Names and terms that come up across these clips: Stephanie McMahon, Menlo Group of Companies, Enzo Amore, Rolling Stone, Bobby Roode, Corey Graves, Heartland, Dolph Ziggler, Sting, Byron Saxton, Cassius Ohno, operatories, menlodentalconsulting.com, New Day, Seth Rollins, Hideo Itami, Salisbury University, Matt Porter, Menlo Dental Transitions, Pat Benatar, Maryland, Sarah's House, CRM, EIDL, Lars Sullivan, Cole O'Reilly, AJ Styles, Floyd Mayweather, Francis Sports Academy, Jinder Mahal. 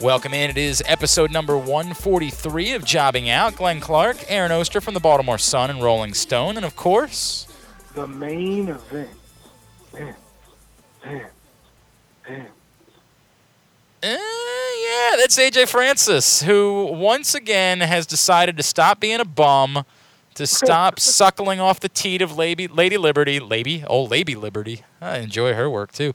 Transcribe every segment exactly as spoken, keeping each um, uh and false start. Welcome in. It is episode number one forty-three of Jobbing Out. Glenn Clark, Aaron Oster from the Baltimore Sun and Rolling Stone, and of course... the main event. Man, man, man. Uh, yeah, that's A J Francis, who once again has decided to stop being a bum, to stop suckling off the teat of Lady, Lady Liberty. Lady? Oh, Lady Liberty. I enjoy her work, too.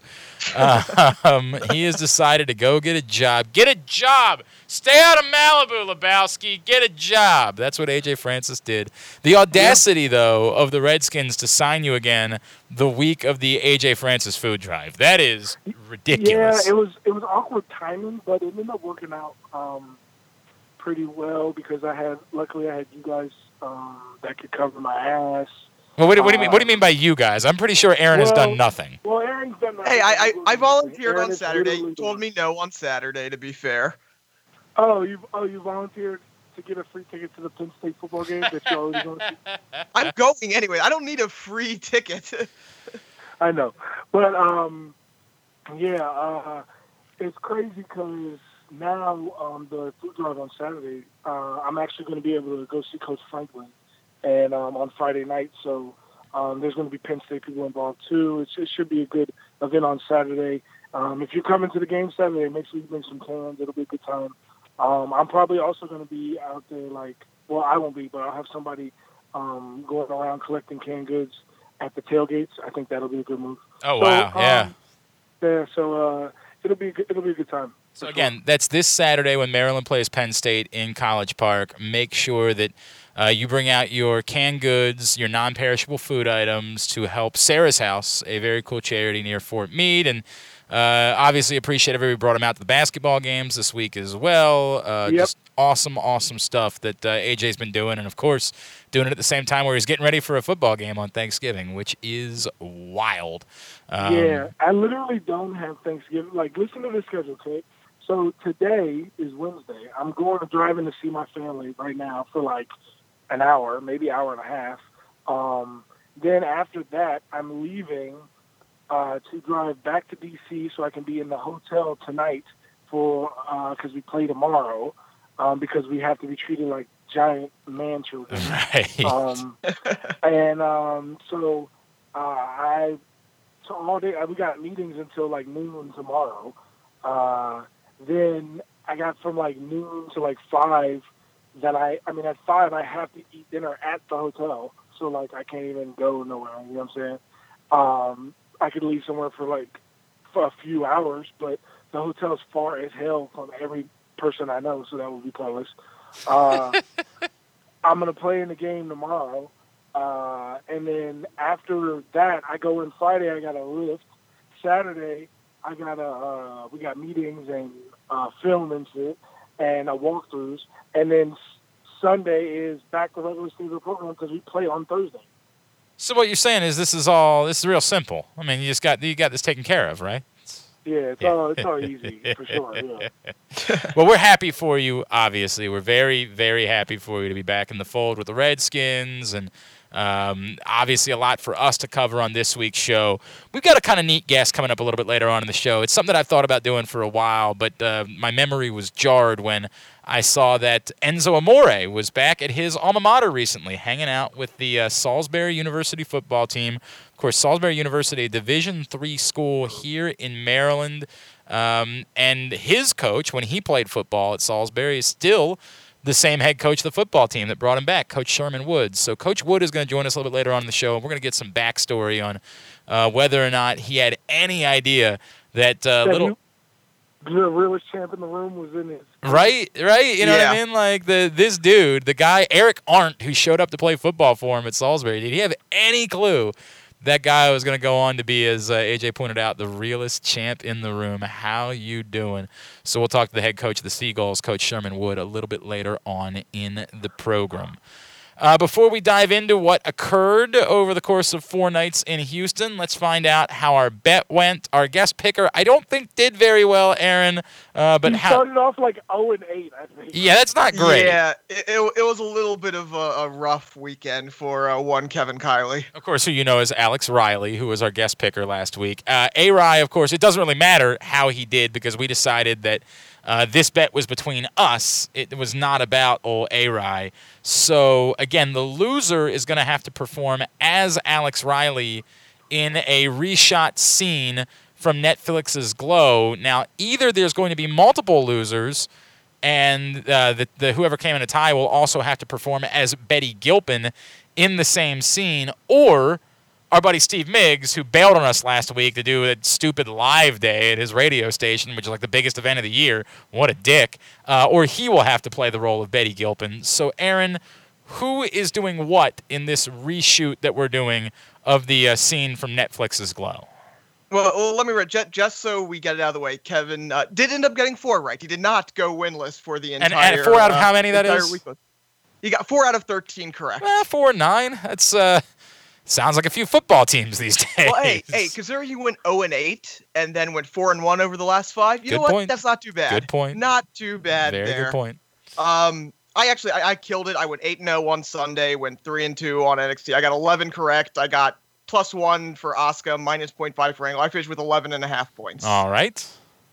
Uh, um, he has decided to go get a job. Get a job! Stay out of Malibu, Lebowski. Get a job. That's what A J Francis did. The audacity, though, of the Redskins to sign you again the week of the A J Francis food drive. That is ridiculous. Yeah, it was it was awkward timing, but it ended up working out um, pretty well because I had luckily I had you guys um, that could cover my ass. Well, what do, what do you mean? What do you mean by you guys? I'm pretty sure Aaron well, has done nothing. Well, Aaron's done nothing. Hey, I I, I volunteered Aaron on Saturday. You told me no on Saturday. To be fair. Oh, you oh you volunteered to get a free ticket to the Penn State football game that you already going to? I'm going anyway. I don't need a free ticket. I know, but um, yeah, uh, it's crazy because now um, the food drive on Saturday, uh, I'm actually going to be able to go see Coach Franklin, and um, on Friday night, so um, there's going to be Penn State people involved too. It, it should be a good event on Saturday. Um, if you're coming to the game Saturday, make sure you bring some cans. It'll be a good time. Um, I'm probably also going to be out there, like, well, I won't be, but I'll have somebody um, going around collecting canned goods at the tailgates. I think that'll be a good move. Oh, so, wow, um, yeah. Yeah, so uh, it'll be a good, it'll be a good time. So, again, that's this Saturday when Maryland plays Penn State in College Park. Make sure that uh, you bring out your canned goods, your non-perishable food items to help Sarah's House, a very cool charity near Fort Meade, and Uh, obviously appreciate everybody who brought him out to the basketball games this week as well. Uh, yep. Just awesome, awesome stuff that uh, A J's been doing. And, of course, doing it at the same time where he's getting ready for a football game on Thanksgiving, which is wild. Um, yeah, I literally don't have Thanksgiving. Like, listen to this schedule, okay? So today is Wednesday. I'm going to driving to see my family right now for, like, an hour, maybe hour and a half. Um, then after that, I'm leaving – Uh, to drive back to D C so I can be in the hotel tonight for because uh, we play tomorrow um, because we have to be treated like giant man children. Right. Um, and um, so uh, I so all day we got meetings until like noon tomorrow. Uh, then I got from like noon to like five. That I I mean at five I have to eat dinner at the hotel, so like I can't even go nowhere. You know what I'm saying? Um, I could leave somewhere for, like, for a few hours, but the hotel's far as hell from every person I know, so that would be pointless. Uh, I'm going to play in the game tomorrow, uh, and then after that, I go in Friday, I got a lift. Saturday, I got a, uh, we got meetings and uh, film and shit, and uh, walkthroughs, and then Sunday is back to regular season program because we play on Thursday. So what you're saying is this is all this is real simple. I mean, you just got you got this taken care of, right? Yeah, it's all it's all easy for sure. Yeah. Well, we're happy for you. Obviously, we're very very happy for you to be back in the fold with the Redskins, and um, obviously a lot for us to cover on this week's show. We've got a kind of neat guest coming up a little bit later on in the show. It's something that I've thought about doing for a while, but uh, my memory was jarred when I saw that Enzo Amore was back at his alma mater recently, hanging out with the uh, Salisbury University football team. Of course, Salisbury University, a Division three school here in Maryland. Um, and his coach, when he played football at Salisbury, is still the same head coach of the football team that brought him back, Coach Sherman Wood. So Coach Wood is going to join us a little bit later on in the show, and we're going to get some backstory on uh, whether or not he had any idea that uh, little... the realest champ in the room was in his. Right, right. You know yeah. what I mean? Like, the this dude, the guy, Eric Arndt, who showed up to play football for him at Salisbury, did he have any clue that guy was going to go on to be, as uh, A J pointed out, the realest champ in the room? How you doing? So we'll talk to the head coach of the Seagulls, Coach Sherman Wood, a little bit later on in the program. Uh, before we dive into what occurred over the course of four nights in Houston, let's find out how our bet went. Our guest picker, I don't think, did very well, Aaron. Uh, but he how- started off like oh and eight, I think. Yeah, that's not great. Yeah, it, it, it was a little bit of a, a rough weekend for uh, one Kevin Kiley. Of course, who you know is Alex Riley, who was our guest picker last week. Uh, A-Rye, of course, it doesn't really matter how he did, because we decided that Uh, this bet was between us. It was not about old A-Rye. So, again, the loser is going to have to perform as Alex Riley in a reshot scene from Netflix's Glow. Now, either there's going to be multiple losers, and uh, the, the whoever came in a tie will also have to perform as Betty Gilpin in the same scene, or our buddy Steve Miggs, who bailed on us last week to do a stupid live day at his radio station, which is like the biggest event of the year. What a dick. Uh, or he will have to play the role of Betty Gilpin. So, Aaron, who is doing what in this reshoot that we're doing of the uh, scene from Netflix's Glow? Well, well, let me read, just, just so we get it out of the way, Kevin uh, did end up getting four right. He did not go winless for the entire week. And four out of uh, how many that is? Week. You got four out of thirteen correct. Well, four and nine. That's... Uh, Sounds like a few football teams these days. Well, hey, hey, considering you went oh and eight and then went four and one over the last five, you good know what? Point. That's not too bad. Good point. Not too bad Very there. Good point. Um, I actually, I, I killed it. I went eight and oh on Sunday, went three and two on N X T. I got eleven correct. I got plus one for Asuka, minus zero point five for Angle. I finished with eleven and a half points. All right.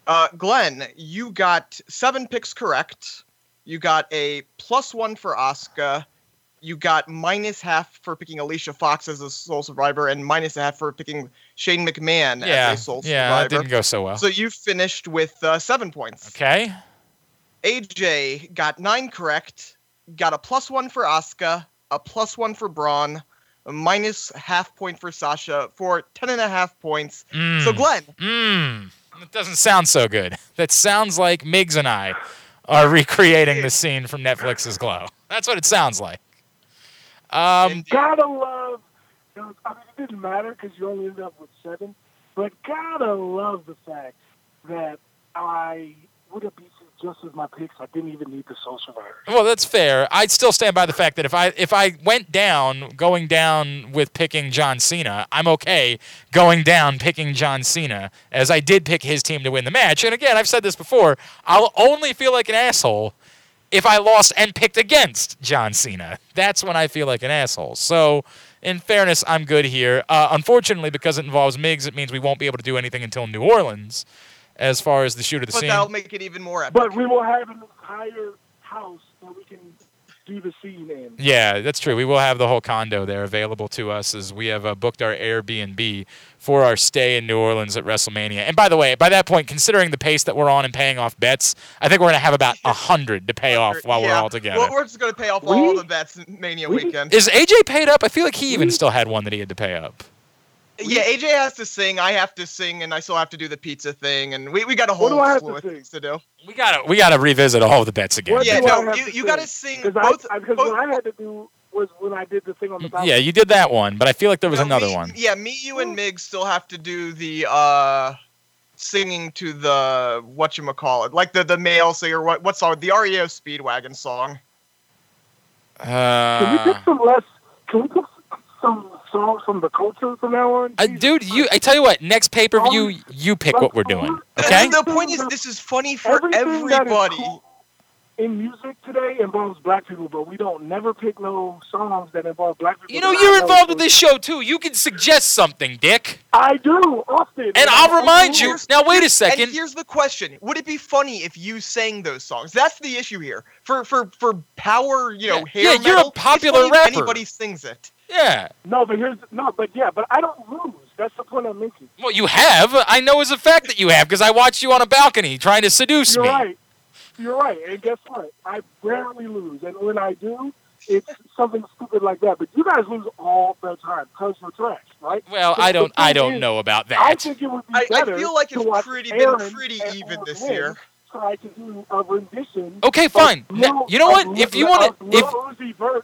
Uh, Glenn, you got seven picks correct. You got a plus one for Asuka. You got minus half for picking Alicia Fox as a sole survivor and minus a half for picking Shane McMahon yeah, as a sole yeah, survivor. Yeah, it didn't go so well. So you finished with uh, seven points. Okay. A J got nine correct, got a plus one for Asuka, a plus one for Braun, a minus half point for Sasha for ten and a half points. Mm. So, Glenn. Mm. That doesn't sound so good. That sounds like Miggs and I are recreating the scene from Netflix's Glow. That's what it sounds like. Um, gotta love, it, was, I mean, it didn't matter because you only ended up with seven, but gotta love the fact that I would have beat you just with my picks. I didn't even need the sole survivor. Well, that's fair. I'd still stand by the fact that if I if I went down, going down with picking John Cena, I'm okay going down picking John Cena, as I did pick his team to win the match. And again, I've said this before, I'll only feel like an asshole if I lost and picked against John Cena. That's when I feel like an asshole. So, in fairness, I'm good here. Uh, unfortunately, because it involves Miggs, it means we won't be able to do anything until New Orleans as far as the shoot of the but scene. But that'll make it even more epic. But we will have an entire house that we can do the scene in. Yeah, that's true. We will have the whole condo there available to us, as we have uh, booked our Airbnb for our stay in New Orleans at WrestleMania. And by the way, by that point, considering the pace that we're on and paying off bets, I think we're going to have about one hundred to pay off while yeah. we're all together. Well, we're just going to pay off we, all the bets Mania we, weekend. Is A J paid up? I feel like he even we, still had one that he had to pay up. Yeah, A J has to sing, I have to sing, and I still have to do the pizza thing, and we, we got a whole slew of things to do. We gotta we gotta revisit all of the bets again. What yeah, no, you, you gotta sing both. Because what I had to do was when I did the thing on the balcony. Yeah, you did that one, but I feel like there was no, another me, one. Yeah, me, you, and Mig still have to do the uh, singing to the whatchamacallit, like the the male singer. What what song? The R E O Speedwagon song. Uh, can we pick some less? Can we pick some? From the culture from now on, uh, dude. You, I tell you what. Next pay per view, you pick what we're doing. Okay. The point is, this is funny for everything everybody. Cool in music today involves black people, but we don't never pick no songs that involve black people. You know, you're involved with this show too. You can suggest something, Dick. I do often, and I'll remind you. Now, wait a second. And here's the question: would it be funny if you sang those songs? That's the issue here. For for for power, you know, hair metal. Yeah, you're a popular rapper. Anybody sings it. Yeah. No, but here's no, but yeah, but I don't lose. That's the point I'm making. Well, you have. I know as a fact that you have, because I watched you on a balcony trying to seduce You're me. You're right. You're right. And guess what? I rarely lose, and when I do, It's something stupid like that. But you guys lose all the time because you're trash, right? Well, so I don't I don't is, know about that. I think it would be I, better I feel like it's pretty been pretty even this year. Try to do a rendition. Okay, fine. Blue, now, you know what? Blue, if you want to... if. Blue,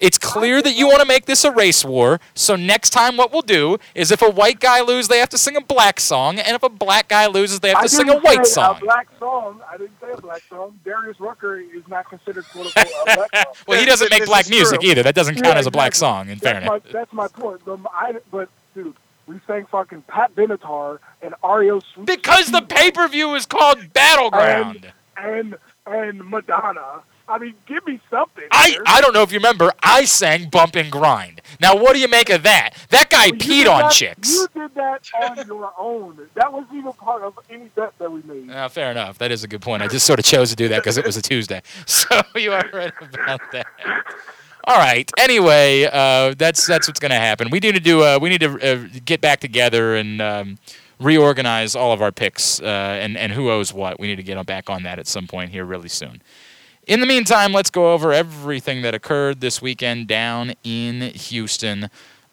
It's clear that you want to make this a race war, so next time what we'll do is if a white guy loses, they have to sing a black song, and if a black guy loses, they have to sing a white song. I didn't say a black song. I didn't say a black song. Darius Rucker is not considered, quote-unquote, a black song. Well, he doesn't make black music either. That doesn't count as a black song, in fairness. That's my point. But, I, but dude, we sang fucking Pat Benatar and Ario Sweet. Because the pay-per-view is called Battleground. And, and, and Madonna. I mean, give me something. I, I don't know if you remember, I sang Bump and Grind. Now, what do you make of that? That guy well, peed on that, chicks. You did that on your own. That wasn't even part of any bet that we made. Uh, fair enough. That is a good point. I just sort of chose to do that because it was a Tuesday. So you are right about that. All right. Anyway, uh, that's that's what's going to happen. We need to do. Uh, we need to uh, get back together and um, reorganize all of our picks uh, and, and who owes what. We need to get back on that at some point here really soon. In the meantime, let's go over everything that occurred this weekend down in Houston.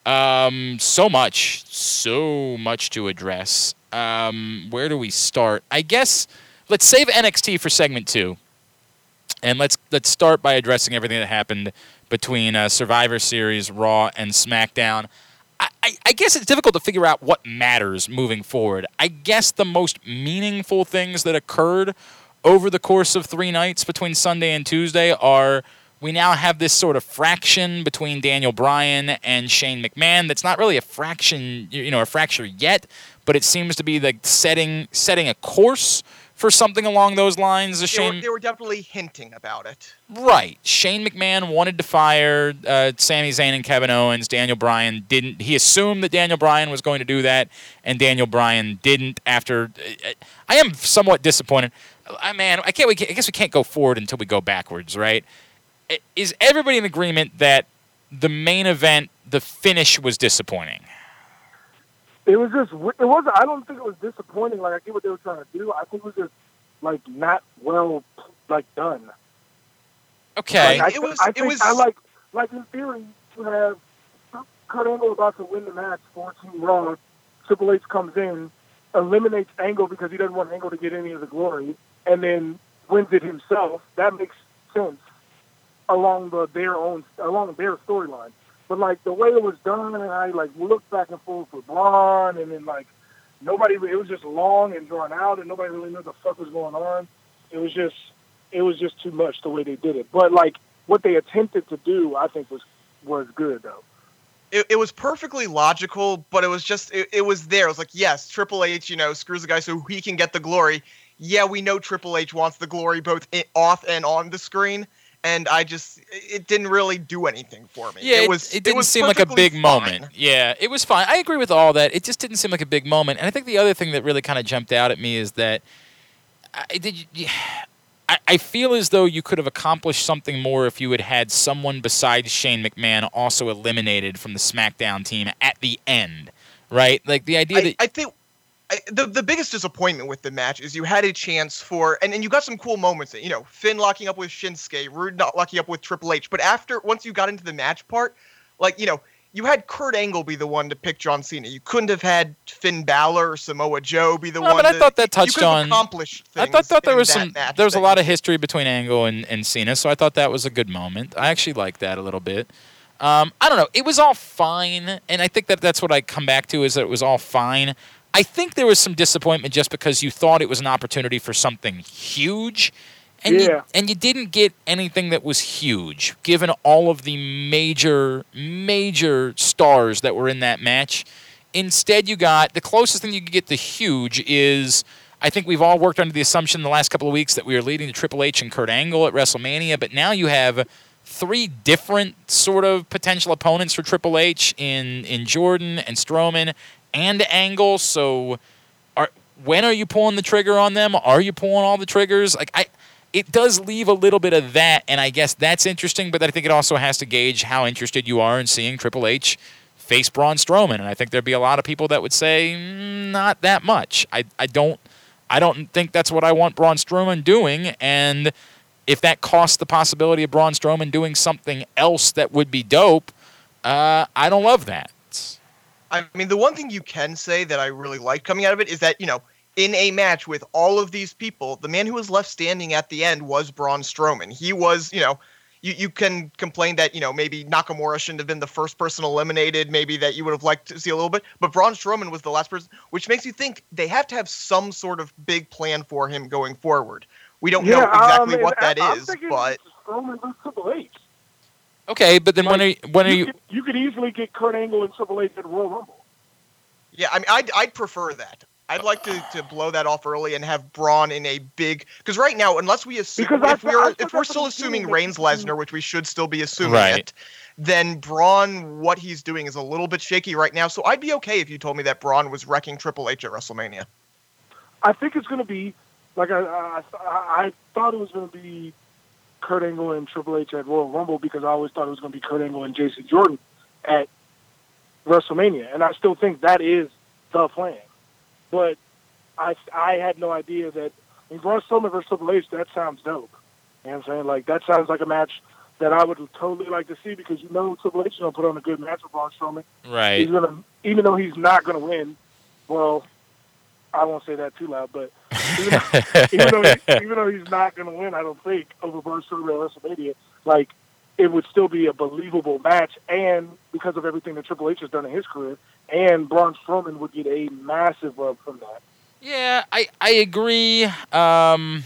Um, so much, so much to address. Um, where do we start? I guess let's save N X T for segment two, and let's let's start by addressing everything that happened between uh, Survivor Series, Raw, and SmackDown. I, I, I guess it's difficult to figure out what matters moving forward. I guess the most meaningful things that occurred over the course of three nights between Sunday and Tuesday are we now have this sort of fraction between Daniel Bryan and Shane McMahon that's not really a fraction, you know, a fracture yet, but it seems to be like setting setting a course for something along those lines. Shane, they, were, they were definitely hinting about it. Right. Shane McMahon wanted to fire uh, Sami Zayn and Kevin Owens. Daniel Bryan didn't. He assumed that Daniel Bryan was going to do that, and Daniel Bryan didn't after... Uh, I am somewhat disappointed. I man, I can't. We can't, I guess we can't go forward until we go backwards, right? Is everybody in agreement that the main event, the finish, was disappointing? It was just. It was. I don't think it was disappointing. Like I get what they were trying to do. I think it was just like not well, like done. Okay. Like, I, it was. I, it was. I like. Like in theory, to have Kurt Angle about to win the match, for Team Raw. Triple H comes in, eliminates Angle because he doesn't want Angle to get any of the glory, and then wins it himself. That makes sense along the their own along their storyline. But like the way it was done, and I like looked back and forth with Braun, and then like nobody. It was just long and drawn out, and nobody really knew what the fuck was going on. It was just it was just too much the way they did it. But like what they attempted to do, I think was was good though. It, it was perfectly logical, but it was just it, it was there. It was like yes, Triple H, you know, screws the guy so he can get the glory. Yeah, we know Triple H wants the glory both off and on the screen, and I just it didn't really do anything for me. Yeah, it, was, it, it didn't was seem like a big fine. moment. Yeah, it was fine. I agree with all that. It just didn't seem like a big moment. And I think the other thing that really kind of jumped out at me is that I, did you, I, I feel as though you could have accomplished something more if you had had someone besides Shane McMahon also eliminated from the SmackDown team at the end, right? Like the idea I, that I think. I, the the biggest disappointment with the match is you had a chance for, and, and you got some cool moments, you know, Finn locking up with Shinsuke, Rude not locking up with Triple H, but after, once you got into the match part, like, you know, you had Kurt Angle be the one to pick John Cena. You couldn't have had Finn Balor or Samoa Joe be the no, one but I to, thought that touched you could have accomplished things on, I thought, thought there was some, there was thing. a lot of history between Angle and, and Cena, so I thought that was a good moment. I actually liked that a little bit. Um, I don't know. It was all fine, and I think that that's what I come back to is that it was all fine. I think there was some disappointment just because you thought it was an opportunity for something huge, and yeah. you, and you didn't get anything that was huge, given all of the major, major stars that were in that match. Instead, you got the closest thing you could get to huge is, I think we've all worked under the assumption the last couple of weeks that we were leading to Triple H and Kurt Angle at WrestleMania, but now you have three different sort of potential opponents for Triple H in, in Jordan and Strowman and Angle, so are, when are you pulling the trigger on them? Are you pulling all the triggers? Like I, it does leave a little bit of that, and I guess that's interesting, but I think it also has to gauge how interested you are in seeing Triple H face Braun Strowman, and I think there'd be a lot of people that would say, mm, not that much. I, I don't I don't think that's what I want Braun Strowman doing, and if that costs the possibility of Braun Strowman doing something else that would be dope, uh, I don't love that. I mean, the one thing you can say that I really like coming out of it is that, you know, in a match with all of these people, the man who was left standing at the end was Braun Strowman. He was, you know, you, you can complain that, you know, maybe Nakamura shouldn't have been the first person eliminated, maybe that you would have liked to see a little bit, but Braun Strowman was the last person, which makes you think they have to have some sort of big plan for him going forward. We don't yeah, know exactly um, what that I'm is, but... Strowman versus Triple H. Okay, but then like, when are you... When you, are you... Could, you could easily get Kurt Angle and Triple H at Royal Rumble. Yeah, I mean, I'd, I'd prefer that. I'd like to, to blow that off early and have Braun in a big... Because right now, unless we assume... Because if, I, we're, I, if we're still assuming Reigns Lesnar, which we should still be assuming right. it, then Braun, what he's doing is a little bit shaky right now. So I'd be okay if you told me that Braun was wrecking Triple H at WrestleMania. I think it's going to be... Like, I, I, I thought it was going to be Kurt Angle and Triple H at Royal Rumble because I always thought it was going to be Kurt Angle and Jason Jordan at WrestleMania. And I still think that is the plan. But I I had no idea that, I mean, Braun Strowman versus Triple H, that sounds dope. You know what I'm saying? Like, that sounds like a match that I would totally like to see because you know Triple H is going to put on a good match with Braun Strowman. Right. He's gonna, even though he's not going to win, well, I won't say that too loud, but even, though, even, though he, even though he's not going to win, I don't think, over Braun Strowman at WrestleMania, like, it would still be a believable match, and because of everything that Triple H has done in his career, and Braun Strowman would get a massive rub from that. Yeah, I, I agree. Um,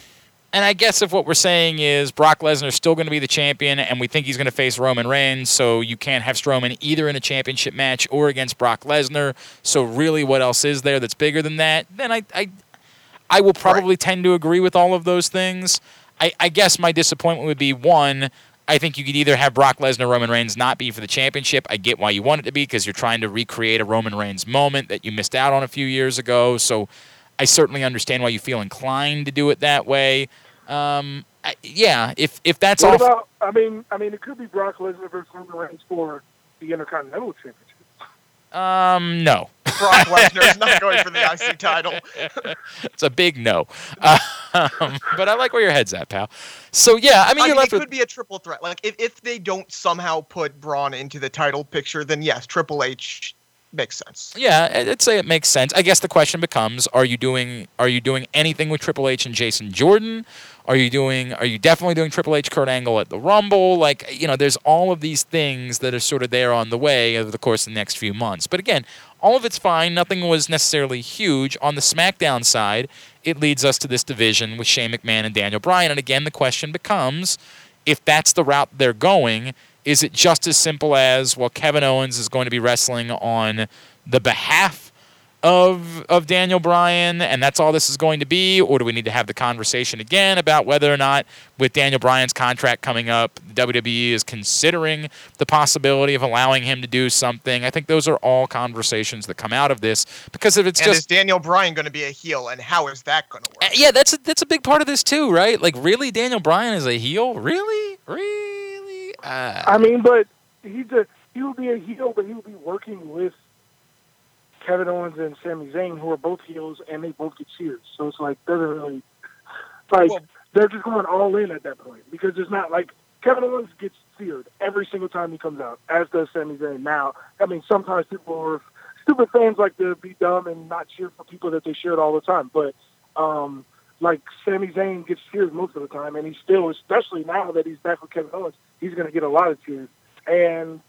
and I guess if what we're saying is Brock Lesnar is still going to be the champion, and we think he's going to face Roman Reigns, so you can't have Strowman either in a championship match or against Brock Lesnar, so really what else is there that's bigger than that? Then I... I I will probably right. tend to agree with all of those things. I, I guess my disappointment would be, one, I think you could either have Brock Lesnar, Roman Reigns not be for the championship. I get why you want it to be because you're trying to recreate a Roman Reigns moment that you missed out on a few years ago. So I certainly understand why you feel inclined to do it that way. Um, I, yeah, if if that's what all... About, I mean, I mean, it could be Brock Lesnar versus Roman Reigns for the Intercontinental Championship. Um, no. Brock Lesnar is not going for the I C title. It's a big no. Um, but I like where your head's at, pal. So, yeah, I mean, I you're mean, left it with... could be a triple threat. Like, if, if they don't somehow put Braun into the title picture, then yes, Triple H makes sense. Yeah, I'd say it makes sense. I guess the question becomes, are you doing are you doing anything with Triple H and Jason Jordan? Are you doing are you definitely doing Triple H Kurt Angle at the Rumble? Like, you know, there's all of these things that are sort of there on the way over the course of the next few months. But again, all of it's fine. Nothing was necessarily huge. On the SmackDown side, it leads us to this division with Shane McMahon and Daniel Bryan. And again, the question becomes, if that's the route they're going, is it just as simple as, well, Kevin Owens is going to be wrestling on the behalf of of Daniel Bryan, and that's all this is going to be? Or do we need to have the conversation again about whether or not, with Daniel Bryan's contract coming up, W W E is considering the possibility of allowing him to do something? I think those are all conversations that come out of this, because if it's and just... is Daniel Bryan going to be a heel, and how is that going to work? Uh, yeah, that's a, that's a big part of this too, right? Like, really, Daniel Bryan is a heel? Really? Really? Uh... I mean, but he's a, he'll be a heel, but he'll be working with Kevin Owens and Sami Zayn, who are both heels, and they both get cheers. So it's like, doesn't really, like, well, they're just going all in at that point, because it's not like Kevin Owens gets cheered every single time he comes out, as does Sami Zayn. Now, I mean, sometimes people are stupid fans like to be dumb and not cheer for people that they cheered all the time. But um, like, Sami Zayn gets cheered most of the time, and he's still, especially now that he's back with Kevin Owens, he's going to get a lot of cheers. And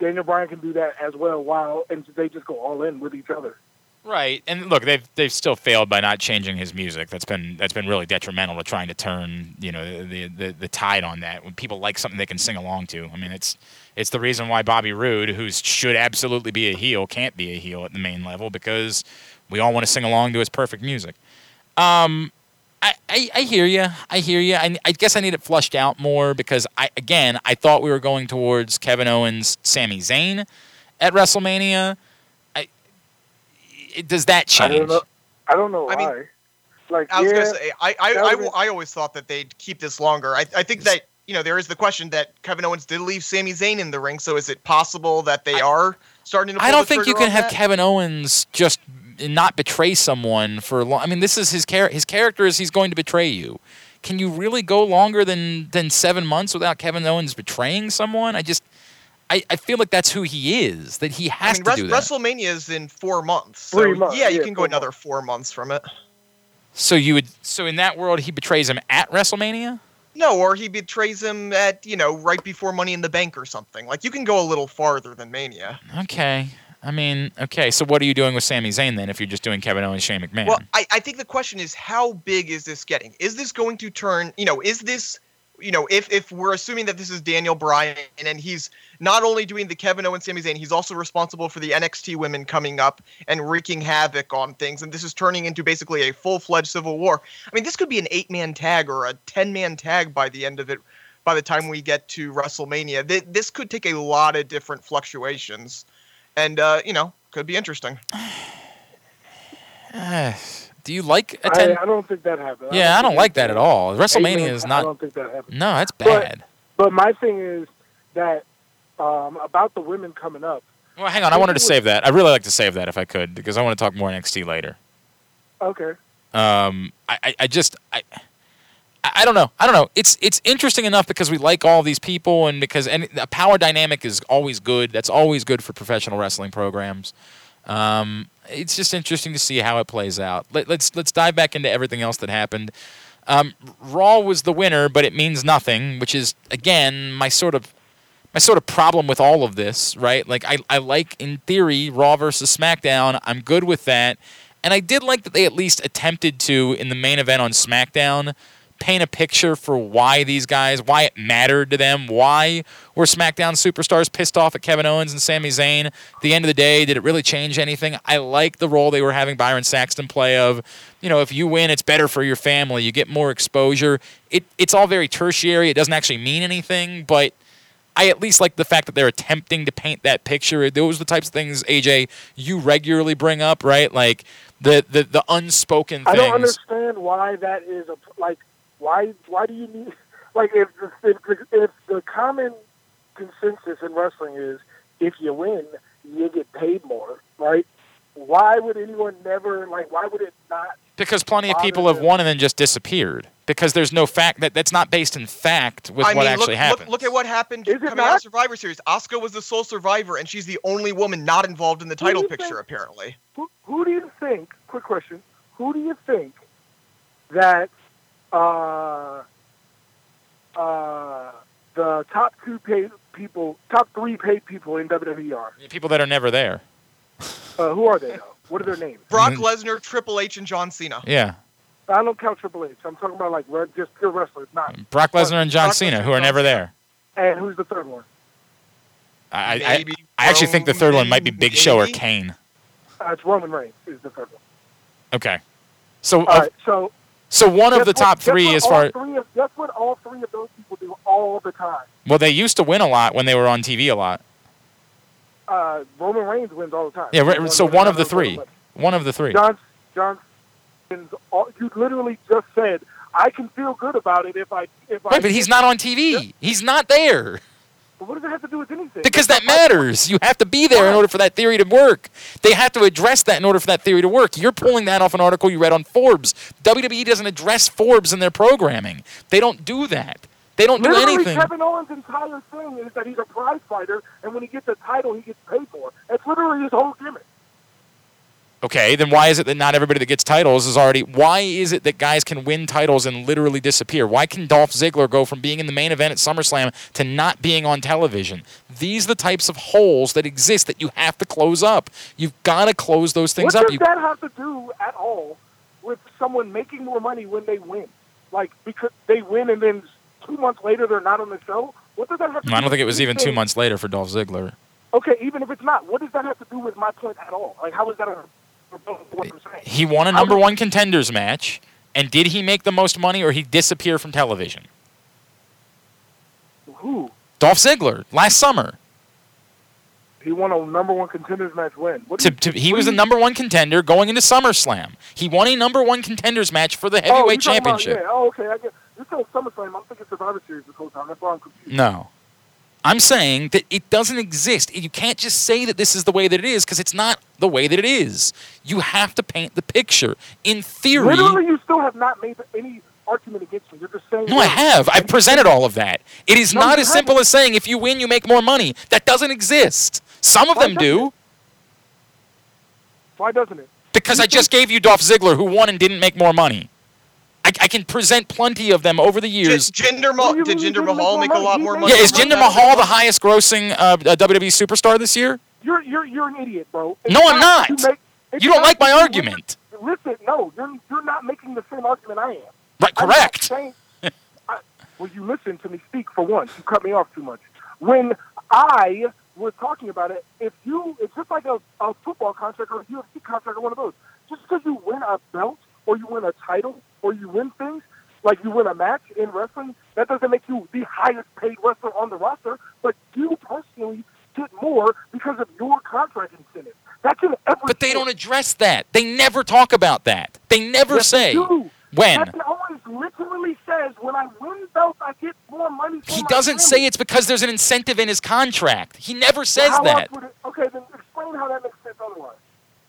Daniel Bryan can do that as well, while and they just go all in with each other. Right, and look, they've they've still failed by not changing his music. That's been that's been really detrimental to trying to turn you know the the, the tide on that. When people like something they can sing along to, I mean, it's it's the reason why Bobby Roode, who should absolutely be a heel, can't be a heel at the main level, because we all want to sing along to his perfect music. Um, I, I, I hear you. I hear you. I, I guess I need it flushed out more, because, I again, I thought we were going towards Kevin Owens, Sami Zayn at WrestleMania. I, it, does that change? I don't know, I don't know why. I mean, like, I was yeah, going to say, I I, I, be... I always thought that they'd keep this longer. I, I think that, you know, there is the question that Kevin Owens did leave Sami Zayn in the ring, so is it possible that they I, are starting to pull the trigger on that? I don't think you can have Kevin Owens just and not betray someone for long. I mean, this is his char- his character is he's going to betray you. Can you really go longer than, than seven months without Kevin Owens betraying someone? I just, I, I feel like that's who he is, that he has I mean, to do Wrest- that. WrestleMania is in four months. So Three months. Yeah, you yeah, can go another months. four months from it. So you would, so in that world, he betrays him at WrestleMania? No, or he betrays him at, you know, right before Money in the Bank or something. Like, you can go a little farther than Mania. Okay. I mean, okay, so what are you doing with Sami Zayn then if you're just doing Kevin Owens, Shane McMahon? Well, I, I think the question is, how big is this getting? Is this going to turn, you know, is this, you know, if, if we're assuming that this is Daniel Bryan and he's not only doing the Kevin Owens, Sami Zayn, he's also responsible for the N X T women coming up and wreaking havoc on things, and this is turning into basically a full-fledged civil war. I mean, this could be an eight-man tag or a ten-man tag by the end of it, by the time we get to WrestleMania. This could take a lot of different fluctuations. And, uh, you know, could be interesting. Uh, do you like a ten? I, I don't think that happened. Yeah, I don't, I don't like that at all. WrestleMania is not... I don't think that happened. No, that's bad. But, but my thing is that um, about the women coming up... Well, hang on. I wanted to save that. I'd really like to save that if I could, because I want to talk more N X T later. Okay. Um, I, I, I just... I. I don't know. I don't know. It's it's interesting enough because we like all these people, and because and a power dynamic is always good. That's always good for professional wrestling programs. Um, it's just interesting to see how it plays out. Let, let's let's dive back into everything else that happened. Um, Raw was the winner, but it means nothing, which is again my sort of my sort of problem with all of this, right? Like I I like in theory Raw versus SmackDown. I'm good with that, and I did like that they at least attempted to in the main event on SmackDown paint a picture for why these guys, why it mattered to them, why were SmackDown superstars pissed off at Kevin Owens and Sami Zayn? At the end of the day, did it really change anything? I like the role they were having Byron Saxton play of, you know, if you win, it's better for your family. You get more exposure. It It's all very tertiary. It doesn't actually mean anything, but I at least like the fact that they're attempting to paint that picture. Those are the types of things, A J, you regularly bring up, right? Like the, the, the unspoken things. I don't understand why that is, a, like, Why? Why do you need? Like, if the, if, the, if the common consensus in wrestling is if you win, you get paid more, right? Why would anyone never like? Why would it not? Because plenty of people them? have won and then just disappeared. Because there's no fact that that's not based in fact with I what mean, actually look, happened. Look, look at what happened is coming out of Survivor Series. Asuka was the sole survivor, and she's the only woman not involved in the title picture, think, apparently. Who, who do you think? Quick question. Who do you think that? Uh, uh, the top two paid people, top three paid people in W W E are people that are never there. uh, who are they though? What are their names? Brock Lesnar, Triple H, and John Cena. Yeah. I don't count Triple H. I'm talking about like just pure wrestlers, not Brock Lesnar and John Brock Cena, Lesnar, who are never there. And who's the third one? I I, I, I actually think the third one might be Big maybe? Show or Kane. Uh, it's Roman Reigns is the third one. Okay. So. All uh, right. So. So one guess of the top what, three as far... Three of, guess what all three of those people do all the time? Well, they used to win a lot when they were on T V a lot. Uh, Roman Reigns wins all the time. Yeah, Roman so Reigns one of the three. One of the three. John, John, you literally just said, I can feel good about it if I... If right, I, but he's not on T V. Yeah. He's not there. But what does it have to do with anything? Because that matters. You have to be there in order for that theory to work. They have to address that in order for that theory to work. You're pulling that off an article you read on Forbes. W W E doesn't address Forbes in their programming. They don't do that. They don't Literally, do anything. Kevin Owens' entire thing is that he's a prize fighter, and when he gets a title, he gets paid for. That's literally his whole gimmick. Okay, then why is it that not everybody that gets titles is already... Why is it that guys can win titles and literally disappear? Why can Dolph Ziggler go from being in the main event at SummerSlam to not being on television? These are the types of holes that exist that you have to close up. You've got to close those things up. What does that have to do at all with someone making more money when they win? Like, because they win and then two months later they're not on the show? What does that have to do with? I don't think it was even two months later for Dolph Ziggler. Okay, even if it's not, what does that have to do with my point at all? Like, how is that a... He won a number one contenders match, and did he make the most money or he disappear from television? Who? Dolph Ziggler, last summer. He won a number one contenders match when? What to, to, he what was the number one contender going into SummerSlam. He won a number one contenders match for the heavyweight oh, you're championship. About, yeah. Oh, okay, I get it. You're saying SummerSlam, I'm thinking Survivor Series this whole time. That's why I'm confused. No. I'm saying that it doesn't exist. You can't just say that this is the way that it is because it's not the way that it is. You have to paint the picture. In theory... Literally, you still have not made any argument against me. You're just saying... No, I have. I've presented all of that. It is no, not as simple as saying, if you win, you make more money. That doesn't exist. Some of Why them do. It? Why doesn't it? Because you I just gave you Dolph Ziggler, who won and didn't make more money. I, I can present plenty of them over the years. G- Jinder Ma- did Jinder Mahal make a lot more money? Yeah, is Jinder Mahal the highest grossing uh, W W E superstar this year? You're you're you're an idiot, bro. It's no, I'm not. You, make, you don't like my argument. Listen, no, you're you're not making the same argument I am. Right, correct. Saying, I, well, you listen to me speak for once. You cut me off too much. When I was talking about it, if you, it's just like a, a football contract or a U F C contract or one of those. Just because you win a belt or you win a title, or you win things, like you win a match in wrestling, that doesn't make you the highest paid wrestler on the roster, but you personally get more because of your contract incentives. That's in every But they case. Don't address that. They never talk about that. They never yes, say. They do. When? Kevin Owens literally says, when I win belts, I get more money for He my doesn't family. Say it's because there's an incentive in his contract. He never says how that. It, okay, then explain how that makes sense otherwise.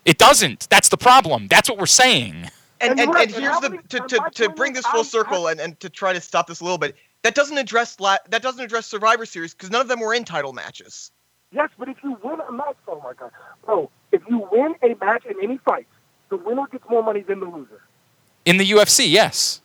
It doesn't. That's the problem. That's what we're saying. And, and, and, and here's the to, to, to bring this full circle and, and to try to stop this a little bit. That doesn't address la- that doesn't address Survivor Series because none of them were in title matches. Yes, but if you win a match, oh my god, bro! If you win a match in any fight, the winner gets more money than the loser. In the U F C, yes.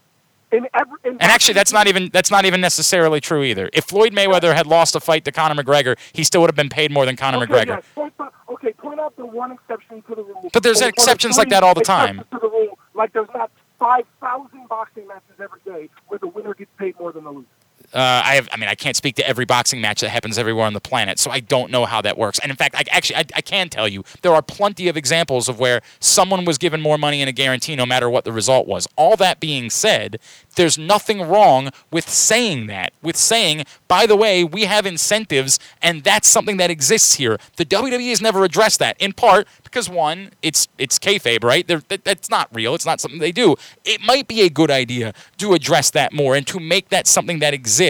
In every, in and actually, that's not even that's not even necessarily true either. If Floyd Mayweather had lost a fight to Conor McGregor, he still would have been paid more than Conor okay, McGregor. Yes, point the, okay, point out the one exception to the rule. But there's exceptions like that all the time. To the rule, like there's not five thousand boxing matches every day where the winner gets paid more than the loser. Uh, I have, I mean, I can't speak to every boxing match that happens everywhere on the planet, so I don't know how that works. And in fact, I actually, I, I can tell you, there are plenty of examples of where someone was given more money in a guarantee no matter what the result was. All that being said, there's nothing wrong with saying that, with saying, by the way, we have incentives, and that's something that exists here. The W W E has never addressed that, in part because, one, it's it's kayfabe, right? They're, that, that's not real. It's not something they do. It might be a good idea to address that more and to make that something that exists.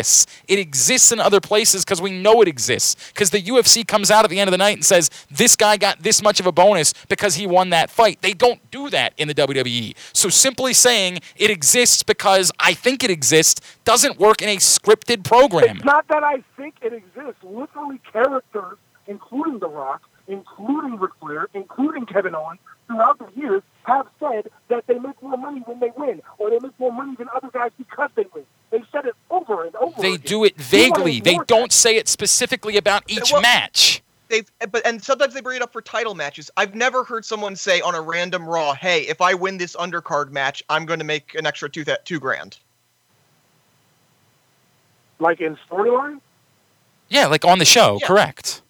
It exists in other places because we know it exists, because the U F C comes out at the end of the night and says, this guy got this much of a bonus because he won that fight. They don't do that in the W W E. So simply saying it exists because I think it exists doesn't work in a scripted program. It's not that I think it exists. Literally characters, including The Rock, including Ric Flair, including Kevin Owens, throughout the years have said that they make more money when they win, or they make more money than other guys because they win. They said it over and over They again. do it vaguely. They don't that. say it specifically about each well, match. They but and sometimes they bring it up for title matches. I've never heard someone say on a random Raw, hey, if I win this undercard match, I'm going to make an extra two, th- two grand. Like in storyline? Yeah, like on the show, yeah. Correct.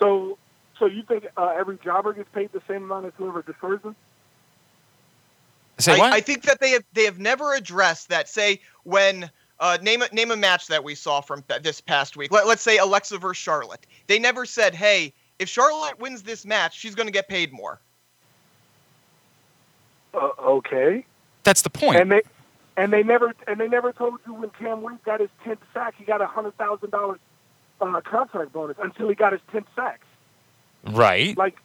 So so you think uh, every jobber gets paid the same amount as whoever defers them? Say what? I, I think that they have they have never addressed that. Say when uh, name a, name a match that we saw from this past week. Let, let's say Alexa versus Charlotte. They never said, "Hey, if Charlotte wins this match, she's going to get paid more." Uh, okay, that's the point. And they and they never and they never told you when Cam Wink got his tenth sack, he got a hundred thousand dollars on a contract bonus until he got his tenth sacks. Right. Like.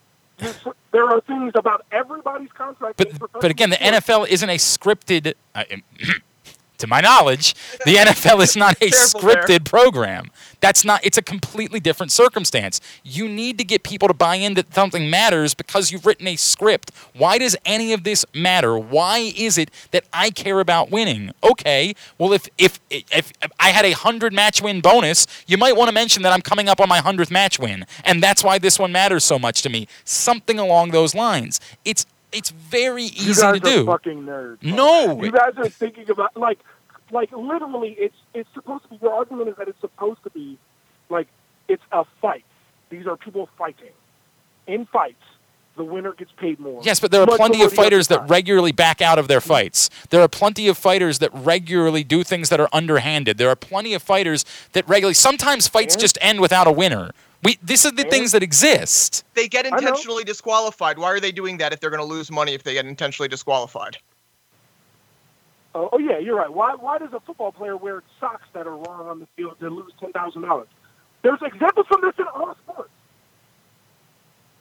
There are things about everybody's contract. But, but again, the N F L isn't a scripted, uh, to my knowledge, the N F L is not a scripted there. program. That's not, it's a completely different circumstance. You need to get people to buy in that something matters because you've written a script. Why does any of this matter? Why is it that I care about winning? Okay, well, if if if, if I had a one hundred match win bonus, you might want to mention that I'm coming up on my one hundredth match win, and that's why this one matters so much to me. Something along those lines. It's it's very easy to do. You guys are do. fucking nerds. No. You guys are thinking about, like... Like, literally, it's it's supposed to be, your argument is that it's supposed to be, like, it's a fight. These are people fighting. In fights, the winner gets paid more. Yes, but there are plenty of fighters that regularly back out of their fights. There are plenty of fighters that regularly do things that are underhanded. There are plenty of fighters that regularly, sometimes fights yeah. just end without a winner. We, these are the yeah. things that exist. They get intentionally disqualified. Why are they doing that if they're going to lose money if they get intentionally disqualified? Uh, oh, yeah, you're right. Why Why does a football player wear socks that are wrong on the field to lose ten thousand dollars? There's examples from this in all sports.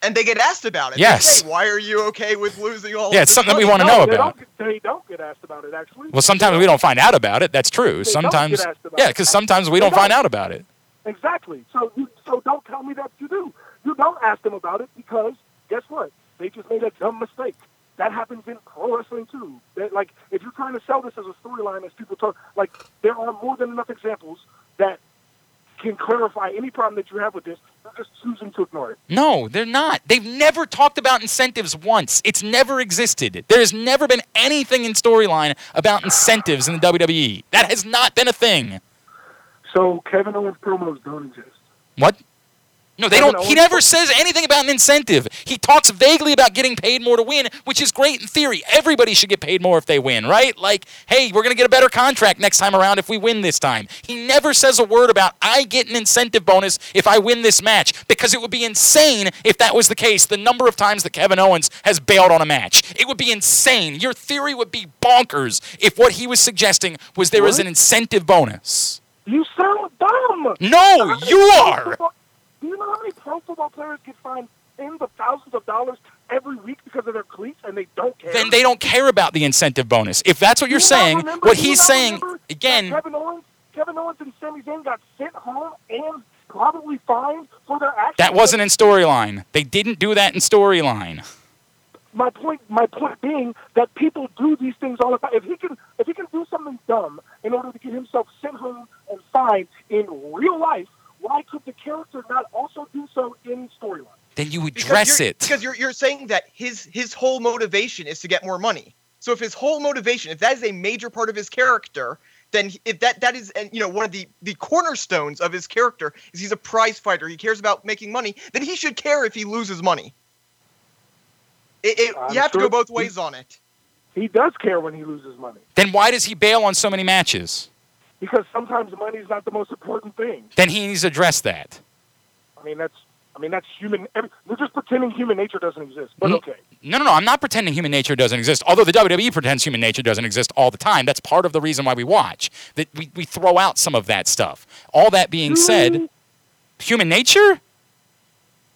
And they get asked about it. Yes. They say, why are you okay with losing all Yeah, it's something that we want to know about. They don't, they don't get asked about it, actually. Well, sometimes we don't find out about it. That's true. They sometimes, don't get asked about Yeah, because sometimes we don't, don't find out about it. Exactly. So, you, so don't tell me that you do. You don't ask them about it because, guess what? They just made a dumb mistake. That happens in pro wrestling, too. That, like, if you're trying to sell this as a storyline, as people talk, like, there are more than enough examples that can clarify any problem that you have with this. They're just choosing to ignore it. No, they're not. They've never talked about incentives once. It's never existed. There has never been anything in storyline about incentives in the W W E. That has not been a thing. So Kevin Owens promos don't exist. What? No, they don't. He never says anything about an incentive. He talks vaguely about getting paid more to win, which is great in theory. Everybody should get paid more if they win, right? Like, hey, we're going to get a better contract next time around if we win this time. He never says a word about, I get an incentive bonus if I win this match, because it would be insane if that was the case, the number of times that Kevin Owens has bailed on a match. It would be insane. Your theory would be bonkers if what he was suggesting was there was an incentive bonus. You sound dumb. No, you are. Do you know how many pro football players get fined tens of thousands of dollars every week because of their cleats and they don't care? Then they don't care about the incentive bonus. If that's what you're saying, remember, what he's saying, again... Kevin Owens, Kevin Owens and Sami Zayn got sent home and probably fined for their actions. That wasn't in storyline. They didn't do that in storyline. My point, my point being that people do these things all the time. If he can, if he can do something dumb in order to get himself sent home and fined in real life, why could the character not also do so in storyline? Then you address it. Because you're you're saying that his his whole motivation is to get more money. So if his whole motivation, if that is a major part of his character, then if that that is, and you know, one of the the cornerstones of his character is he's a prize fighter. He cares about making money. Then he should care if he loses money. It, it, you have sure to go both ways he, on it. He does care when he loses money. Then why does he bail on so many matches? Because sometimes money is not the most important thing. Then he needs to address that. I mean, that's I mean that's human. Every, we're just pretending human nature doesn't exist, but no, okay. No, no, no. I'm not pretending human nature doesn't exist, although the W W E pretends human nature doesn't exist all the time. That's part of the reason why we watch. That we, we throw out some of that stuff. All that being mm-hmm. said, human nature?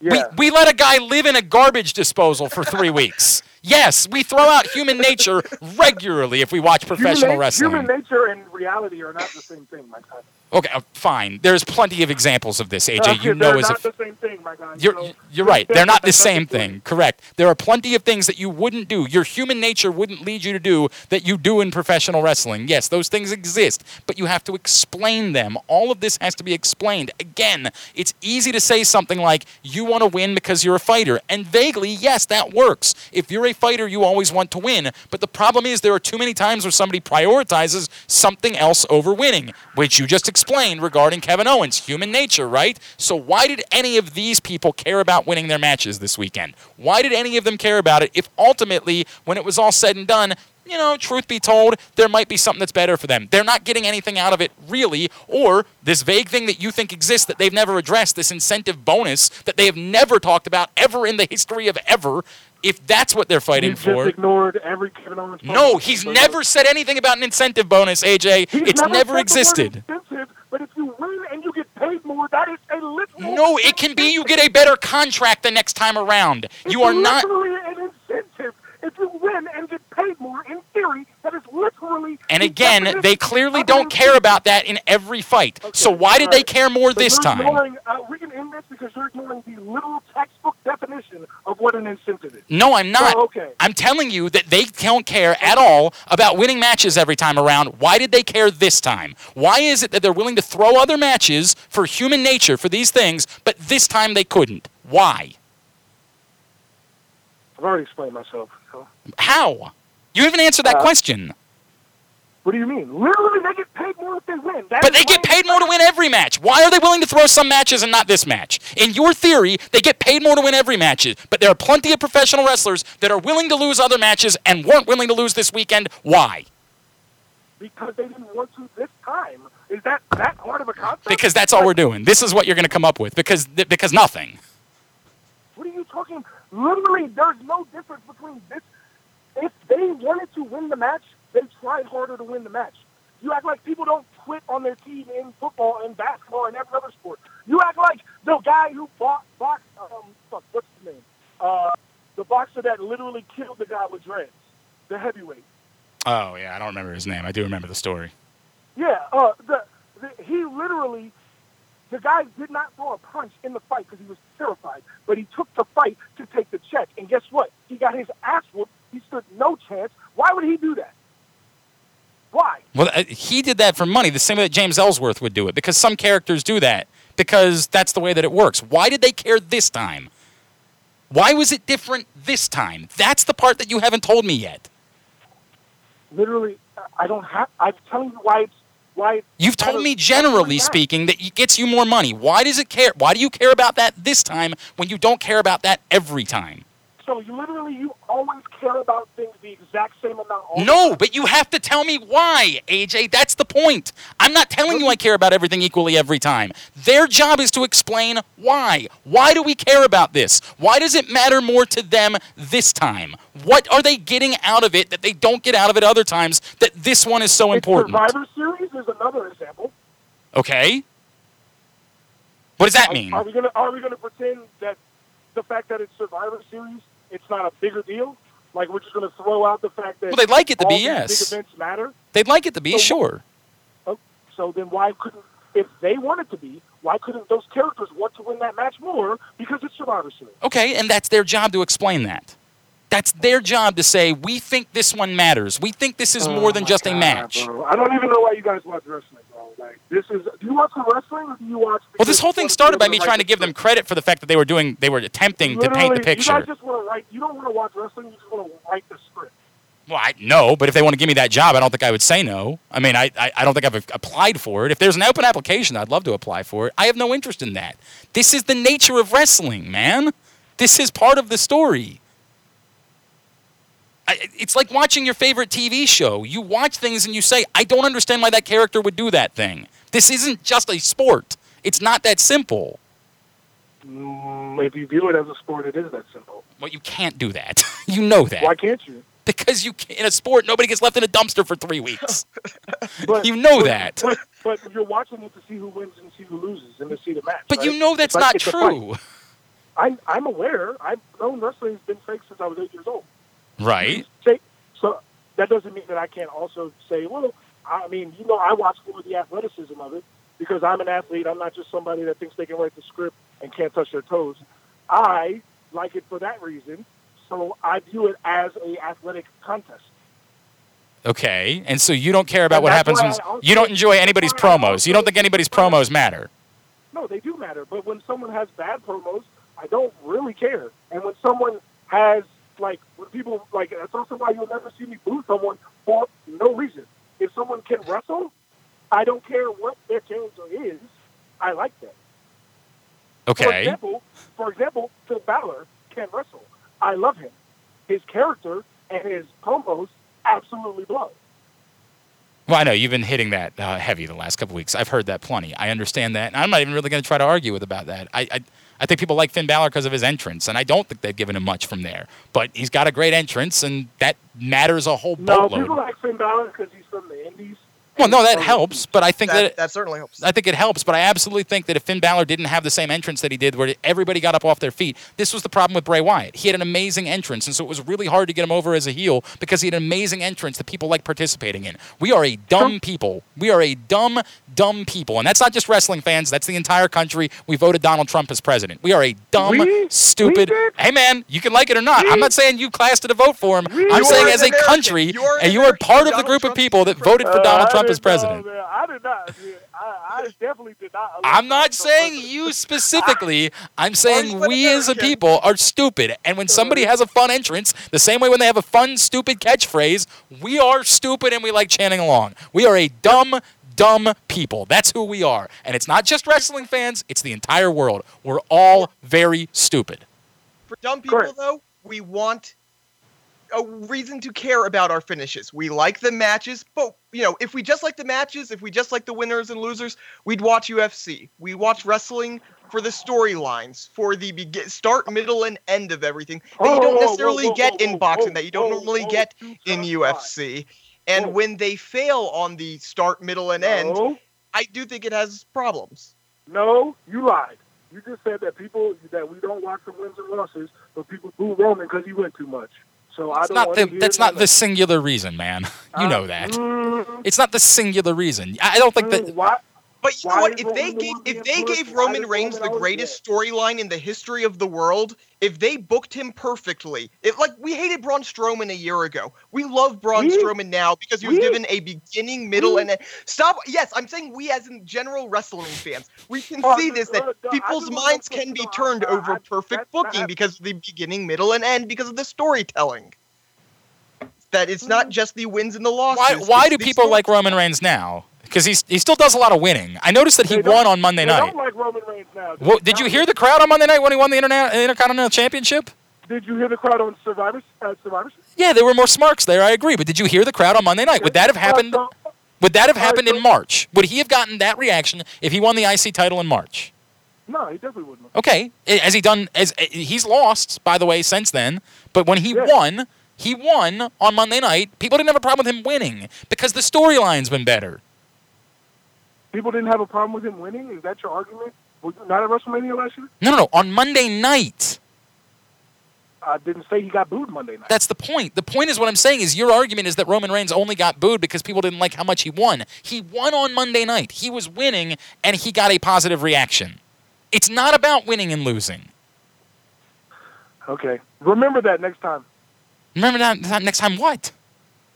Yeah. We, we let a guy live in a garbage disposal for three weeks. Yes, we throw out human nature regularly if we watch professional human, wrestling. Human nature and reality are not the same thing, my guy. Okay, uh, fine. There's plenty of examples of this, A J. No, you know, as not a f- the same thing, my guy. You're, so, you're right. They're not the same thing. Correct. There are plenty of things that you wouldn't do. Your human nature wouldn't lead you to do that you do in professional wrestling. Yes, those things exist, but you have to explain them. All of this has to be explained. Again, it's easy to say something like, you want to win because you're a fighter. And vaguely, yes, that works. If you're a fighter, you always want to win. But the problem is there are too many times where somebody prioritizes something else over winning, which you just explained. Explained regarding Kevin Owens, human nature, right? So why did any of these people care about winning their matches this weekend? Why did any of them care about it if ultimately, when it was all said and done, you know, truth be told, there might be something that's better for them? They're not getting anything out of it, really, or this vague thing that you think exists that they've never addressed, this incentive bonus that they have never talked about ever in the history of ever. If that's what they're fighting he's for, just ignored every Kevin Owens. No, he's so never said anything about an incentive bonus, A J. He's it's never, never existed. But if you win and you get paid more, that is a literal. No, it can be you get a better contract the next time around. It's you are not. An incentive. If you win and get paid more, in theory, that is literally... And again, they clearly don't care about that in every fight. Okay, so why did right. they care more so this time? Ignoring, uh, we can end this because you're ignoring the literal textbook definition of what an incentive is. No, I'm not. So, okay. I'm telling you that they don't care at all about winning matches every time around. Why did they care this time? Why is it that they're willing to throw other matches for human nature, for these things, but this time they couldn't? Why? I've already explained myself. So. How? You haven't answered that uh, question. What do you mean? Literally, they get paid more if they win. That but they get paid more to win every match. Why are they willing to throw some matches and not this match? In your theory, they get paid more to win every match. But there are plenty of professional wrestlers that are willing to lose other matches and weren't willing to lose this weekend. Why? Because they didn't want to this time. Is that, that part of a concept? Because that's all we're doing. This is what you're going to come up with. Because, because nothing. What are you talking about? Literally, there's no difference between this. If they wanted to win the match, They tried harder to win the match. You act like people don't quit on their team in football and basketball and every other sport. You act like the guy who boxed, box, um, fuck, what's his name? Uh, the boxer that literally killed the guy with dreads, the heavyweight. Oh, yeah, I don't remember his name. I do remember the story. Yeah, uh, the, the he literally, the guy did not throw a punch in the fight because he was terrified, but he took the fight to take the check. And guess what? He got his ass whooped. He stood no chance. Why would he do that? Why? Well, he did that for money, the same way that James Ellsworth would do it, because some characters do that, because that's the way that it works. Why did they care this time? Why was it different this time? That's the part that you haven't told me yet. Literally, I don't have... I'm telling you why it's... Why it's You've told me, generally speaking, that it gets you more money. Why does it care? Why do you care about that this time when you don't care about that every time? So you literally, you always care about things the exact same amount. All no, but you have to tell me why, A J. That's the point. I'm not telling you I care about everything equally every time. Their job is to explain why. Why do we care about this? Why does it matter more to them this time? What are they getting out of it that they don't get out of it other times that this one is so it's important? Survivor Series is another example. Okay. What does that mean? Are, are we gonna are we gonna pretend that the fact that it's Survivor Series it's not a bigger deal? Like, we're just going to throw out the fact that well, they'd like it to all be, yes. big events matter? They'd like it to be, so, sure. Oh, so then why couldn't, if they want it to be, why couldn't those characters want to win that match more because it's Survivor Series? Okay, and that's their job to explain that. That's their job to say, we think this one matters. We think this is oh more than just God, a match. Bro. I don't even know why you guys watch wrestling, bro. Like, this is, do you watch the wrestling or do you watch... Well, this whole thing started by me trying to give them credit for the fact that they were doing, they were attempting to paint the picture. You guys just want to write, you don't want to watch wrestling, you just want to write the script. Well, I, no, but if they want to give me that job, I don't think I would say no. I mean, I, I, I don't think I've applied for it. If there's an open application, I'd love to apply for it. I have no interest in that. This is the nature of wrestling, man. This is part of the story. It's like watching your favorite T V show. You watch things and you say, I don't understand why that character would do that thing. This isn't just a sport. It's not that simple. Mm, if you view it as a sport, it is that simple. Well, you can't do that. You know that. Why can't you? Because you can't, in a sport, nobody gets left in a dumpster for three weeks. but, you know but, that. But, but you're watching it to see who wins and see who loses and to see the match. But right? You know that's it's not like, true. I'm, I'm aware. I've known wrestling has been fake since I was eight years old. Right. So that doesn't mean that I can't also say, well, I mean, you know, I watch for the athleticism of it because I'm an athlete. I'm not just somebody that thinks they can write the script and can't touch their toes. I like it for that reason. So I view it as an athletic contest. Okay. And so you don't care about and what happens. When also, you don't enjoy anybody's promos. You don't think anybody's promos matter. No, they do matter. But when someone has bad promos, I don't really care. And when someone has... Like, when people, like, that's also why you'll never see me boo someone for no reason. If someone can wrestle, I don't care what their character is, I like that. Okay. For example, for example, Finn Balor can wrestle. I love him. His character and his combos absolutely blow. Well, I know you've been hitting that uh, heavy the last couple weeks. I've heard that plenty. I understand that. And I'm not even really going to try to argue with about that. I, I I think people like Finn Balor because of his entrance, and I don't think they've given him much from there. But he's got a great entrance, and that matters a whole boatload. No, people like Finn Balor because he's from the Indies. Well, no, that helps, but I think that, that... That certainly helps. I think it helps, but I absolutely think that if Finn Balor didn't have the same entrance that he did where everybody got up off their feet, this was the problem with Bray Wyatt. He had an amazing entrance, and so it was really hard to get him over as a heel because he had an amazing entrance that people like participating in. We are a dumb people. We are a dumb, dumb people, and that's not just wrestling fans. That's the entire country. We voted Donald Trump as president. We are a dumb, we? stupid... We hey, man, you can like it or not. We? I'm not saying you classed it to vote for him. We? I'm you saying as a American. country, you and you are part of Donald the group Trump's of people that voted for uh, Donald Trump as president. No, I did not. I, I definitely did not. I'm not saying president. you specifically. I'm saying we American. as a people are stupid. And when somebody has a fun entrance, the same way when they have a fun, stupid catchphrase, we are stupid and we like chanting along. We are a dumb, dumb people. That's who we are. And it's not just wrestling fans. It's the entire world. We're all very stupid. For dumb people, Correct. though, we want a reason to care about our finishes. We like the matches, but you know, if we just like the matches, if we just like the winners and losers, we'd watch U F C. We watch wrestling for the storylines, for the be- start, middle, and end of everything that you don't necessarily get in boxing, that you don't normally get in U F C. And well, when they fail on the start, middle, and no, end, I do think it has problems. No, you lied. You just said that people, that we don't watch the wins and losses, but people boo Roman because he went too much. So I don't not the, that's not the singular reason, man. You uh, know that. Mm, it's not the singular reason. I don't think that. Why, but you know what? If they gave if they gave Roman Reigns the greatest storyline in the history of the world, if they booked him perfectly, if like we hated Braun Strowman a year ago, we love Braun we? Strowman now because he was we? given a beginning, middle, we? and a, stop. Yes, I'm saying we as in general wrestling fans, we can oh, see this uh, that uh, people's minds can be turned uh, over I, perfect booking not, because of the beginning, middle, and end because of the storytelling. That it's not just the wins and the losses. Why, why do people story- like Roman Reigns now? Because he he still does a lot of winning. I noticed that he won on Monday night. I don't like Roman Reigns now. Well, did you hear the crowd on Monday night when he won the Interna- Intercontinental Championship? Did you hear the crowd on Survivor uh, Survivor? Yeah, there were more smarks there. I agree, but did you hear the crowd on Monday night? Would that have happened? Would that have happened in March? Would he have gotten that reaction if he won the I C title in March? No, he definitely wouldn't. Okay, has he done? As he's lost, by the way, since then. But when he yeah. won, he won on Monday night. People didn't have a problem with him winning because the storyline's been better. People didn't have a problem with him winning? Is that your argument? Were you not at WrestleMania last year? No, no, no. On Monday night. I didn't say he got booed Monday night. That's the point. The point is what I'm saying is your argument is that Roman Reigns only got booed because people didn't like how much he won. He won on Monday night. He was winning, and he got a positive reaction. It's not about winning and losing. Okay. Remember that next time. Remember that next time what?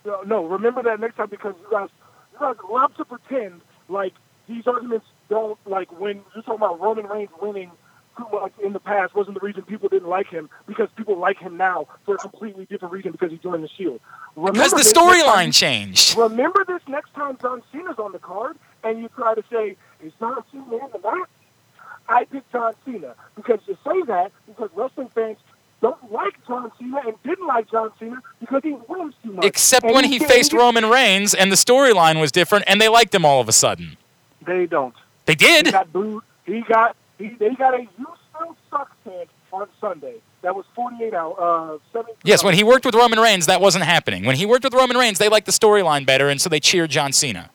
No, no, remember that next time because you guys, you guys love to pretend like these arguments don't, like when you're talking about Roman Reigns winning too much in the past wasn't the reason people didn't like him, because people like him now for a completely different reason because he joined the Shield. Remember because the storyline changed. Remember this next time John Cena's on the card and you try to say, is John Cena in the match? I picked John Cena. Because you say that because wrestling fans don't like John Cena and didn't like John Cena because he wins too much. Except and when he, he faced he Roman Reigns and the storyline was different and they liked him all of a sudden. They don't. They did. He got booed. He got he, they got a "you still suck" tag on Sunday. That was forty-eight hours. Uh, yes, when he worked with Roman Reigns, that wasn't happening. When he worked with Roman Reigns, they liked the storyline better, and so they cheered John Cena.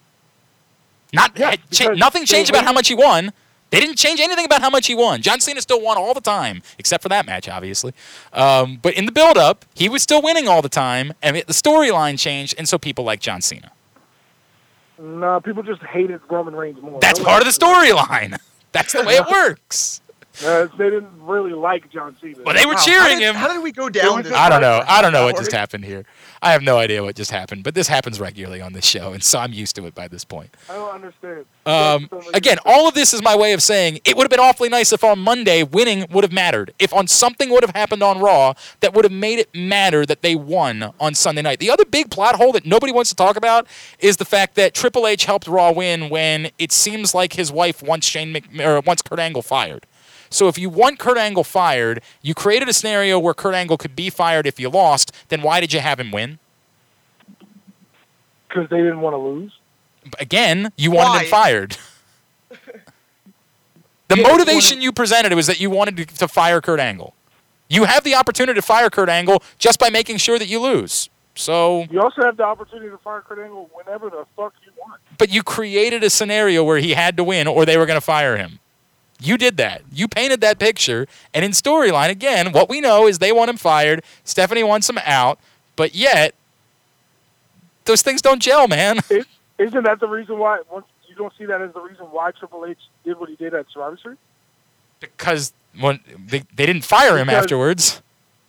Not yes, cha- nothing changed about how much he won. They didn't change anything about how much he won. John Cena still won all the time, except for that match, obviously. Um, but in the build-up, he was still winning all the time, and it, the storyline changed, and so people like John Cena. No, people just hated Roman Reigns more. That's part of the storyline. That's the way it works. Uh, they didn't really like John Cena. But they were wow, cheering how did, him. How did we go down this? I don't know. I don't know what just happened here. I have no idea what just happened, but this happens regularly on this show, and so I'm used to it by this point. I don't understand. Um, again, all of this is my way of saying it would have been awfully nice if on Monday winning would have mattered. If on something would have happened on Raw that would have made it matter that they won on Sunday night. The other big plot hole that nobody wants to talk about is the fact that Triple H helped Raw win when it seems like his wife wants Shane Mc- or wants Kurt Angle fired. So if you want Kurt Angle fired, you created a scenario where Kurt Angle could be fired if you lost, then why did you have him win? Because they didn't want to lose. Again, you why? wanted him fired. The yeah, motivation you presented was that you wanted to, to fire Kurt Angle. You have the opportunity to fire Kurt Angle just by making sure that you lose. So you also have the opportunity to fire Kurt Angle whenever the fuck you want. But you created a scenario where he had to win or they were going to fire him. You did that. You painted that picture. And in storyline, again, what we know is they want him fired. Stephanie wants him out. But yet, those things don't gel, man. It, isn't that the reason why once you don't see that as the reason why Triple H did what he did at Survivor Series? Because when they, they didn't fire him because, afterwards.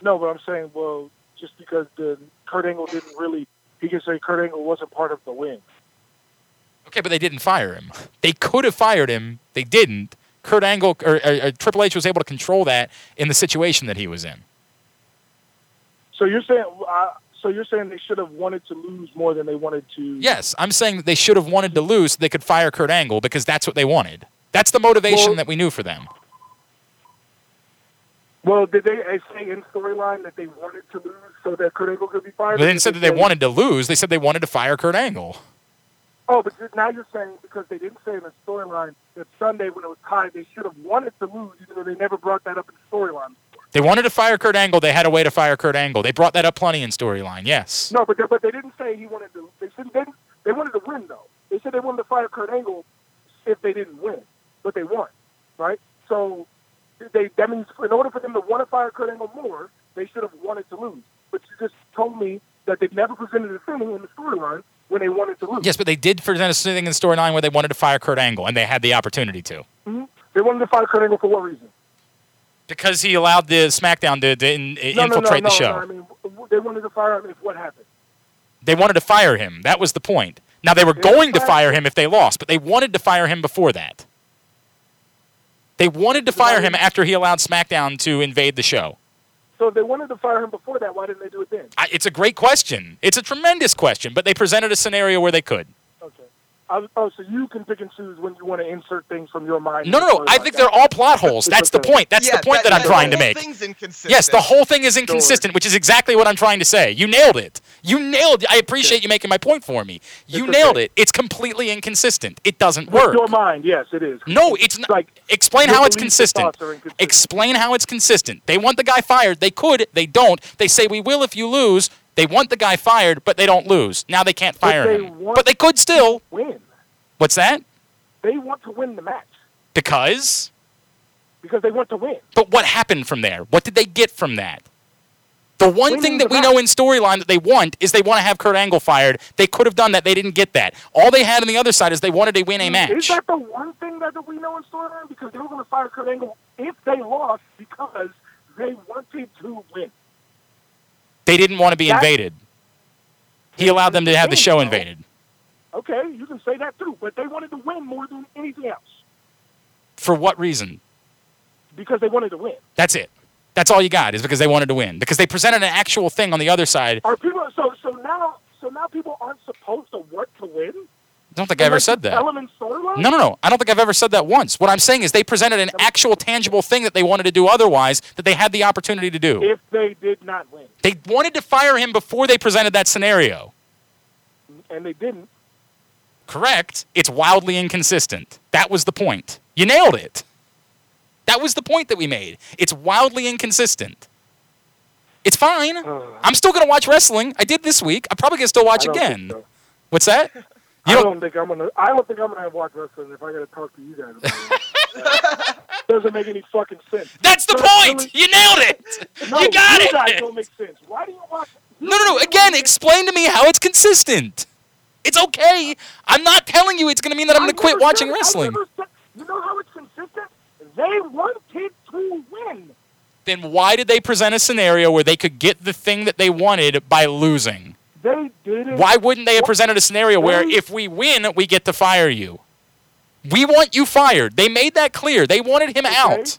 No, but I'm saying, well, just because the Kurt Angle didn't really, he can say Kurt Angle wasn't part of the win. Okay, but they didn't fire him. They could have fired him. They didn't. Kurt Angle, or, or, or Triple H was able to control that in the situation that he was in. So you're saying, uh, so you're saying they should have wanted to lose more than they wanted to... Yes, I'm saying that they should have wanted to lose so they could fire Kurt Angle because that's what they wanted. That's the motivation well, that we knew for them. Well, did they say in storyline that they wanted to lose so that Kurt Angle could be fired? They didn't say that they wanted to lose. They said they wanted to fire Kurt Angle. Oh, but now you're saying because they didn't say in the storyline that Sunday when it was tied, they should have wanted to lose, even though they never brought that up in the storyline before. They wanted to fire Kurt Angle. They had a way to fire Kurt Angle. They brought that up plenty in storyline, yes. No, but they, but they didn't say he wanted to. They said they, they wanted to win, though. They said they wanted to fire Kurt Angle if they didn't win, but they won, right? So they that means in order for them to want to fire Kurt Angle more, they should have wanted to lose. But you just told me that they never presented a thing in the storyline when they wanted to lose. Yes, but they did present a thing in the storyline where they wanted to fire Kurt Angle, and they had the opportunity to. Mm-hmm. They wanted to fire Kurt Angle for what reason? Because he allowed the SmackDown to, to in, no, infiltrate no, no, the no, show. No, I mean, they wanted to fire him if what happened? They wanted to fire him. That was the point. Now, they were they going to fire him if they lost, but they wanted to fire him before that. They wanted to fire him after he allowed SmackDown to invade the show. So if they wanted to fire him before that, why didn't they do it then? I, it's a great question. It's a tremendous question, but they presented a scenario where they could. Okay. I, oh, so you can pick and choose when you want to insert things from your mind. No, no, no. I like think that. They're all plot holes. That's the point. That's yeah, the point that, that I'm trying to make. The whole thing's inconsistent. Yes, the whole thing is inconsistent, sure. Which is exactly what I'm trying to say. You nailed it. You nailed it. I appreciate okay. you making my point for me. You it's nailed okay. it. It's completely inconsistent. It doesn't with work. With your mind, yes, it is. No, it's not. Like, explain how it's consistent. Explain how it's consistent. They want the guy fired. They could. They don't. They say, we will if you lose. They want the guy fired, but they don't lose. Now they can't fire they him. But they could still win. What's that? They want to win the match. Because? Because they want to win. But what happened from there? What did they get from that? The one Winning thing that we match. know in storyline that they want is they want to have Kurt Angle fired. They could have done that. They didn't get that. All they had on the other side is they wanted to win a match. Is that the one thing that we know in storyline? Because they were going to fire Kurt Angle if they lost because they wanted to win. They didn't want to be invaded. He allowed them to have the show invaded. Okay, you can say that too, but they wanted to win more than anything else. For what reason? Because they wanted to win. That's it. That's all you got is because they wanted to win. Because they presented an actual thing on the other side. Are people so so now so now people aren't supposed to work to win? I don't think I ever said that. Element storyline? No, no, no. I don't think I've ever said that once. What I'm saying is they presented an actual, tangible thing that they wanted to do otherwise that they had the opportunity to do. If they did not win. They wanted to fire him before they presented that scenario. And they didn't. Correct. It's wildly inconsistent. That was the point. You nailed it. That was the point that we made. It's wildly inconsistent. It's fine. I'm still going to watch wrestling. I did this week. I probably can still watch again. So. What's that? You I don't think I'm gonna. I don't think I'm gonna watch wrestling if I gotta talk to you guys about it. Doesn't make any fucking sense. That's the point. Really, you nailed it. No, you got you it. Guys don't make sense. Why do you watch? You no, no, no. Again, explain to me how it's consistent. It's okay. I'm not telling you it's gonna mean that I'm gonna quit watching said, wrestling. Said, you know how it's consistent? They wanted to win. Then why did they present a scenario where they could get the thing that they wanted by losing? They didn't. Why wouldn't they have presented a scenario where if we win, we get to fire you? We want you fired. They made that clear. They wanted him okay. out.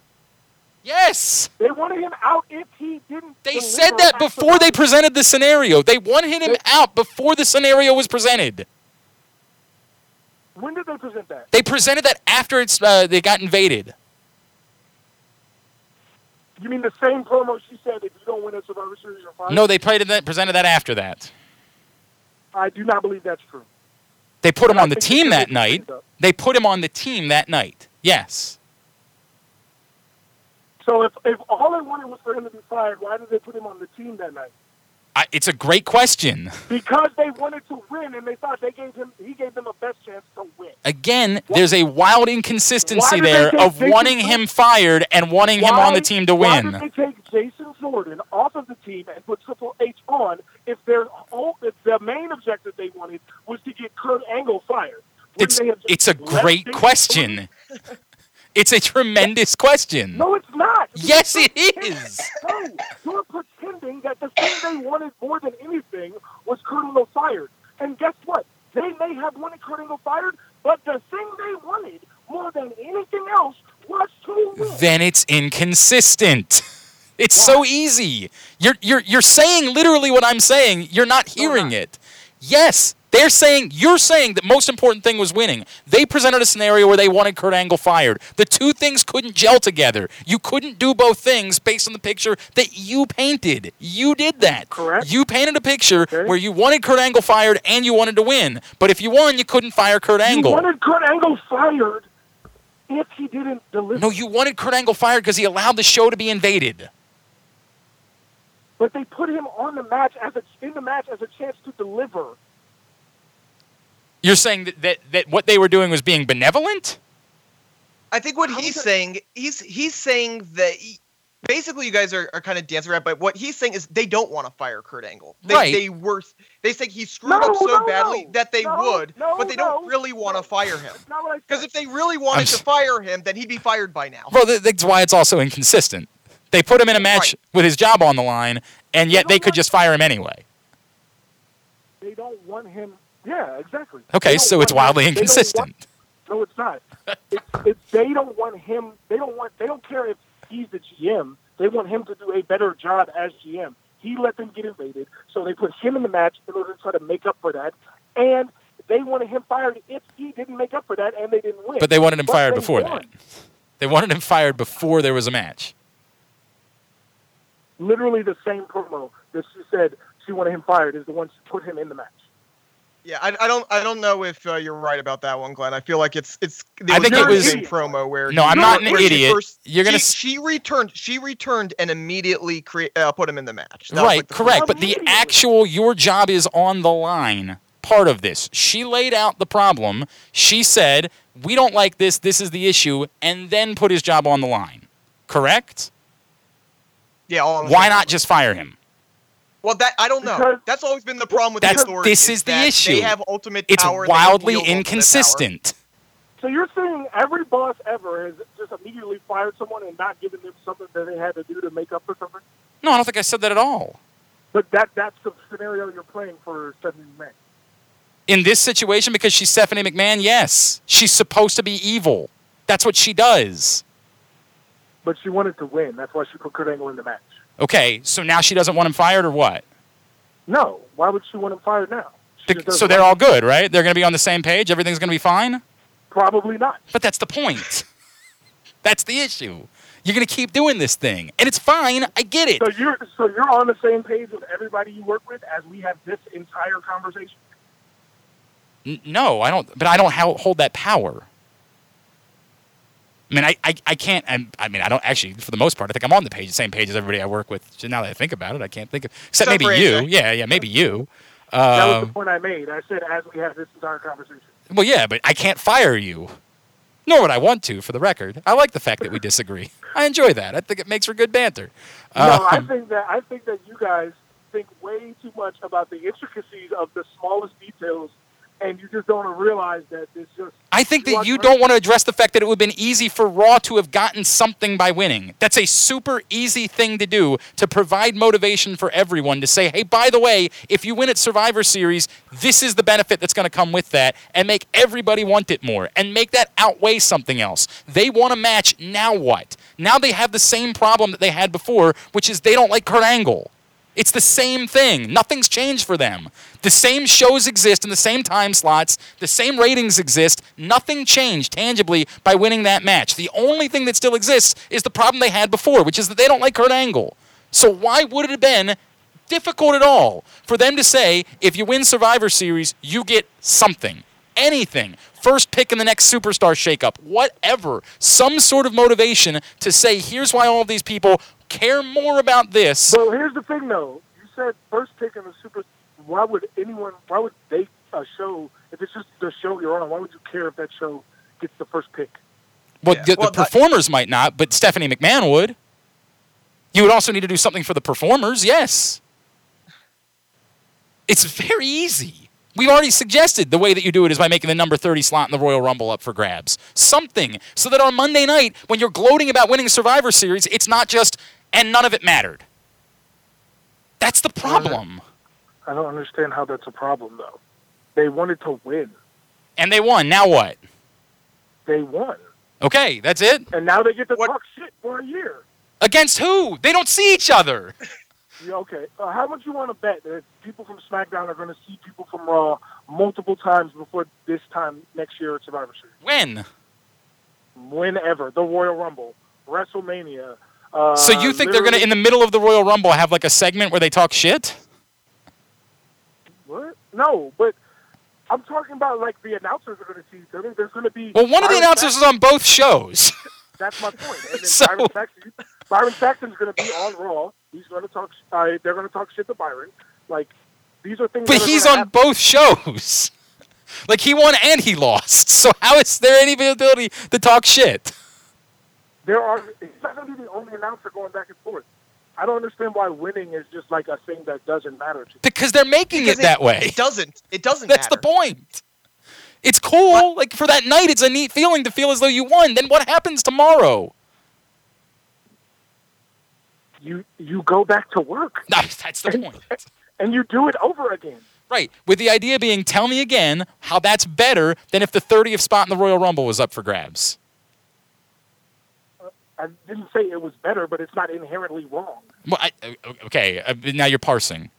Yes. They wanted him out if he didn't. They said that before they presented the scenario. They wanted him they, out before the scenario was presented. When did they present that? They presented that after it's uh, they got invaded. You mean the same promo she said, if you don't win a Survivor Series, you're fired? No, they played that, presented that after that. I do not believe that's true. They put him on the team that night. They put him on the team that night. Yes. So if if all they wanted was for him to be fired, why did they put him on the team that night? I, it's a great question. Because they wanted to win, and they thought they gave him he gave them a best chance to win. Again, what? There's a wild inconsistency there of wanting him fired and wanting why, him on the team to win. Why did they take Jason Jordan off of the team and put Triple H on if their whole, if the main objective they wanted was to get Kurt Angle fired? It's, it's a great question. It's a tremendous question. No, it's not. Yes, it is. No, you're pretending that the thing they wanted more than anything was Kurt Angle fired. And guess what? They may have wanted Kurt Angle fired, but the thing they wanted more than anything else was to win. Then it's inconsistent. It's wow. so easy. You're you're you're saying literally what I'm saying. You're not hearing no, it. Yes. They're saying, you're saying that most important thing was winning. They presented a scenario where they wanted Kurt Angle fired. The two things couldn't gel together. You couldn't do both things based on the picture that you painted. You did that. Correct. You painted a picture okay. where you wanted Kurt Angle fired and you wanted to win. But if you won, you couldn't fire Kurt Angle. You wanted Kurt Angle fired if he didn't deliver. No, you wanted Kurt Angle fired because he allowed the show to be invaded. But they put him on the match as a, in the match as a chance to deliver. You're saying that, that, that what they were doing was being benevolent? I think what he's saying, he's he's saying that he, basically you guys are, are kind of dancing around, but what he's saying is they don't want to fire Kurt Angle. They, right. They were they say he screwed no, up so no, badly no, that they no, would, no, but they no, don't really want to no. fire him. Because if they really wanted just... to fire him, then he'd be fired by now. Well, that's why it's also inconsistent. They put him in a match right. with his job on the line, and yet they, they could just fire him anyway. They don't want him. Yeah, exactly. Okay, so it's wildly him. inconsistent. No, it's not. It's, it's, they don't want him. They don't want. They don't care if he's the G M. They want him to do a better job as G M. He let them get invaded, so they put him in the match in order to try to make up for that. And they wanted him fired if he didn't make up for that, and they didn't win. But they wanted him but fired before won. that. They wanted him fired before there was a match. Literally the same promo that she said she wanted him fired is the one she put him in the match. Yeah, I, I don't. I don't know if uh, you're right about that one, Glenn. I feel like it's it's. I think it was in promo where no, I'm not an idiot. First, you're gonna. She, she returned. She returned and immediately create, uh, put him in the match. That right, like the correct. But the actual your job is on the line part of this. She laid out the problem. She said we don't like this. This is the issue, and then put his job on the line. Correct. Yeah. All Why not just fire him? Well, that I don't know. Because that's always been the problem with the authority. This is the issue. They have ultimate power. It's wildly inconsistent. So you're saying every boss ever has just immediately fired someone and not given them something that they had to do to make up for something? No, I don't think I said that at all. But that that's the scenario you're playing for Stephanie McMahon. In this situation, because she's Stephanie McMahon, yes. She's supposed to be evil. That's what she does. But she wanted to win. That's why she put Kurt Angle in the match. Okay, so now she doesn't want him fired or what? No, why would she want him fired now? The, so they're all good, right? They're going to be on the same page? Everything's going to be fine? Probably not. But that's the point. That's the issue. You're going to keep doing this thing, and it's fine. I get it. So you're so you're on the same page with everybody you work with as we have this entire conversation? N- no, I don't. But I don't ha- hold that power. I mean, I, I, I can't, I'm, I mean, I don't actually, for the most part, I think I'm on the page, the same page as everybody I work with. So now that I think about it, I can't think of, except Separate, maybe you. Right? Yeah, yeah, maybe you. Uh, that was the point I made. I said, as we have this entire conversation. Well, yeah, but I can't fire you. Nor would I want to, for the record. I like the fact that we disagree. I enjoy that. I think it makes for good banter. No, um, I think that, I think that you guys think way too much about the intricacies of the smallest details. And you just don't realize that it's just... I think that you don't want to address the fact that it would have been easy for Raw to have gotten something by winning. That's a super easy thing to do, to provide motivation for everyone to say, hey, by the way, if you win at Survivor Series, this is the benefit that's going to come with that, and make everybody want it more, and make that outweigh something else. They want a match, now what? Now they have the same problem that they had before, which is they don't like Kurt Angle. It's the same thing. Nothing's changed for them. The same shows exist in the same time slots. The same ratings exist. Nothing changed tangibly by winning that match. The only thing that still exists is the problem they had before, which is that they don't like Kurt Angle. So why would it have been difficult at all for them to say, if you win Survivor Series, you get something, anything, first pick in the next superstar shakeup, whatever, some sort of motivation to say, here's why all these people care more about this. Well, here's the thing, though. You said first pick in the super. Why would anyone? Why would they uh, show if it's just the show you're on? Why would you care if that show gets the first pick? Well, yeah. the, well the performers I, might not, but Stephanie McMahon would. You would also need to do something for the performers. Yes, it's very easy. We've already suggested the way that you do it is by making the number thirty slot in the Royal Rumble up for grabs. Something so that on Monday night, when you're gloating about winning Survivor Series, it's not just. And none of it mattered. That's the problem. I don't understand how that's a problem, though. They wanted to win. And they won. Now what? They won. Okay, that's it? And now they get to what? talk shit for a year. Against who? They don't see each other. Yeah, okay. Uh, how much you want to bet that people from SmackDown are going to see people from Raw multiple times before this time next year at Survivor Series? When? Whenever. The Royal Rumble. WrestleMania. Uh, so you think they're going to, in the middle of the Royal Rumble, have like a segment where they talk shit? What? No, but I'm talking about like the announcers are going to see each other. There's going to be... Well, one Byron of the announcers Saxton. is on both shows. That's my point. And then so... Byron Saxton, Byron Saxton's going to be on Raw. He's going to talk. Uh, they're going to talk shit to Byron. Like, these are things. But that are he's on happen. both shows. Like, he won and he lost. So how is there any ability to talk shit? There are. He's not going to be the only announcer going back and forth. I don't understand why winning is just like a thing that doesn't matter to you. Because they're making because it, it that way. It doesn't. It doesn't. That's matter. the point. It's cool. What? Like, for that night, it's a neat feeling to feel as though you won. Then what happens tomorrow? You you go back to work. No, that's the and, point. And you do it over again. Right. With the idea being, tell me again how that's better than if the thirtieth spot in the Royal Rumble was up for grabs. Uh, I didn't say it was better, but it's not inherently wrong. Well, I, okay, uh, now you're parsing.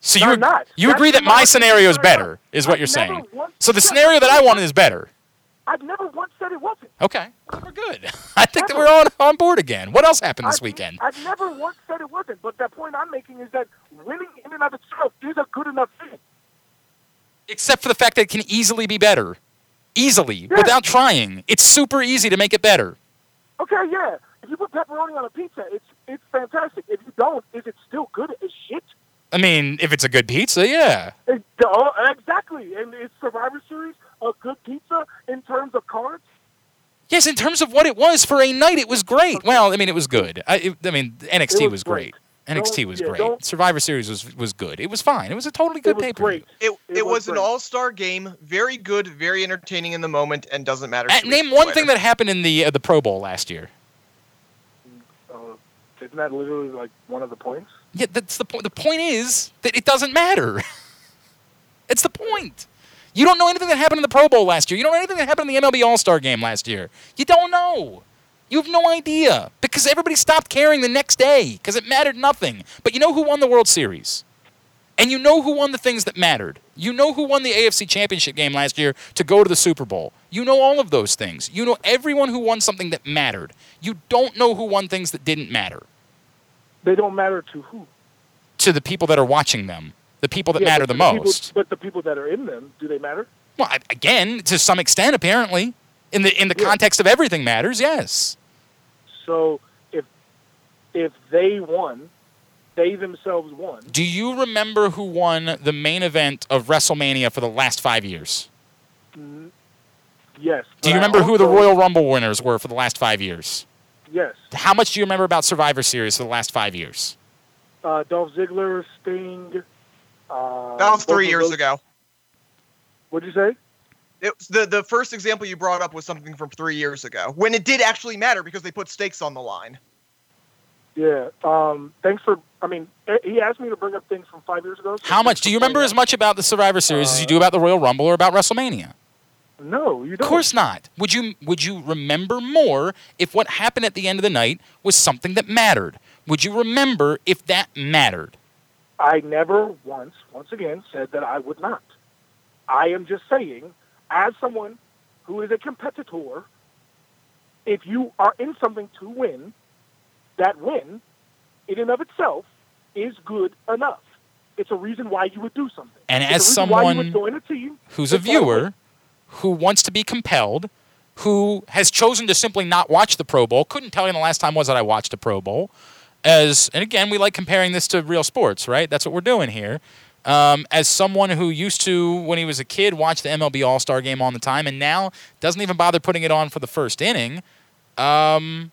So no, you're not. You that's agree that my scenario is better, is what I've you're saying. So the scenario that I wanted is better. I've never once said it wasn't. Okay, we're good. I think never. that we're on, on board again. What else happened this I've, weekend? I've never once said it wasn't, but the point I'm making is that winning in and of itself is a good enough thing. Except for the fact that it can easily be better. Easily, yeah. Without trying. It's super easy to make it better. Okay, yeah. If you put pepperoni on a pizza, it's it's fantastic. If you don't, is it still good as shit? I mean, if it's a good pizza, yeah. It, oh, exactly. And it's Survivor Series, a good pizza in terms of cards? Yes, in terms of what it was for a night, it was great. Okay. Well, I mean, it was good. I, it, I mean, N X T was, was great. great. N X T was yeah, great. Survivor Series was, was good. It was fine. It was a totally good pay-per-view. It, it, it was, was an all-star game. Very good, very entertaining in the moment, and doesn't matter. At, name one thing that happened in the uh, the Pro Bowl last year. Uh, isn't that literally like one of the points? Yeah, that's the point. The point is that it doesn't matter. It's the point. You don't know anything that happened in the Pro Bowl last year. You don't know anything that happened in the M L B All-Star Game last year. You don't know. You have no idea. Because everybody stopped caring the next day because it mattered nothing. But you know who won the World Series. And you know who won the things that mattered. You know who won the A F C Championship game last year to go to the Super Bowl. You know all of those things. You know everyone who won something that mattered. You don't know who won things that didn't matter. They don't matter to who? To the people that are watching them. The people that yeah, matter the, the most. People, but the people that are in them, do they matter? Well, I, again, to some extent, apparently. In the in the yeah. context of everything matters, yes. So, if if they won, they themselves won. Do you remember who won the main event of WrestleMania for the last five years? Mm-hmm. Yes. Do you remember who the Royal Rumble winners were for the last five years? Yes. How much do you remember about Survivor Series for the last five years? Uh, Dolph Ziggler, Sting... Uh, that was three years those... ago. What'd you say? It, the the first example you brought up was something from three years ago, when it did actually matter because they put stakes on the line. Yeah. Um, thanks for... I mean, he asked me to bring up things from five years ago. So How much? Do you remember as much about the Survivor Series uh, as you do about the Royal Rumble or about WrestleMania? No, you don't. Of course not. Would you, would you remember more if what happened at the end of the night was something that mattered? Would you remember if that mattered? I never once, once again, said that I would not. I am just saying, as someone who is a competitor, if you are in something to win, that win, in and of itself, is good enough. It's a reason why you would do something. And it's as someone join a team, who's a viewer, who wants to be compelled, who has chosen to simply not watch the Pro Bowl, couldn't tell you the last time was that I watched a Pro Bowl, As and again, we like comparing this to real sports, right? That's what we're doing here. Um, as someone who used to, when he was a kid, watch the M L B All-Star Game on the time, and now doesn't even bother putting it on for the first inning, um,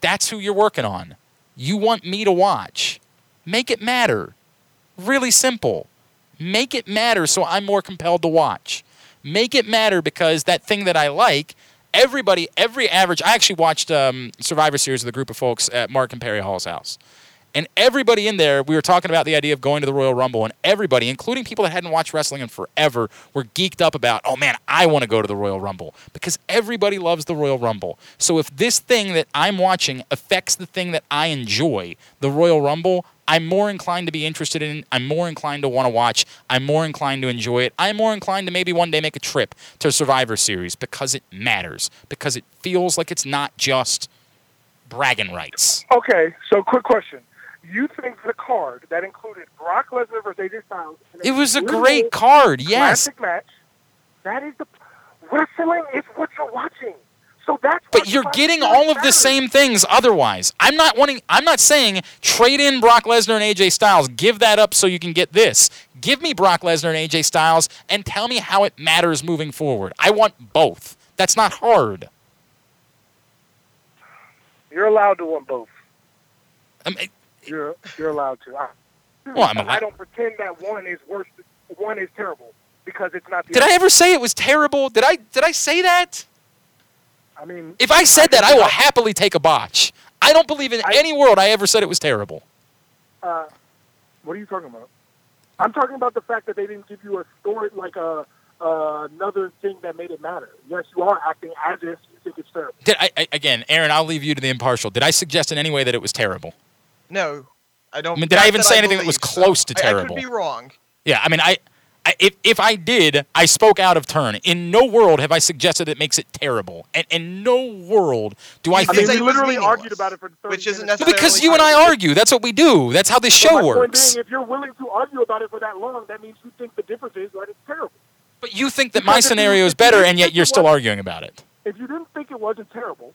that's who you're working on. You want me to watch. Make it matter. Really simple. Make it matter so I'm more compelled to watch. Make it matter because that thing that I like... Everybody, every average... I actually watched um, Survivor Series with a group of folks at Mark and Perry Hall's house. And everybody in there, we were talking about the idea of going to the Royal Rumble, and everybody, including people that hadn't watched wrestling in forever, were geeked up about, oh man, I want to go to the Royal Rumble. Because everybody loves the Royal Rumble. So if this thing that I'm watching affects the thing that I enjoy, the Royal Rumble, I'm more inclined to be interested in, I'm more inclined to want to watch, I'm more inclined to enjoy it, I'm more inclined to maybe one day make a trip to Survivor Series because it matters, because it feels like it's not just bragging rights. Okay, so quick question. You think the card that included Brock Lesnar versus A J Styles... It was a great card, yes. Classic match. That is the... Wrestling is what you're watching. So that's but you're getting all of the same things otherwise. I'm not wanting. I'm not saying trade in Brock Lesnar and A J Styles. Give that up so you can get this. Give me Brock Lesnar and A J Styles and tell me how it matters moving forward. I want both. That's not hard. You're allowed to want both. I mean, you're you're allowed to. I, well, I'm allowed. I don't pretend that one is worse. One is terrible because it's not. The did other. I ever say it was terrible? Did I did I say that? I mean, if I said I that, I will I, happily take a botch. I don't believe in I, any world I ever said it was terrible. Uh, what are you talking about? I'm talking about the fact that they didn't give you a story, like a, uh, another thing that made it matter. Yes, you are acting as if you think it's terrible. Did I, I, again, Aaron, I'll leave you to the impartial. Did I suggest in any way that it was terrible? No, I don't. I mean, did I even say I anything that was close so. to terrible? I, I could be wrong. Yeah, I mean, I... I, if if I did, I spoke out of turn. In no world have I suggested it makes it terrible. And in no world do I, I think... Mean, we literally argued about it for thirty which isn't necessarily minutes. Because you and I argue. That's what we do. That's how this show my works. Point being, if you're willing to argue about it for that long, that means you think the difference is that it's terrible. But you think that because my scenario is better, and yet you're still arguing about it. If you didn't think it wasn't terrible...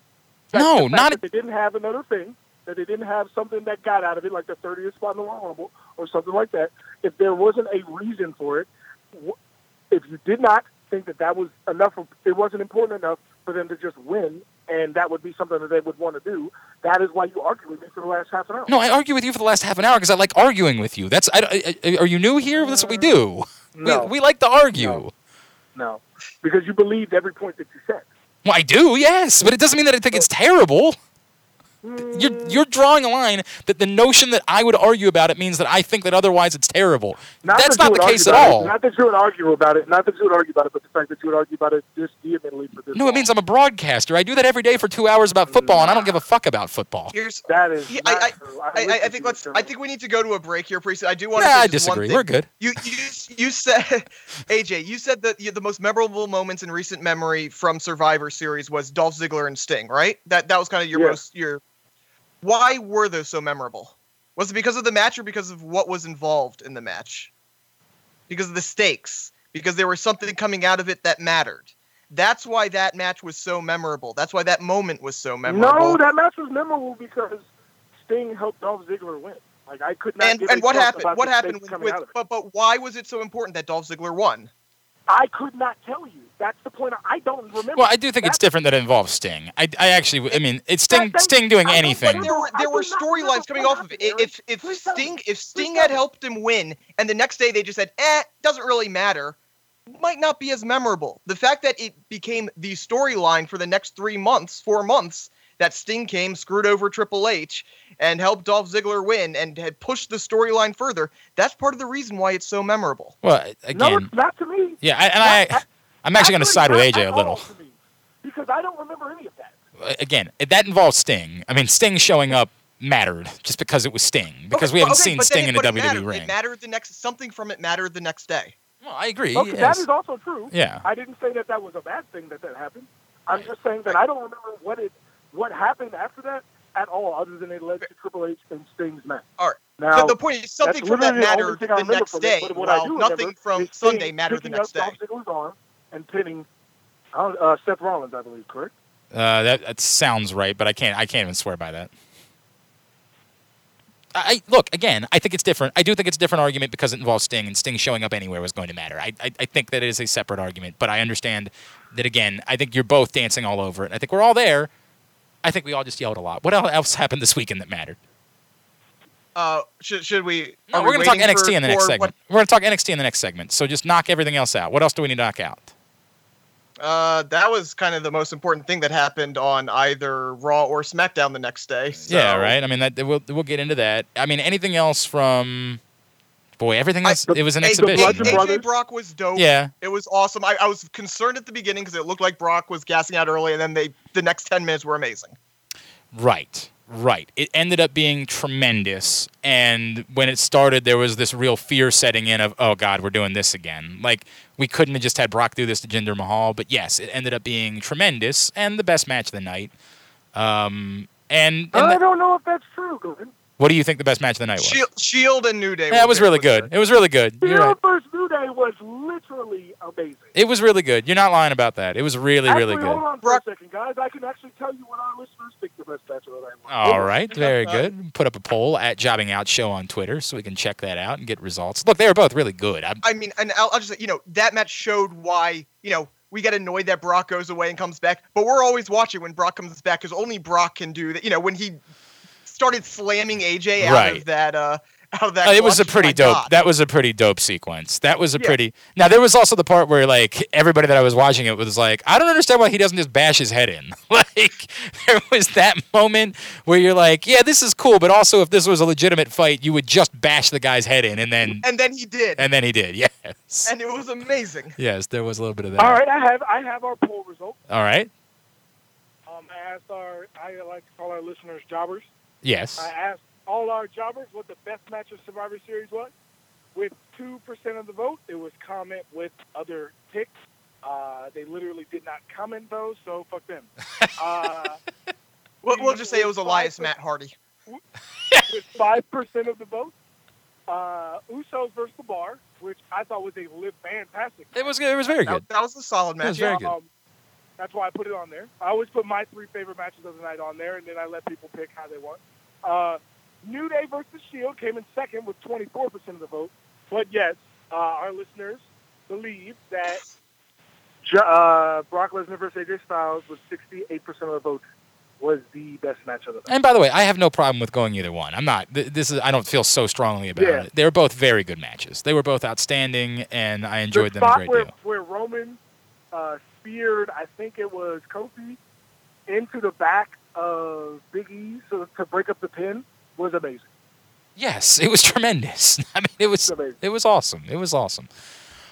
No, not... If they didn't have another thing, that they didn't have something that got out of it, like the thirtieth spot in the Royal Rumble, or something like that, if there wasn't a reason for it, if you did not think that that was enough, of, it wasn't important enough for them to just win, and that would be something that they would want to do, that is why you argue with me for the last half an hour. No, I argue with you for the last half an hour because I like arguing with you. That's I, I, Are you new here? That's what we do. No. We, we like to argue. No. no, because you believed every point that you said. Well, I do, yes, but it doesn't mean that I think it's terrible. You're, you're drawing a line that the notion that I would argue about it means that I think that otherwise it's terrible. Not That's that not the case at all. It. Not that you would argue about it. Not that you would argue about it, but the fact that you would argue about it just vehemently for this. No, long. It means I'm a broadcaster. I do that every day for two hours about football, and I don't give a fuck about football. Here's, that is yeah, I, I, I, I, I think let's. I think we need to go to a break here, Priest. I do want nah, to. I disagree. One thing. We're good. You you you said, A J, you said that you, the most memorable moments in recent memory from Survivor Series was Dolph Ziggler and Sting, right? That that was kind of your yeah. most your. Why were those so memorable? Was it because of the match or because of what was involved in the match? Because of the stakes. Because there was something coming out of it that mattered. That's why that match was so memorable. That's why that moment was so memorable. No, that match was memorable because Sting helped Dolph Ziggler win. Like I could not. And, give and what happened? What happened with? with but but why was it so important that Dolph Ziggler won? I could not tell you. That's the point. I don't remember. Well, I do think That's it's different that it involves Sting. I, I actually, I mean, it's Sting, Sting doing anything. There were, there were storylines coming off of it. If if Sting if Sting had helped him win, and the next day they just said, eh, doesn't really matter, might not be as memorable. The fact that it became the storyline for the next three months, four months, that Sting came, screwed over Triple H, and helped Dolph Ziggler win, and had pushed the storyline further. That's part of the reason why it's so memorable. Well, again, no, it's not to me. Yeah, I, and I, I, I, I'm actually going to side with A J a little me, because I don't remember any of that. Again, that involves Sting. I mean, Sting showing up mattered just because it was Sting, because okay, we haven't okay, seen Sting in a W W E mattered. ring. It mattered the next. Something from it mattered the next day. Well, I agree. Okay, yes. That is also true. Yeah, I didn't say that that was a bad thing that that happened. I'm just saying that I don't remember what it. What happened after that at all, other than it led to Triple H and Sting's match? All right. Now, but the point is, something from that mattered the, the next day. It, well, nothing from Sunday mattered the next day. Ziggler's arm and pinning uh, Seth Rollins, I believe, correct? Uh, that, that sounds right, but I can't. I can't even swear by that. I look again. I think it's different. I do think it's a different argument because it involves Sting, and Sting showing up anywhere was going to matter. I, I I think that it is a separate argument, but I understand that again. I think you're both dancing all over it. I think we're all there. I think we all just yelled a lot. What else happened this weekend that mattered? Uh, should, should we? No, we're we going to talk N X T for, in the next segment. What? We're going to talk N X T in the next segment. So just knock everything else out. What else do we need to knock out? Uh, that was kind of the most important thing that happened on either Raw or SmackDown the next day. So. Yeah, right. I mean, that we'll we'll get into that. I mean, anything else from? Boy, everything else. I, it was an a, exhibition. A J Brock was dope. Yeah, it was awesome. I, I was concerned at the beginning because it looked like Brock was gassing out early, and then they the next ten minutes were amazing. Right, right. It ended up being tremendous, and when it started, there was this real fear setting in of, oh God, we're doing this again. Like we couldn't have just had Brock do this to Jinder Mahal, but yes, it ended up being tremendous and the best match of the night. Um, and, and I the, don't know if that's true, Glenn. What do you think the best match of the night was? Shield, Shield and New Day. That yeah, was really good. Sure. It was really good. Shield right. versus New Day It was literally amazing. It was really good. You're not lying about that. It was really, actually, really good. Hold on for Brock. a second, guys. I can actually tell you what our listeners think the best match of the night was. All right. Very good. Put up a poll at Jobbing Out Show on Twitter so we can check that out and get results. Look, they were both really good. I'm, I mean, and I'll, I'll just say, you know, that match showed why, you know, we get annoyed that Brock goes away and comes back, but we're always watching when Brock comes back because only Brock can do that. You know, when he started slamming A J out right. of that uh, – Oh, that uh, it was a pretty dope. God. That was a pretty dope sequence. That was a yeah. pretty. Now there was also the part where like everybody that I was watching it was like, I don't understand why he doesn't just bash his head in. Like there was that moment where you're like, yeah, this is cool, but also if this was a legitimate fight, you would just bash the guy's head in, and then and then he did, and then he did, yes, and it was amazing. Yes, there was a little bit of that. All right, I have I have our poll results. All right. Um, I asked our I like to call our listeners jobbers. Yes. I asked all our jobbers what the best match of Survivor Series was. With two percent of the vote, it was comment with other picks. Uh, they literally did not comment, though, so fuck them. Uh, we'll, we'll just say it was Elias Matt Hardy. With five percent of the vote, uh, Usos versus The Bar, which I thought was a live fantastic match. It was good. It was very good. That, that was a solid match. It was very good. Um, that's why I put it on there. I always put my three favorite matches of the night on there, and then I let people pick how they want. Uh, New Day versus Shield came in second with twenty-four percent of the vote. But yes, uh, our listeners believe that uh, Brock Lesnar versus A J Styles with sixty-eight percent of the vote was the best match of the night. And by the way, I have no problem with going either one. I'm not. Th- this is. I don't feel so strongly about yeah. it. They were both very good matches. They were both outstanding, and I enjoyed the them a great where, deal. Where Roman uh, speared, I think it was Kofi, into the back of Big E so, to break up the pin. Was amazing. Yes, it was tremendous. I mean, it was amazing. It was awesome. It was awesome.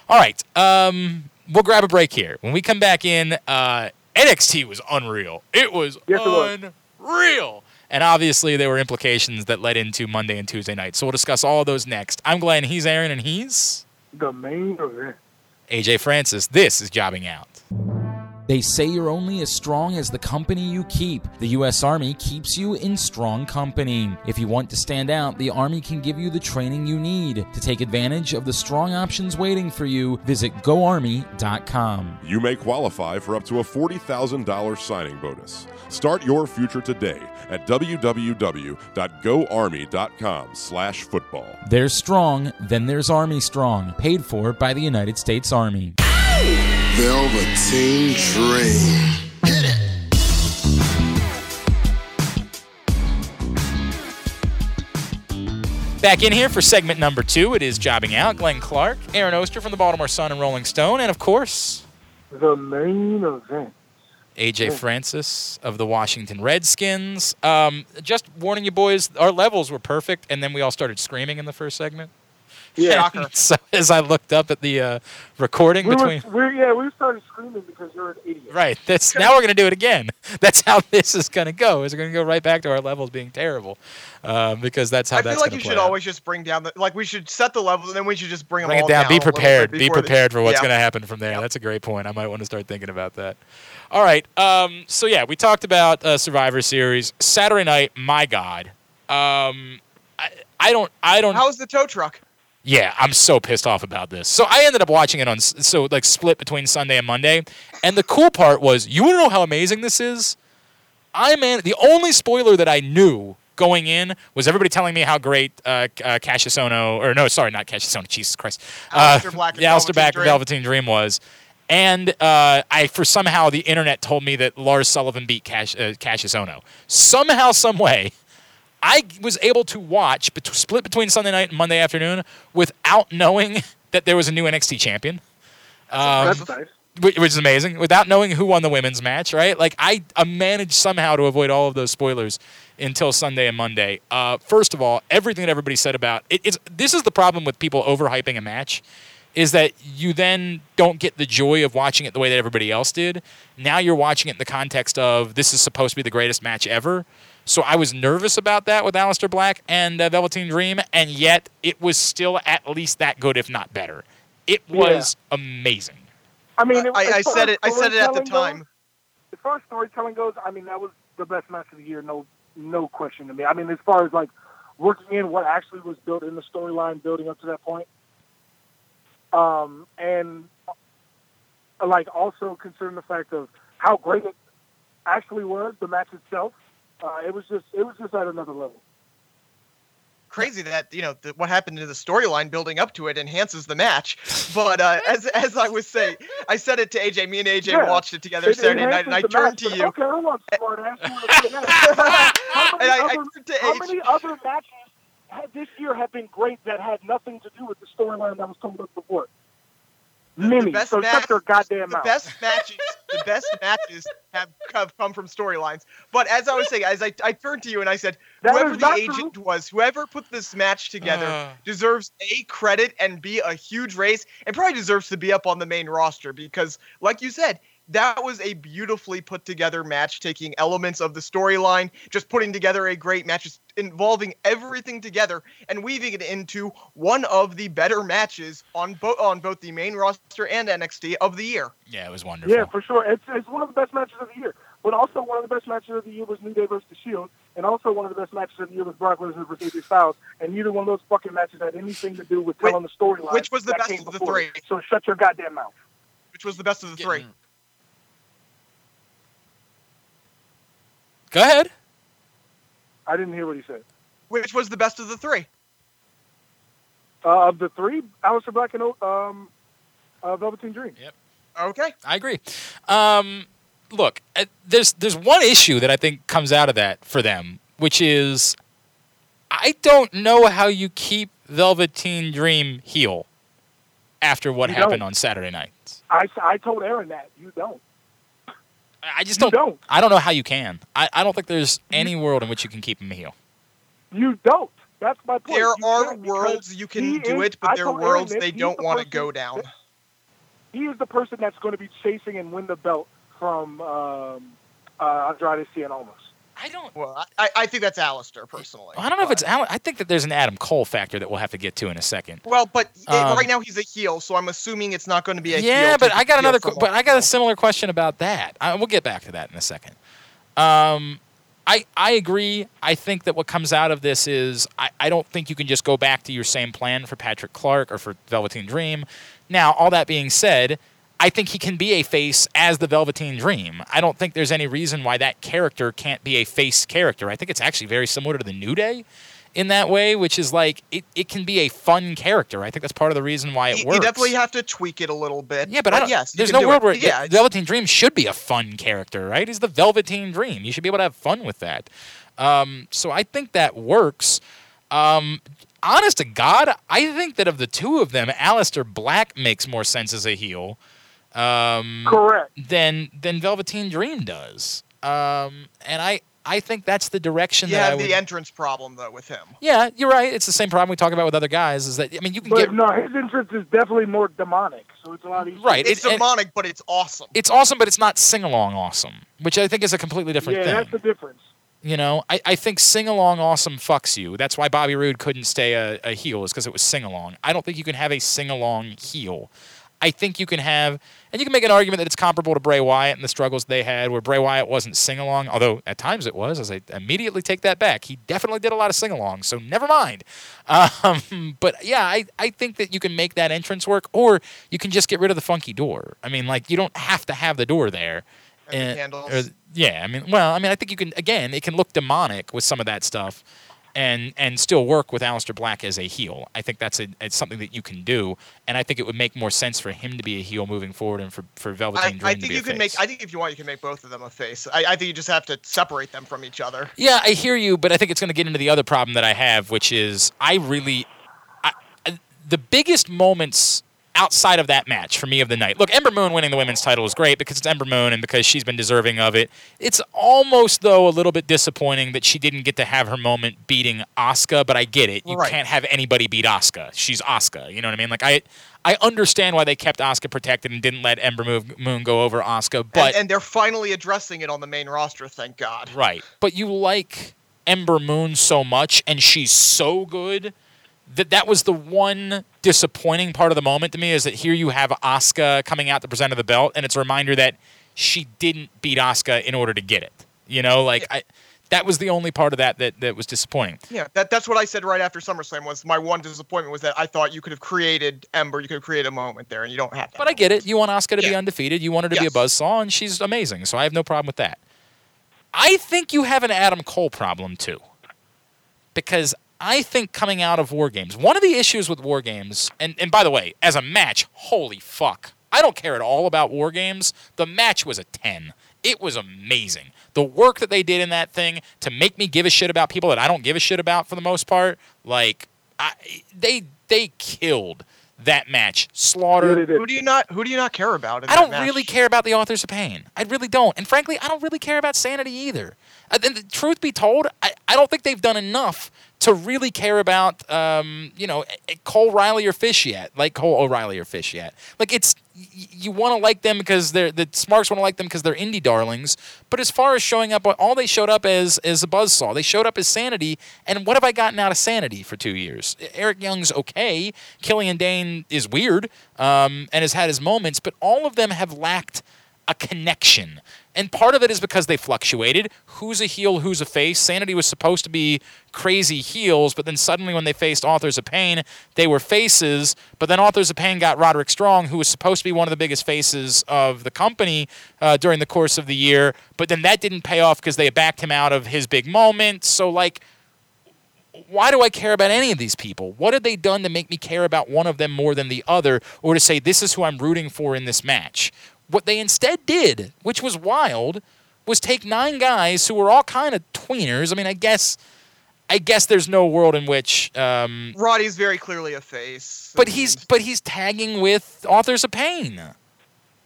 All right, um, we'll grab a break here. When we come back in, uh, N X T was unreal. It was yes, unreal. It was. And obviously, there were implications that led into Monday and Tuesday night. So we'll discuss all of those next. I'm Glenn. He's Aaron, and he's the main event. A J Francis. This is Jobbing Out. They say you're only as strong as the company you keep. The U S Army keeps you in strong company. If you want to stand out, the Army can give you the training you need. To take advantage of the strong options waiting for you, visit go army dot com. You may qualify for up to a forty thousand dollars signing bonus. Start your future today at w w w dot go army dot com slash football. There's strong, then there's Army Strong, paid for by the United States Army. Velveteen Dream. Hit it. Back in here for segment number two. It is Jobbing Out. Glenn Clark, Aaron Oster from the Baltimore Sun and Rolling Stone, and of course, the main event. A J Francis of the Washington Redskins. Um, just warning you boys, our levels were perfect, and then we all started screaming in the first segment. Yeah. So as I looked up at the uh, recording, we between were, we're, yeah, we started screaming because you're an idiot. Right. That's now we're gonna do it again. That's how this is gonna go. Is we're gonna go right back to our levels being terrible, uh, because that's how I that's. I feel like you should out. always just bring down the like we should set the levels and then we should just bring, bring them all it down. down. Be prepared. Be prepared the, for what's yeah. gonna happen from there. Yeah. That's a great point. I might want to start thinking about that. All right. Um, so yeah, we talked about uh, Survivor Series Saturday night. My God. Um, I, I don't. I don't. How's the tow truck? Yeah, I'm so pissed off about this. So I ended up watching it on, so like split between Sunday and Monday. And the cool part was, you want to know how amazing this is? I man, the only spoiler that I knew going in was everybody telling me how great uh, uh, Cassius Ohno, or no, sorry, not Cassius Ohno, Jesus Christ. Uh, Aleister Black and yeah, Aleister Black Dream. Velveteen Dream was. And uh, I, for somehow the internet told me that Lars Sullivan beat Cash, uh, Cassius Ohno. Somehow, some way. I was able to watch, bet- split between Sunday night and Monday afternoon, without knowing that there was a new N X T champion. Um, That's nice. Which is amazing. Without knowing who won the women's match, right? Like, I uh, managed somehow to avoid all of those spoilers until Sunday and Monday. Uh, first of all, everything that everybody said about it, it's, this is the problem with people overhyping a match, is that you then don't get the joy of watching it the way that everybody else did. Now you're watching it in the context of, this is supposed to be the greatest match ever. So I was nervous about that with Aleister Black and uh, Velveteen Dream, and yet it was still at least that good, if not better. It was yeah. amazing. I mean, it, I, I said it. I said it at the time. Goes, as far as storytelling goes, I mean, that was the best match of the year, no, no question to me. I mean, as far as like working in what actually was built in the storyline, building up to that point, Um, and like also considering the fact of how great it actually was, the match itself, uh, it was just it was just at another level. Crazy that, you know, the, what happened to the storyline building up to it enhances the match. But uh, as as I was saying, I said it to A J. Me and A J yeah. watched it together it Saturday night, and I turned match, to you. Okay, I want smart ass. How many, I, other, I how many other matches had, this year have been great that had nothing to do with the storyline that was told us before? Many. The best so match, shut their goddamn mouth. The best matches, the best matches have, have come from storylines. But as I was saying, as I, I turned to you and I said, that whoever the agent true. was, whoever put this match together uh. deserves A, credit, and B, a huge raise, and probably deserves to be up on the main roster because, like you said, that was a beautifully put together match, taking elements of the storyline, just putting together a great match, just involving everything together and weaving it into one of the better matches on both on both the main roster and N X T of the year. Yeah, it was wonderful. Yeah, for sure. It's it's one of the best matches of the year. But also one of the best matches of the year was New Day versus The Shield, and also one of the best matches of the year was Brock Lesnar versus A J Styles, and neither one of those fucking matches had anything to do with telling Wait, the storyline. Which was the best of the before. three. So shut your goddamn mouth. Which was the best of the Getting- three. Go ahead. I didn't hear what he said. Which was the best of the three? Uh, of the three, Aleister Black and um, uh, Velveteen Dream. Yep. Okay, I agree. Um, look, uh, there's there's one issue that I think comes out of that for them, which is I don't know how you keep Velveteen Dream heel after what you happened don't. on Saturday night. I, I told Aaron that you don't. I just don't, don't. I don't know how you can. I, I don't think there's any world in which you can keep him heel. You don't. That's my point. There you are worlds you can do is, it, but I there are worlds they don't the want to go down. That, he is the person that's going to be chasing and win the belt from um, uh, Andrade Cien Almas. I don't. Well, I, I think that's Aleister personally. I don't know but. if it's Aleister. I think that there's an Adam Cole factor that we'll have to get to in a second. Well, but um, right now he's a heel, so I'm assuming it's not going to be a yeah, heel. Yeah, but I got another. Qu- but I got a similar question about that. I, we'll get back to that in a second. Um, I I agree. I think that what comes out of this is I, I don't think you can just go back to your same plan for Patrick Clark or for Velveteen Dream. Now, all that being said, I think he can be a face as the Velveteen Dream. I don't think there's any reason why that character can't be a face character. I think it's actually very similar to the New Day in that way, which is like, it, it can be a fun character. I think that's part of the reason why it you, works. You definitely have to tweak it a little bit. Yeah, but, but I don't, yes, there's no world it. where yeah, the Velveteen Dream should be a fun character, right? He's the Velveteen Dream. You should be able to have fun with that. Um, so I think that works. Um, honest to God, I think that of the two of them, Aleister Black makes more sense as a heel. Um, Correct. Than than Velveteen Dream does, um, and I, I think that's the direction yeah, that I would. Yeah, the entrance problem though with him. Yeah, you're right. It's the same problem we talk about with other guys. Is that I mean you can but get no his entrance is definitely more demonic, so it's a lot easier. Right, it's it, demonic, but it's awesome. It's awesome, but it's not sing along awesome, which I think is a completely different yeah, thing. Yeah, that's the difference. You know, I, I think sing-along awesome fucks you. That's why Bobby Roode couldn't stay a, a heel is because it was sing-along. I don't think you can have a sing-along heel. I think you can have, and you can make an argument that it's comparable to Bray Wyatt and the struggles they had where Bray Wyatt wasn't sing-along, although at times it was, as I immediately take that back. He definitely did a lot of sing-along, so never mind. Um, but yeah, I, I think that you can make that entrance work, or you can just get rid of the funky door. I mean, like, you don't have to have the door there. And, and or, yeah, I mean, well, I mean, I think you can, again, it can look demonic with some of that stuff. And and still work with Aleister Black as a heel. I think that's a, it's something that you can do, and I think it would make more sense for him to be a heel moving forward, and for for Velveteen Dream I, I think to be you a can face. Make. I think if you want, you can make both of them a face. I, I think you just have to separate them from each other. Yeah, I hear you, but I think it's going to get into the other problem that I have, which is I really, I, the biggest moments outside of that match for me of the night. Look, Ember Moon winning the women's title is great because it's Ember Moon and because she's been deserving of it. It's almost, though, a little bit disappointing that she didn't get to have her moment beating Asuka, but I get it. You right. can't have anybody beat Asuka. She's Asuka. You know what I mean? Like, I I understand why they kept Asuka protected and didn't let Ember Moon go over Asuka, but... And, and they're finally addressing it on the main roster, thank God. Right. But you like Ember Moon so much, and she's so good... That that was the one disappointing part of the moment to me is that here you have Asuka coming out to present the belt, and it's a reminder that she didn't beat Asuka in order to get it. You know, like I, That was the only part of that that, that was disappointing. Yeah, that, that's what I said right after SummerSlam was my one disappointment was that I thought you could have created Ember, you could have created a moment there, and you don't have that. But I get it. You want Asuka to yeah. be undefeated. You want her to yes. be a buzzsaw, and she's amazing, so I have no problem with that. I think you have an Adam Cole problem, too, because I think coming out of War Games, one of the issues with War Games, and, and by the way, as a match, holy fuck, I don't care at all about War Games. The match was a ten. It was amazing. The work that they did in that thing to make me give a shit about people that I don't give a shit about for the most part, like I, they they killed that match. Slaughtered. Who do you not Who do you not care about? In I that don't match? really care about the Authors of Pain. I really don't, and frankly, I don't really care about Sanity either. And the truth be told, I, I don't think they've done enough to really care about um, you know Cole Riley or Fish yet, like Cole O'Reilly or Fish yet. Like it's. You want to like them because they're the Smarks want to like them because they're indie darlings. But as far as showing up, all they showed up as is a buzzsaw. They showed up as Sanity, and what have I gotten out of Sanity for two years? Eric Young's okay. Killian Dane is weird um, and has had his moments, but all of them have lacked a connection. And part of it is because they fluctuated. Who's a heel, who's a face? Sanity was supposed to be crazy heels, but then suddenly when they faced Authors of Pain, they were faces. But then Authors of Pain got Roderick Strong, who was supposed to be one of the biggest faces of the company uh, during the course of the year. But then that didn't pay off because they backed him out of his big moment. So, like, why do I care about any of these people? What have they done to make me care about one of them more than the other, or to say this is who I'm rooting for in this match? What they instead did, which was wild, was take nine guys who were all kind of tweeners. I mean, I guess, I guess there's no world in which um, Roddy's very clearly a face, but he's but he's tagging with Authors of Pain.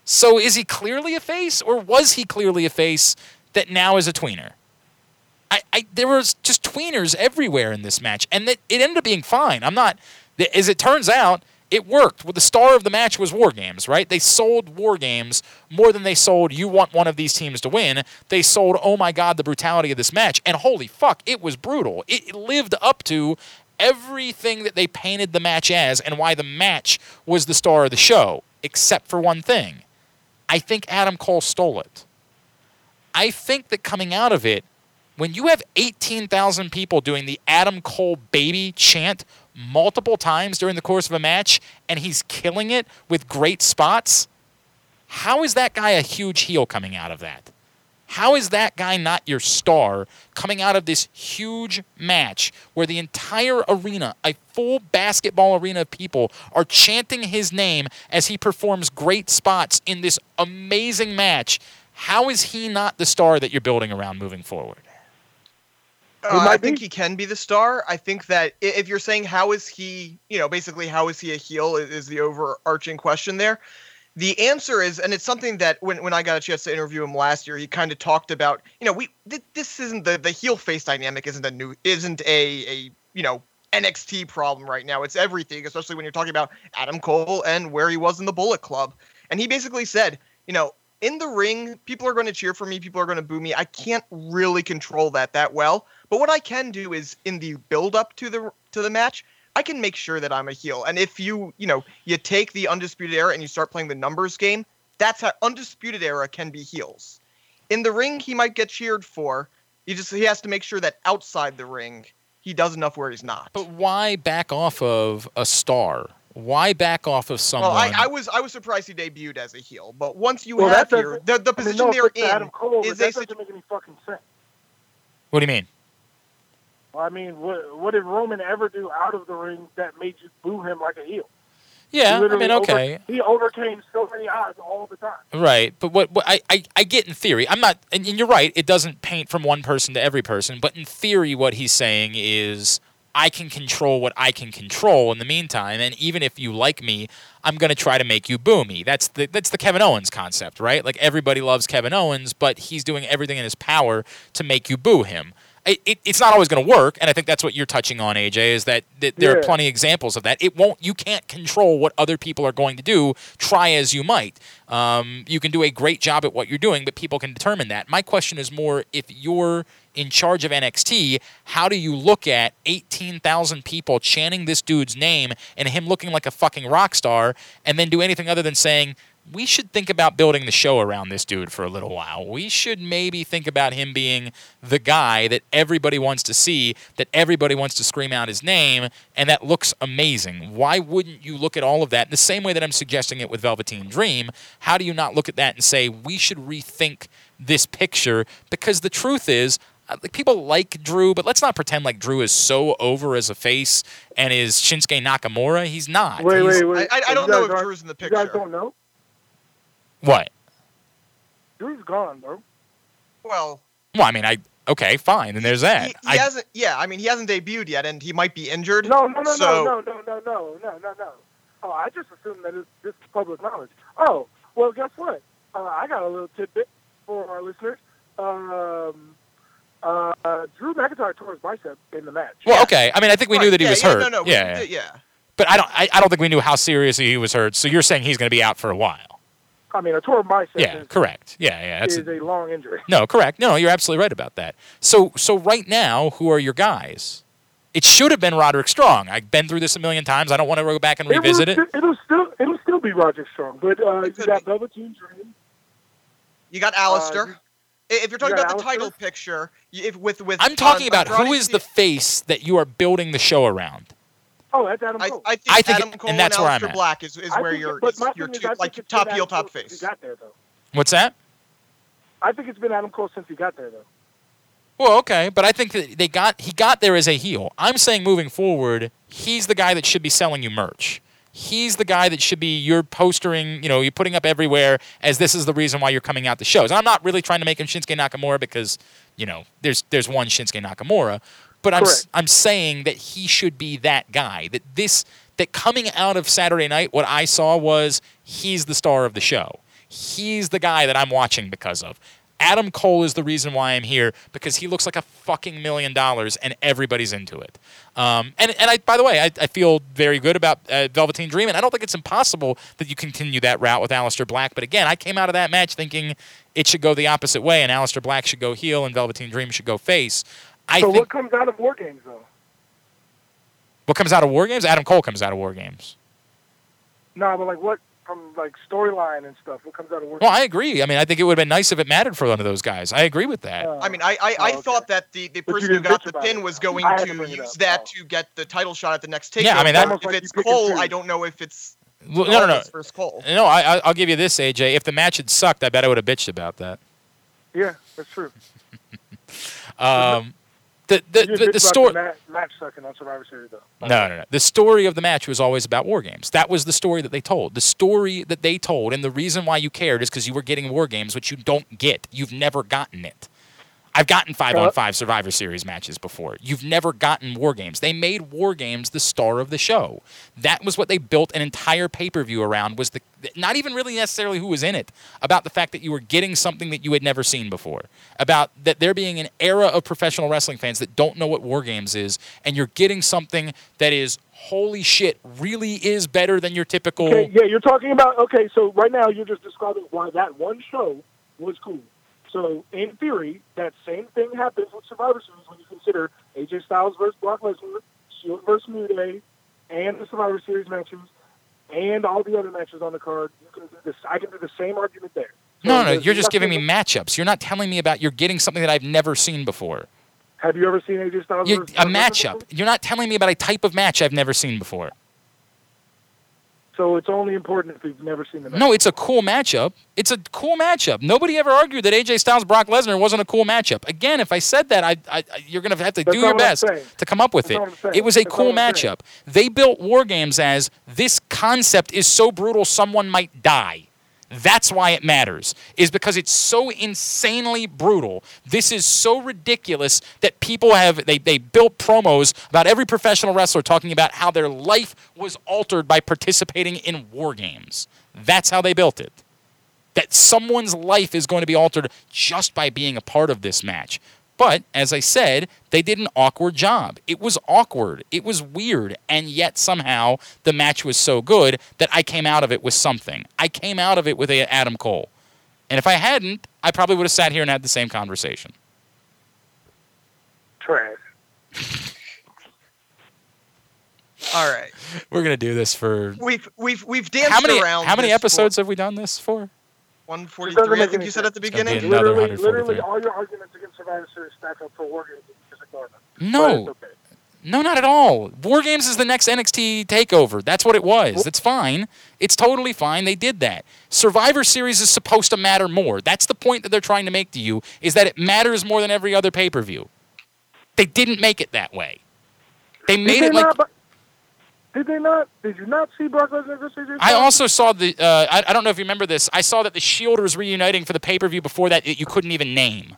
So is he clearly a face, or was he clearly a face that now is a tweener? I, I there was just tweeners everywhere in this match, and it, it ended up being fine. I'm not, as it turns out. It worked. Well, the star of the match was War Games, right? They sold War Games more than they sold you want one of these teams to win. They sold, oh my God, the brutality of this match. And holy fuck, it was brutal. It lived up to everything that they painted the match as and why the match was the star of the show, except for one thing. I think Adam Cole stole it. I think that coming out of it, when you have eighteen thousand people doing the Adam Cole baby chant multiple times during the course of a match, and he's killing it with great spots, how is that guy a huge heel coming out of that? How is that guy not your star coming out of this huge match where the entire arena, a full basketball arena of people, are chanting his name as he performs great spots in this amazing match? How is he not the star that you're building around moving forward? Uh, I think he can be the star. I think that if you're saying how is he, you know, basically how is he a heel is the overarching question there. The answer is, and it's something that when, when I got a chance to interview him last year, he kind of talked about, you know, we th- this isn't the, the heel face dynamic isn't a new isn't a a you know N X T problem right now. It's everything, especially when you're talking about Adam Cole and where he was in the Bullet Club. And he basically said, you know, in the ring, people are going to cheer for me. People are going to boo me. I can't really control that that well. But what I can do is in the build-up to the to the match, I can make sure that I'm a heel. And if you, you know, you take the Undisputed Era and you start playing the numbers game, that's how Undisputed Era can be heels. In the ring, he might get cheered for. He just he has to make sure that outside the ring, he does enough where he's not. But why back off of a star? Why back off of someone? Well, I, I was I was surprised he debuted as a heel, but once you well, have your the, the position I mean, no, they're in Cole, is that doesn't situ- make any fucking sense. What do you mean? Well, I mean, what, what did Roman ever do out of the ring that made you boo him like a heel? Yeah, I mean, okay. Over, he overcame so many odds all the time. Right, but what, what I, I, I get in theory, I'm not, and you're right, it doesn't paint from one person to every person, but in theory what he's saying is, I can control what I can control in the meantime, and even if you like me, I'm going to try to make you boo me. That's the that's the Kevin Owens concept, right? Like, everybody loves Kevin Owens, but he's doing everything in his power to make you boo him. It, it, it's not always going to work, and I think that's what you're touching on, A J, is that, that there yeah. are plenty of examples of that. It won't. You can't control what other people are going to do, try as you might. Um, you can do a great job at what you're doing, but people can determine that. My question is more, if you're in charge of N X T, how do you look at eighteen thousand people chanting this dude's name and him looking like a fucking rock star and then do anything other than saying, we should think about building the show around this dude for a little while. We should maybe think about him being the guy that everybody wants to see, that everybody wants to scream out his name, and that looks amazing. Why wouldn't you look at all of that in the same way that I'm suggesting it with Velveteen Dream? How do you not look at that and say, we should rethink this picture? Because the truth is, people like Drew, but let's not pretend like Drew is so over as a face and is Shinsuke Nakamura. He's not. Wait, He's, wait, wait. I, I don't know if Drew's in the picture. You guys don't know? What? Drew's gone, bro. Well. Well, I mean, I okay, fine, and there's that. He, he I, hasn't. Yeah, I mean, he hasn't debuted yet, and he might be injured. No, no, no, so. no, no, no, no, no, no, no. Oh, I just assumed that it, this is public knowledge. Oh, well, guess what? Uh, I got a little tidbit for our listeners. Um. Uh, uh, Drew McIntyre tore his bicep in the match. Well, yeah. okay. I mean, I think we right. knew that he yeah, was yeah, hurt. No, no, yeah, we, yeah, yeah. But I don't. I, I don't think we knew how seriously he was hurt. So you're saying he's going to be out for a while? I mean, a torn bicep. Yeah, is, correct. Yeah, yeah. That's is a, a long injury. No, correct. No, you're absolutely right about that. So, so right now, who are your guys? It should have been Roderick Strong. I've been through this a million times. I don't want to go back and revisit it. Will, it. It'll still, it'll still be Roderick Strong. But uh, you got Velveteen Dream. You got Aleister. Uh, If you're talking yeah, about the title sure. picture, if with with I'm talking uh, about who is the face that you are building the show around. Oh, that's Adam Cole. I, I think, I think Adam it, Cole and, that's and where Aleister I'm Black is, is where you're your like top heel, top face. Got there, though. What's that? I think it's been Adam Cole since he got there, though. Well, okay, but I think that they got he got there as a heel. I'm saying moving forward, he's the guy that should be selling you merch. He's the guy that should be you're postering, you know, you're putting up everywhere as this is the reason why you're coming out to shows. And I'm not really trying to make him Shinsuke Nakamura because, you know, there's there's one Shinsuke Nakamura, but I'm Correct. I'm saying that he should be that guy. That this that coming out of Saturday night, what I saw was he's the star of the show. He's the guy that I'm watching because of. Adam Cole is the reason why I'm here because he looks like a fucking million dollars and everybody's into it. Um, and and I, by the way, I, I feel very good about uh, Velveteen Dream, and I don't think it's impossible that you continue that route with Aleister Black. But again, I came out of that match thinking it should go the opposite way, and Aleister Black should go heel and Velveteen Dream should go face. I so think, what comes out of War Games, though? What comes out of War Games? Adam Cole comes out of War Games. No, but like what? From like storyline and stuff, what comes out of work? Well, I agree. I mean, I think it would have been nice if it mattered for one of those guys. I agree with that. Uh, I mean, I I, I oh, okay. thought that the, the person who got the pin was going to use that oh. to get the title shot at the next takeover. Yeah, I mean, that, if like it's Cole, I don't know if it's no, no, no. Versus Cole. No, I I'll give you this, A J. If the match had sucked, I bet I would have bitched about that. Yeah, that's true. um. The the, the, the, the story match, match sucking on Survivor Series though. No, no, no. The story of the match was always about War Games. That was the story that they told. The story that they told, and the reason why you cared is because you were getting War Games, which you don't get. You've never gotten it. I've gotten five on five Survivor Series matches before. You've never gotten War Games. They made War Games the star of the show. That was what they built an entire pay-per-view around, was the not even really necessarily who was in it, about the fact that you were getting something that you had never seen before, about that there being an era of professional wrestling fans that don't know what War Games is, and you're getting something that is, holy shit, really is better than your typical... Okay, yeah, you're talking about... Okay, so right now you're just describing why that one show was cool. So, in theory, that same thing happens with Survivor Series when you consider A J Styles versus Brock Lesnar, Shield versus New Day, and the Survivor Series matches, and all the other matches on the card. You can do this. I can do the same argument there. So no, no, you're just giving me matchups. You're not telling me about you're getting something that I've never seen before. Have you ever seen A J Styles you, versus a matchup? You're not telling me about a type of match I've never seen before. So it's only important if you've never seen the match. No, it's a cool matchup. It's a cool matchup. Nobody ever argued that A J Styles, Brock Lesnar wasn't a cool matchup. Again, if I said that, I, I, you're going to have to That's do your best to come up with That's it. It was a That's cool matchup. They built War Games as this concept is so brutal someone might die. That's why it matters, is because it's so insanely brutal. This is so ridiculous that people have, they, they built promos about every professional wrestler talking about how their life was altered by participating in War Games. That's how they built it. That someone's life is going to be altered just by being a part of this match. But, as I said, they did an awkward job. It was awkward. It was weird. And yet, somehow, the match was so good that I came out of it with something. I came out of it with a Adam Cole. And if I hadn't, I probably would have sat here and had the same conversation. Trash. All right. We're going to do this for... We've we've we've danced how many, around How many episodes for? have we done this for? one forty-three, I think you said at the beginning. Literally, literally all your arguments against Survivor Series stack up for War Games. Just ignore them. No. Okay. No, not at all. War Games is the next N X T takeover. That's what it was. It's fine. It's totally fine. They did that. Survivor Series is supposed to matter more. That's the point that they're trying to make to you, is that it matters more than every other pay-per-view. They didn't make it that way. They made it like... Did they not? Did you not see Brock Lesnar versus A J Styles? I also saw the, uh, I, I don't know if you remember this, I saw that the Shield was reuniting for the pay-per-view before that that you couldn't even name.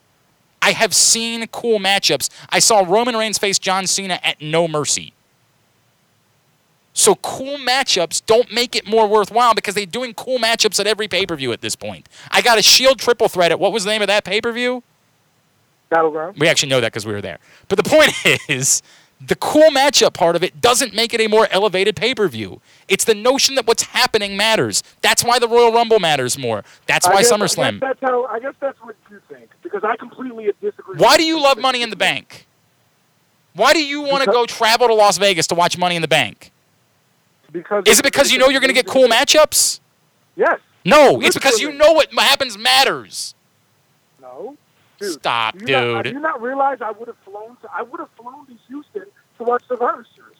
I have seen cool matchups. I saw Roman Reigns face John Cena at No Mercy. So cool matchups don't make it more worthwhile because they're doing cool matchups at every pay-per-view at this point. I got a Shield triple threat at, what was the name of that pay-per-view? Battleground. We actually know that because we were there. But the point is... the cool matchup part of it doesn't make it a more elevated pay-per-view. It's the notion that what's happening matters. That's why the Royal Rumble matters more. That's why I guess, SummerSlam. I guess, that's how, I guess that's what you think, because I completely disagree. Why do you love Money in the Bank? Why do you want to go travel to Las Vegas to watch Money in the Bank? Because Is it because you know you're going to get cool matchups? Yes. No, it's because you know what happens matters. No. Dude, Stop, do dude. Not, do you not realize I would have flown to I would have flown to Houston to watch Survivor Series?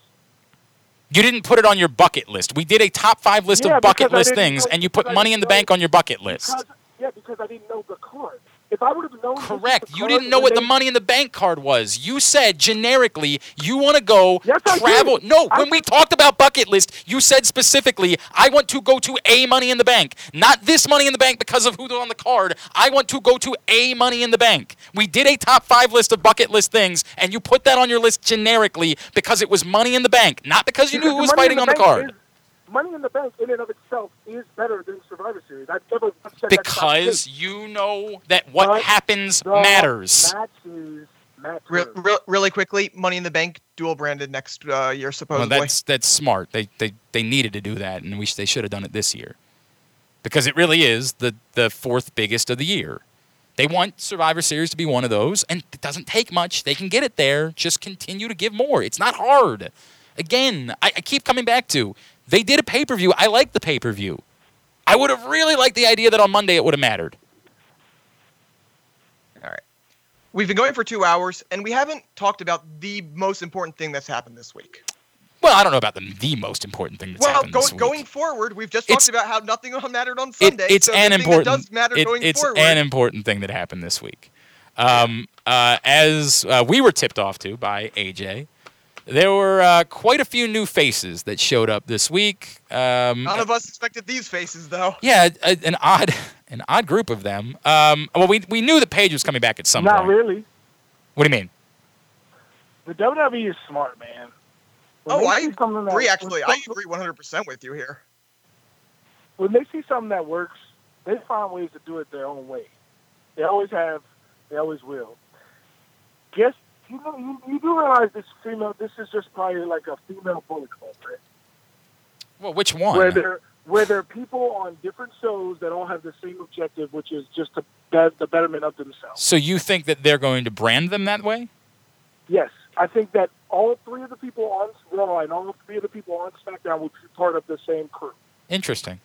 You didn't put it on your bucket list. We did a top five list yeah, of bucket list things, know, and you put Money in the Bank on your bucket list. Because, yeah, because I didn't know the card. If I would have known Correct. You card, didn't know what they... the Money in the Bank card was. You said generically you want to go yes, travel. No, I when did. we talked about bucket list, you said specifically, I want to go to a Money in the Bank. Not this Money in the Bank because of who's on the card. I want to go to a Money in the Bank. We did a top five list of bucket list things, and you put that on your list generically because it was Money in the Bank, not because you because knew who was fighting the on the card. Is- Money in the Bank in and of itself is better than Survivor Series. I've never said because that you know that what but happens matters. Matches, matches. Re- re- really quickly, Money in the Bank dual branded next uh, year supposedly. Well, that's that's smart. They they they needed to do that, and we sh- they should have done it this year because it really is the the fourth biggest of the year. They want Survivor Series to be one of those, and it doesn't take much. They can get it there. Just continue to give more. It's not hard. Again, I, I keep coming back to. They did a pay-per-view. I liked the pay-per-view. I would have really liked the idea that on Monday it would have mattered. All right. We've been going for two hours, and we haven't talked about the most important thing that's happened this week. Well, I don't know about the, the most important thing that's well, happened go, this week. Well, going forward, we've just it's, talked about how nothing mattered on Sunday. It, it's so an important, does matter it, going it's forward. an important thing that happened this week. Um, uh, as uh, we were tipped off to by A J, there were uh, quite a few new faces that showed up this week. Um, None of us expected these faces, though. Yeah, a, an odd, an odd group of them. Um, well, we we knew that Paige was coming back at some Not point. Not really. What do you mean? The W W E is smart, man. When oh, I agree. That, actually, I agree one hundred percent with you here. When they see something that works, they find ways to do it their own way. They always have. They always will. Guess. You know, you, you do realize this female. This is just probably like a female Bullet Club, right? Well, which one? Where there, where there are people on different shows that all have the same objective, which is just to be- the betterment of themselves. So you think that they're going to brand them that way? Yes, I think that all three of the people on Raw and all three of the people on SmackDown would be part of the same crew. Interesting.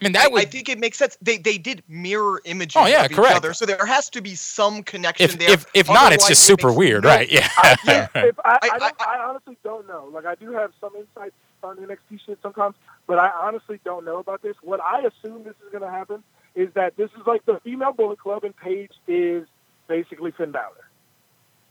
I mean, that would... I think it makes sense. They they did mirror images oh, yeah, of each correct. other, so there has to be some connection if, there. If if Otherwise, not, it's just it super weird, sense. right? Yeah. I, yeah if I, I, I, I, I honestly don't know. Like, I do have some insights on N X T shit sometimes, but I honestly don't know about this. What I assume this is going to happen is that this is like the female Bullet Club, and Paige is basically Finn Balor.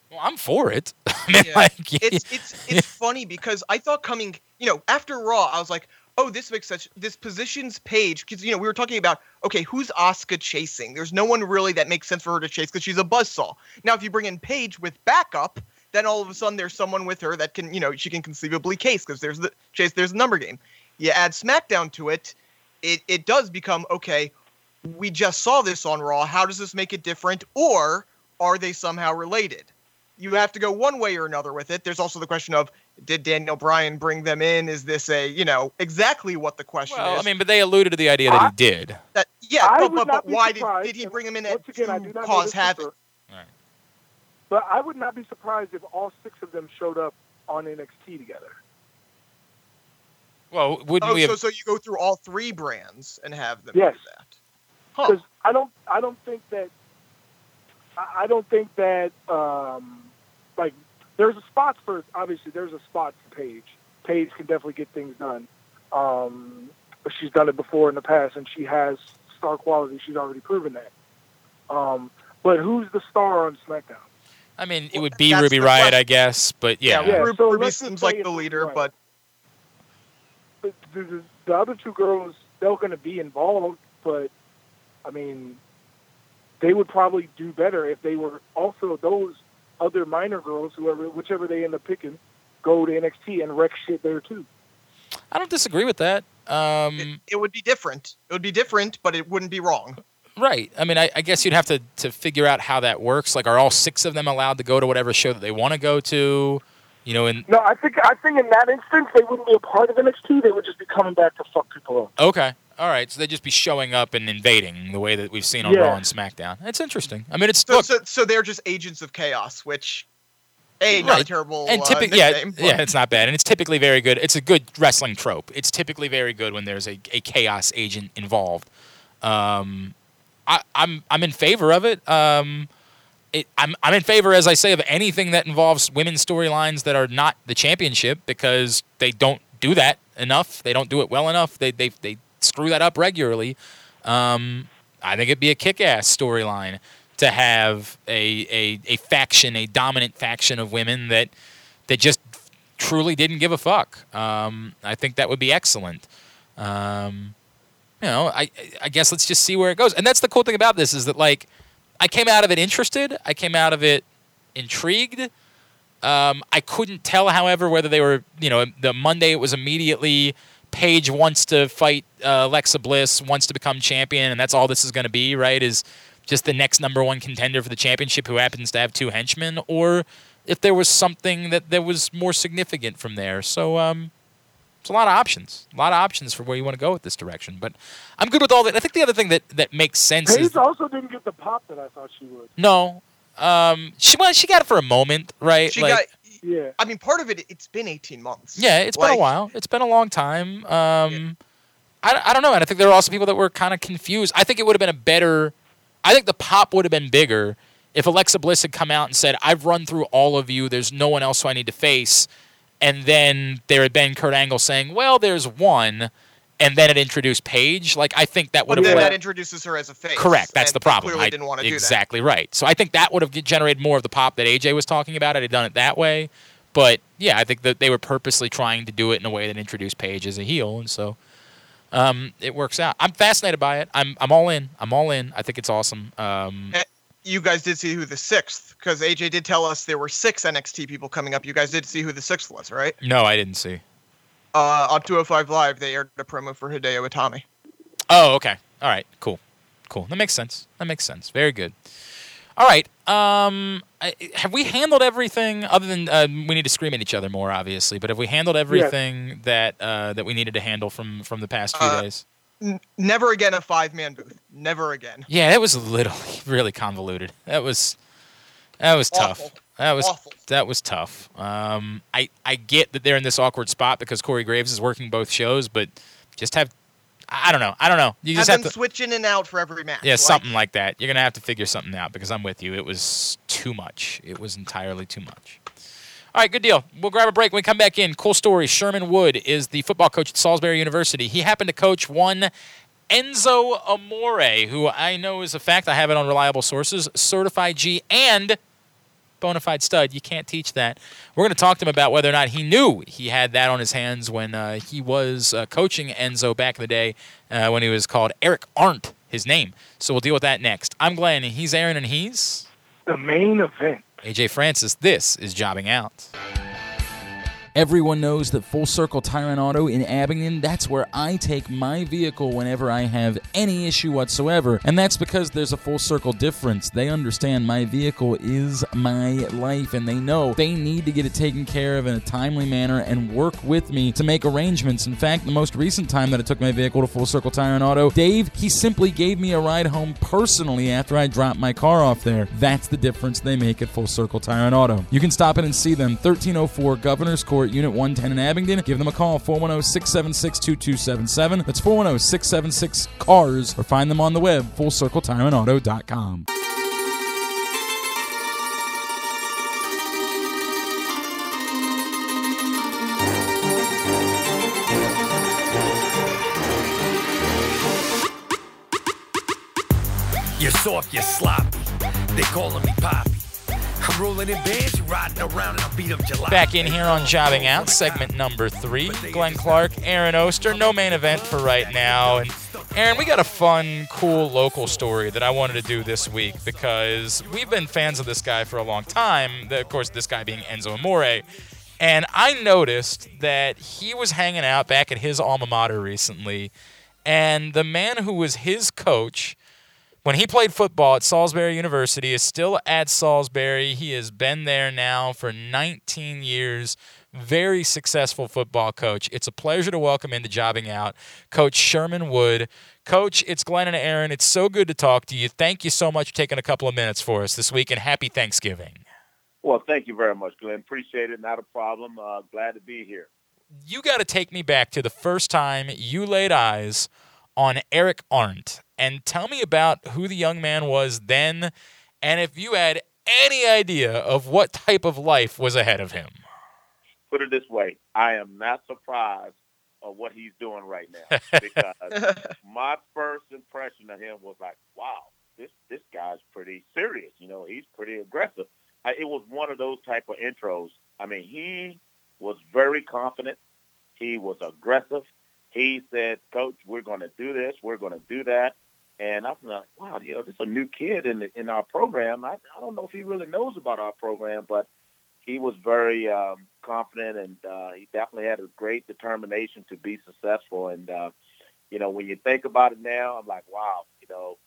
Well, I'm for it. I mean, yeah. like, yeah. It's it's it's funny because I thought coming, you know, after Raw, I was like, oh, this makes such this positions Paige because, you know, we were talking about, okay, who's Asuka chasing? There's no one really that makes sense for her to chase because she's a buzzsaw. Now, if you bring in Paige with backup, then all of a sudden there's someone with her that can, you know, she can conceivably chase because there's the chase, there's the number game. You add SmackDown to it, it it does become, okay, we just saw this on Raw. How does this make it different? Or are they somehow related? You have to go one way or another with it. There's also the question of, did Daniel Bryan bring them in? Is this a, you know, exactly what the question well, is? Well, I mean, but they alluded to the idea that I, he did. That, yeah, I but, but, but why did, did he bring them in at to cause havoc? Right. But I would not be surprised if all six of them showed up on N X T together. Well, wouldn't oh, we have... so, so you go through all three brands and have them yes. do that? Because huh. I don't, I don't think that, I don't think that, um, like, there's a spot for, obviously, there's a spot for Paige. Paige can definitely get things done. Um, she's done it before in the past, and she has star quality. She's already proven that. Um, but who's the star on SmackDown? I mean, it would be That's Ruby Riott, question. I guess, but yeah. yeah, yeah Ruby, so Ruby seems like the leader, right. but... The, the, the other two girls, they're going to be involved, but, I mean, they would probably do better if they were also those other minor girls, whoever, whichever they end up picking, go to N X T and wreck shit there, too. I don't disagree with that. Um, it, it would be different. It would be different, but it wouldn't be wrong. Right. I mean, I, I guess you'd have to, to figure out how that works. Like, are all six of them allowed to go to whatever show that they want to go to? You know, and no, I think I think in that instance they wouldn't be a part of N X T. They would just be coming back to fuck people up. Okay, all right. So they'd just be showing up and invading the way that we've seen on yeah. Raw and SmackDown. It's interesting. I mean, it's so, so so they're just agents of chaos, which a right. not a terrible and typically uh, yeah but. yeah it's not bad, and it's typically very good. It's a good wrestling trope. It's typically very good when there's a, a chaos agent involved. Um, I, I'm I'm in favor of it. Um. It, I'm I'm in favor, as I say, of anything that involves women's storylines that are not the championship, because they don't do that enough. They don't do it well enough. They they they screw that up regularly. Um, I think it'd be a kick-ass storyline to have a, a a faction, a dominant faction of women that that just truly didn't give a fuck. Um, I think that would be excellent. Um, you know, I I guess let's just see where it goes. And that's the cool thing about this is that, like, I came out of it interested. I came out of it intrigued. Um, I couldn't tell, however, whether they were, you know, the Monday it was immediately Paige wants to fight uh, Alexa Bliss, wants to become champion, and that's all this is going to be, right, is just the next number one contender for the championship who happens to have two henchmen, or if there was something that, that was more significant from there. So, um... It's a lot of options. A lot of options for where you want to go with this direction. But I'm good with all that. I think the other thing that, that makes sense Paige is... Paige also didn't get the pop that I thought she would. No. Um, she well, she got it for a moment, right? She like, got... Yeah. I mean, part of it, it's been eighteen months. Yeah, it's like, been a while. It's been a long time. Um, yeah. I, I don't know. And I think there were also people that were kind of confused. I think it would have been a better... I think the pop would have been bigger if Alexa Bliss had come out and said, I've run through all of you. There's no one else who I need to face. And then there had been Kurt Angle saying, well, there's one, and then it introduced Paige. Like, I think that would have... But then that introduces her as a face. Correct. That's the problem. I didn't want to do that. Exactly right. So I think that would have generated more of the pop that A J was talking about. I'd have done it that way. But, yeah, I think that they were purposely trying to do it in a way that introduced Paige as a heel, and so um, it works out. I'm fascinated by it. I'm I'm all in. I'm all in. I think it's awesome. Um You guys did see who the sixth, because A J did tell us there were six N X T people coming up. You guys did see who the sixth was, right? No, I didn't see. Uh, on two oh five Live, they aired a promo for Hideo Itami. Oh, okay. All right. Cool. Cool. That makes sense. That makes sense. Very good. All right. Um, I, have we handled everything other than uh, we need to scream at each other more, obviously? But have we handled everything yeah. that uh, that we needed to handle from from the past few uh, days? Never again a five-man booth. Never again. Yeah, that was literally really convoluted. That was that was Awful. tough. That was Awful. that was tough. Um, I I get that they're in this awkward spot because Corey Graves is working both shows, but just have I don't know. I don't know. You just have, have them to switch in and out for every match. Yeah, like, something like that. You're gonna have to figure something out because I'm with you. It was too much. It was entirely too much. All right, good deal. We'll grab a break. When we come back in, cool story. Sherman Wood is the football coach at Salisbury University. He happened to coach one Enzo Amore, who I know is a fact. I have it on reliable sources. Certified G and bona fide stud. You can't teach that. We're going to talk to him about whether or not he knew he had that on his hands when uh, he was uh, coaching Enzo back in the day uh, when he was called Eric Arndt, his name. So we'll deal with that next. I'm Glenn, and he's Aaron, and he's... The main event. A J Francis, this is Jobbing Out. Everyone knows that Full Circle Tire and Auto in Abingdon, that's where I take my vehicle whenever I have any issue whatsoever. And that's because there's a Full Circle difference. They understand my vehicle is my life, and they know they need to get it taken care of in a timely manner and work with me to make arrangements. In fact, the most recent time that I took my vehicle to Full Circle Tire and Auto, Dave, he simply gave me a ride home personally after I dropped my car off there. That's the difference they make at Full Circle Tire and Auto. You can stop in and see them, thirteen oh four Governor's Court, store at Unit one ten in Abingdon. Give them a call, four one zero, six seven six, two two seven seven. That's four one zero, six seven six, C A R S, or find them on the web, full circle time and auto dot com. You're soft, you're sloppy. They calling me Poppy. I'm rolling in bands, riding around, and I'll beat up July. Back in here on Jobbing Out, segment number three. Glenn Clark, Aaron Oster. No main event for right now. And Aaron, we got a fun, cool local story that I wanted to do this week because we've been fans of this guy for a long time. Of course, this guy being Enzo Amore. And I noticed that he was hanging out back at his alma mater recently, and the man who was his coach when he played football at Salisbury University is still at Salisbury. He has been there now for nineteen years. Very successful football coach. It's a pleasure to welcome into Jobbing Out Coach Sherman Wood. Coach, it's Glenn and Aaron. It's so good to talk to you. Thank you so much for taking a couple of minutes for us this week, and happy Thanksgiving. Well, thank you very much, Glenn. Appreciate it. Not a problem. Uh, glad to be here. You got to take me back to the first time you laid eyes on Eric Arndt, and tell me about who the young man was then, and if you had any idea of what type of life was ahead of him. Put it this way, I am not surprised at what he's doing right now, because my first impression of him was like, wow, this this guy's pretty serious. You know, he's pretty aggressive. I, it was one of those type of intros. I mean, he was very confident. He was aggressive. He said, Coach, we're going to do this. We're going to do that. And I'm like, wow, you know, this is a new kid in the, in our program. I, I don't know if he really knows about our program, but he was very um, confident, and uh, he definitely had a great determination to be successful. And, uh, you know, when you think about it now, I'm like, wow, you know,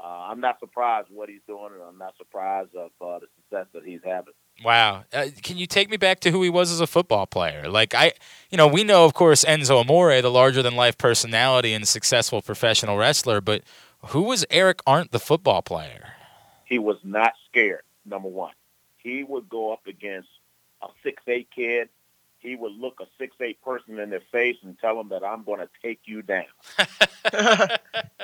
uh, I'm not surprised what he's doing, and I'm not surprised of uh, the success that he's having. Wow. Uh, can you take me back to who he was as a football player? Like, I, you know, we know, of course, Enzo Amore, the larger-than-life personality and successful professional wrestler, but who was Eric Arndt, the football player? He was not scared, number one. He would go up against a six eight kid. He would look a six eight person in their face and tell them that I'm going to take you down.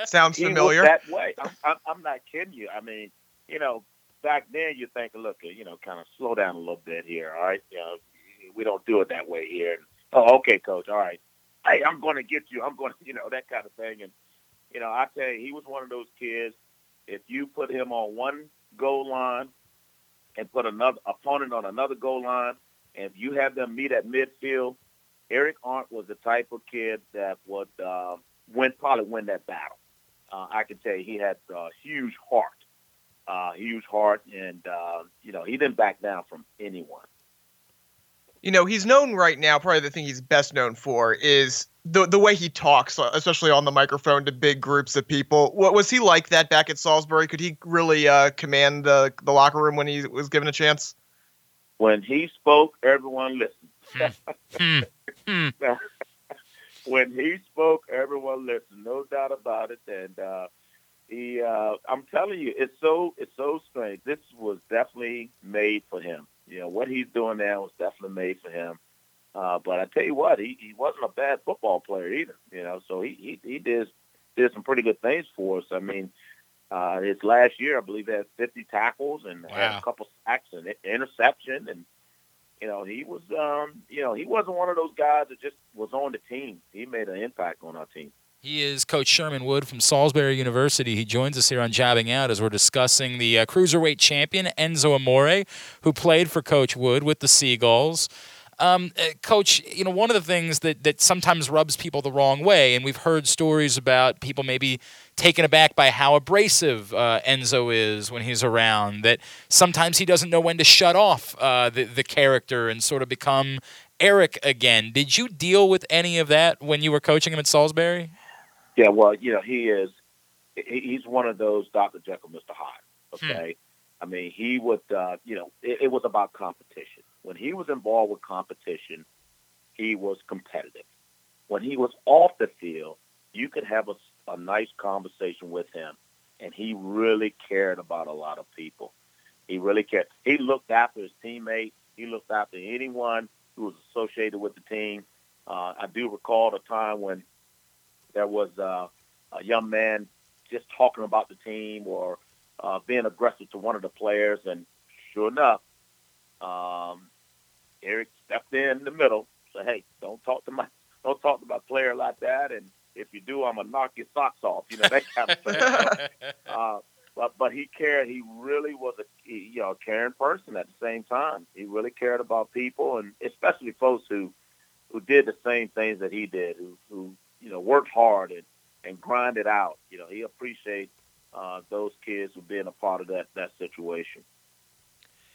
Sounds he familiar. Was that way. I'm, I'm, I'm not kidding you. I mean, you know, back then, you think, look, you know, kind of slow down a little bit here, all right? You know, we don't do it that way here. Oh, okay, Coach, all right. Hey, I'm going to get you. I'm going to, you know, that kind of thing. And, you know, I tell you, he was one of those kids, if you put him on one goal line and put another opponent on another goal line, and if you have them meet at midfield, Eric Arndt was the type of kid that would uh, win, probably win that battle. Uh, I can tell you he had a uh, huge heart. Uh, huge heart, and, uh, you know, he didn't back down from anyone. You know, he's known right now, probably the thing he's best known for is the the way he talks, especially on the microphone to big groups of people. What was he like that back at Salisbury? Could he really uh, command the, the locker room when he was given a chance? When he spoke, everyone listened. When he spoke, everyone listened, no doubt about it, and uh He, uh, I'm telling you, it's so it's so strange. This was definitely made for him. You know, what he's doing now was definitely made for him. Uh, but I tell you what, he, he wasn't a bad football player either. You know, so he he, he did did some pretty good things for us. I mean, uh, his last year, I believe, he had fifty tackles and wow. had a couple sacks and interception. And you know, he was um, you know he wasn't one of those guys that just was on the team. He made an impact on our team. He is Coach Sherman Wood from Salisbury University. He joins us here on Jobbing Out as we're discussing the uh, cruiserweight champion, Enzo Amore, who played for Coach Wood with the Seagulls. Um, uh, Coach, you know, one of the things that, that sometimes rubs people the wrong way, and we've heard stories about people maybe taken aback by how abrasive uh, Enzo is when he's around, that sometimes he doesn't know when to shut off uh, the, the character and sort of become Eric again. Did you deal with any of that when you were coaching him at Salisbury? Yeah, well, you know, he is – he's one of those Doctor Jekyll, Mister Hyde, okay? Hmm. I mean, he would uh, – you know, it, it was about competition. When he was involved with competition, he was competitive. When he was off the field, you could have a, a nice conversation with him, and he really cared about a lot of people. He really cared. He looked after his teammates. He looked after anyone who was associated with the team. Uh, I do recall the time when there was uh, a young man just talking about the team or uh, being aggressive to one of the players, and sure enough, um, Eric stepped in, in the middle, said, "Hey, don't talk to my don't talk to my player like that, and if you do, I'm gonna knock your socks off." You know, that kind of thing. uh, But but he cared. He really was a he, you know caring person. At the same time, he really cared about people, and especially folks who who did the same things that he did, who who you know worked hard and, and grinded out. You know, he appreciated uh, those kids who being a part of that that situation.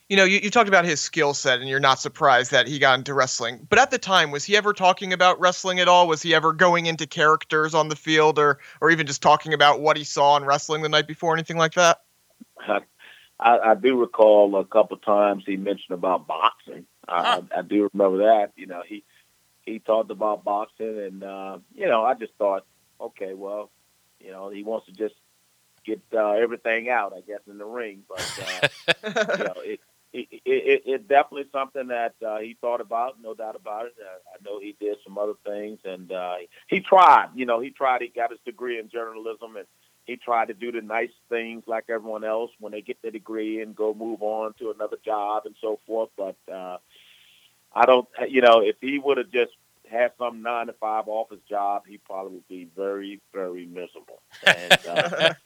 You know, you, you talked about his skill set, and you're not surprised that he got into wrestling. But at the time, was he ever talking about wrestling at all? Was he ever going into characters on the field, or or even just talking about what he saw in wrestling the night before, anything like that? I, I do recall a couple times he mentioned about boxing. Huh. I, I do remember that. You know, he he talked about boxing, and uh, you know, I just thought, okay, well, you know, he wants to just get uh, everything out, I guess, in the ring. But uh, you know, it. It, it, it, it definitely something that uh, he thought about, no doubt about it. Uh, I know he did some other things, and uh, he tried. You know, he tried. He got his degree in journalism, and he tried to do the nice things like everyone else when they get their degree and go move on to another job and so forth. But uh, I don't, you know, if he would have just had some nine to five office job, he probably would be very, very miserable. And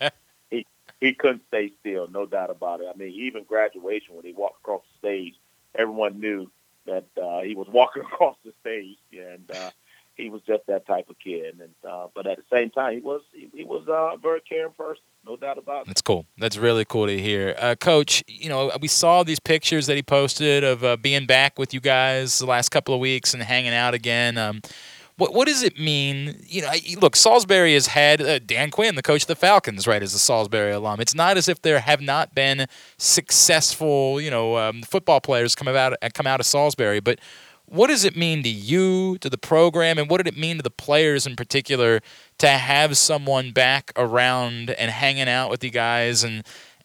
uh, he He couldn't stay still, no doubt about it. I mean, even graduation, when he walked across the stage, everyone knew that uh, he was walking across the stage, and uh, he was just that type of kid. And uh, but at the same time, he was he, he was uh, a very caring person, no doubt about it. That's cool. That's really cool to hear, uh, Coach. You know, we saw these pictures that he posted of uh, being back with you guys the last couple of weeks and hanging out again. Um, What what does it mean? You know, look, Salisbury has had uh, Dan Quinn, the coach of the Falcons, right, as a Salisbury alum. It's not as if there have not been successful, you know, um, football players come out come out of Salisbury. But what does it mean to you, to the program, and what did it mean to the players in particular to have someone back around and hanging out with you guys and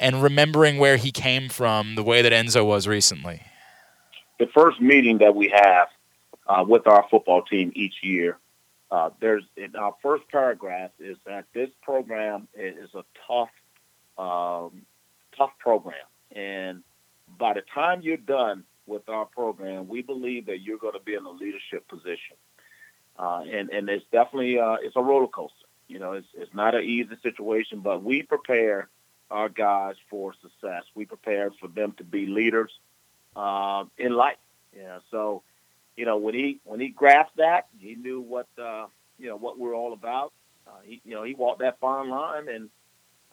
and remembering where he came from, the way that Enzo was recently? The first meeting that we have Uh, with our football team each year. Uh, there's in our first paragraph is that this program is a tough, um, tough program. And by the time you're done with our program, we believe that you're going to be in a leadership position. Uh, and, and it's definitely, uh, it's a roller coaster. You know, it's, it's not an easy situation, but we prepare our guys for success. We prepare for them to be leaders uh, in life. Yeah, so... You know, when he when he grasped that, he knew what uh, you know what we're all about. Uh, he you know he walked that fine line, and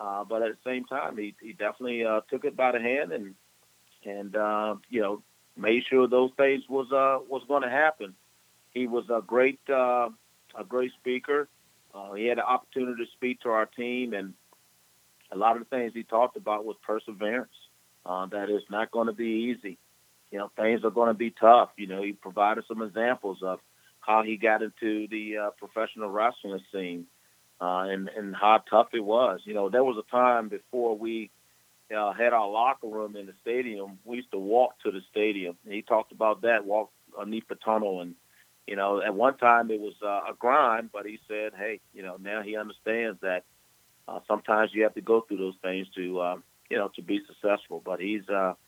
uh, but at the same time, he he definitely uh, took it by the hand and and uh, you know made sure those things was uh, was going to happen. He was a great uh, a great speaker. Uh, he had an opportunity to speak to our team, and a lot of the things he talked about was perseverance. Uh, that is not going to be easy. You know, things are going to be tough. You know, he provided some examples of how he got into the uh, professional wrestling scene uh, and, and how tough it was. You know, there was a time before we uh, had our locker room in the stadium, we used to walk to the stadium. And he talked about that, walk underneath the tunnel. And, you know, at one time it was uh, a grind, but he said, hey, you know, now he understands that uh, sometimes you have to go through those things to, uh, you know, to be successful. But he's uh, –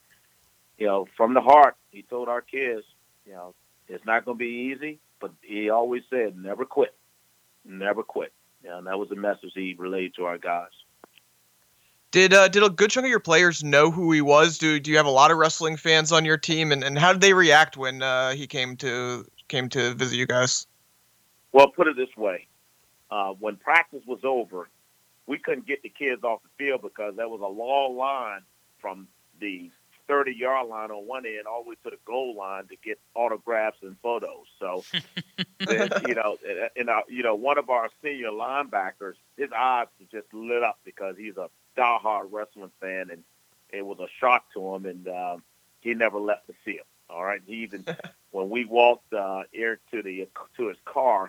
You know, from the heart, he told our kids, you know, it's not going to be easy, but he always said, never quit, never quit. And that was the message he relayed to our guys. Did uh, did a good chunk of your players know who he was? Do do you have a lot of wrestling fans on your team, and, and how did they react when uh, he came to came to visit you guys? Well, put it this way: uh, when practice was over, we couldn't get the kids off the field because there was a long line from the thirty-yard line on one end all the way to the goal line to get autographs and photos. So, you know, and, uh, you know, one of our senior linebackers, his eyes just lit up because he's a diehard wrestling fan, and it was a shock to him, and uh, he never left the field, all right? He even, when we walked uh, Eric to, the, to his car,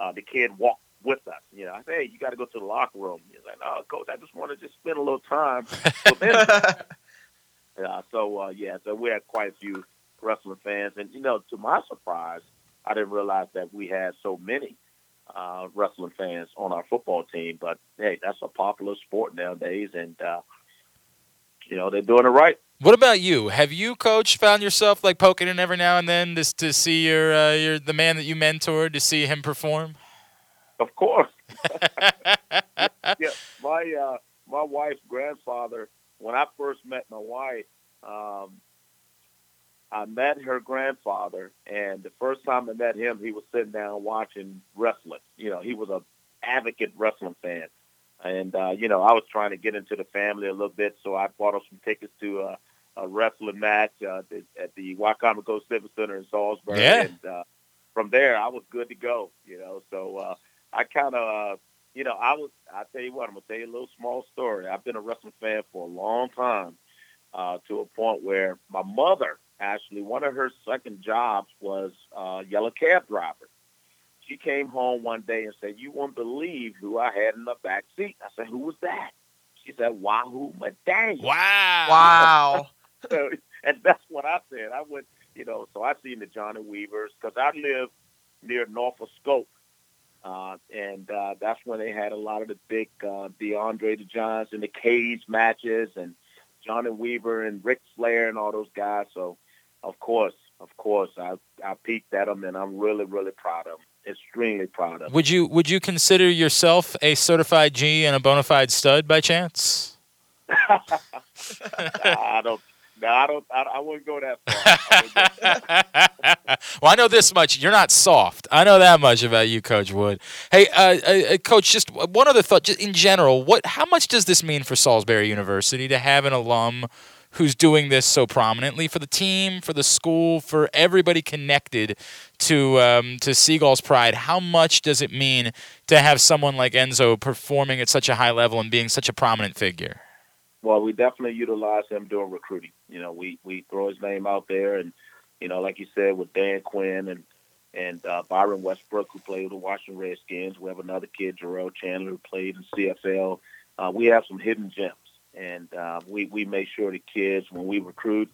uh, the kid walked with us. You know, I said, hey, you got to go to the locker room. He's like, no, Coach, I just want to just spend a little time with him. Uh, so, uh, yeah, so we had quite a few wrestling fans. And, you know, to my surprise, I didn't realize that we had so many uh, wrestling fans on our football team. But, hey, that's a popular sport nowadays, and, uh, you know, they're doing it right. What about you? Have you, Coach, found yourself, like, poking in every now and then just to see your, uh, your the man that you mentored, to see him perform? Of course. Yeah, my uh, my wife's grandfather, when I first met my wife, um, I met her grandfather, and the first time I met him, he was sitting down watching wrestling. You know, he was an advocate wrestling fan. And, uh, you know, I was trying to get into the family a little bit, so I bought him some tickets to uh, a wrestling match uh, at the Wicomico Civic Center in Salisbury. Yeah. And uh, from there, I was good to go, you know. So uh, I kind of, uh, you know, I was, I tell you what, I'm going to tell you a little small story. I've been a wrestling fan for a long time uh, to a point where my mother, actually, one of her second jobs was uh, yellow cab driver. She came home one day and said, "You won't believe who I had in the back seat." I said, "Who was that?" She said, "Wahoo Madang." Wow. Wow. So, and that's what I said. I went, you know, so I seen the Johnny Weavers because I live near Norfolk Scope. Uh, and uh, that's when they had a lot of the big uh, DeAndre the Johns and the cage matches and Johnny Weaver and Ric Flair and all those guys. So, of course, of course, I, I peeked at them, and I'm really, really proud of them. Extremely proud of. Would you would you consider yourself a certified G and a bona fide stud by chance? I don't. No, I don't. I, I wouldn't go that far. I go that. Well, I know this much. You're not soft. I know that much about you, Coach Wood. Hey, uh, uh, Coach, just one other thought. Just in general, what? How much does this mean for Salisbury University to have an alum who's doing this so prominently for the team, for the school, for everybody connected to um, to Seagulls Pride? How much does it mean to have someone like Enzo performing at such a high level and being such a prominent figure? Well, we definitely utilize him during recruiting. You know, we, we throw his name out there, and, you know, like you said, with Dan Quinn and, and uh, Byron Westbrook, who played with the Washington Redskins. We have another kid, Jarrell Chandler, who played in C F L. Uh, we have some hidden gems. And uh, we, we make sure the kids, when we recruit,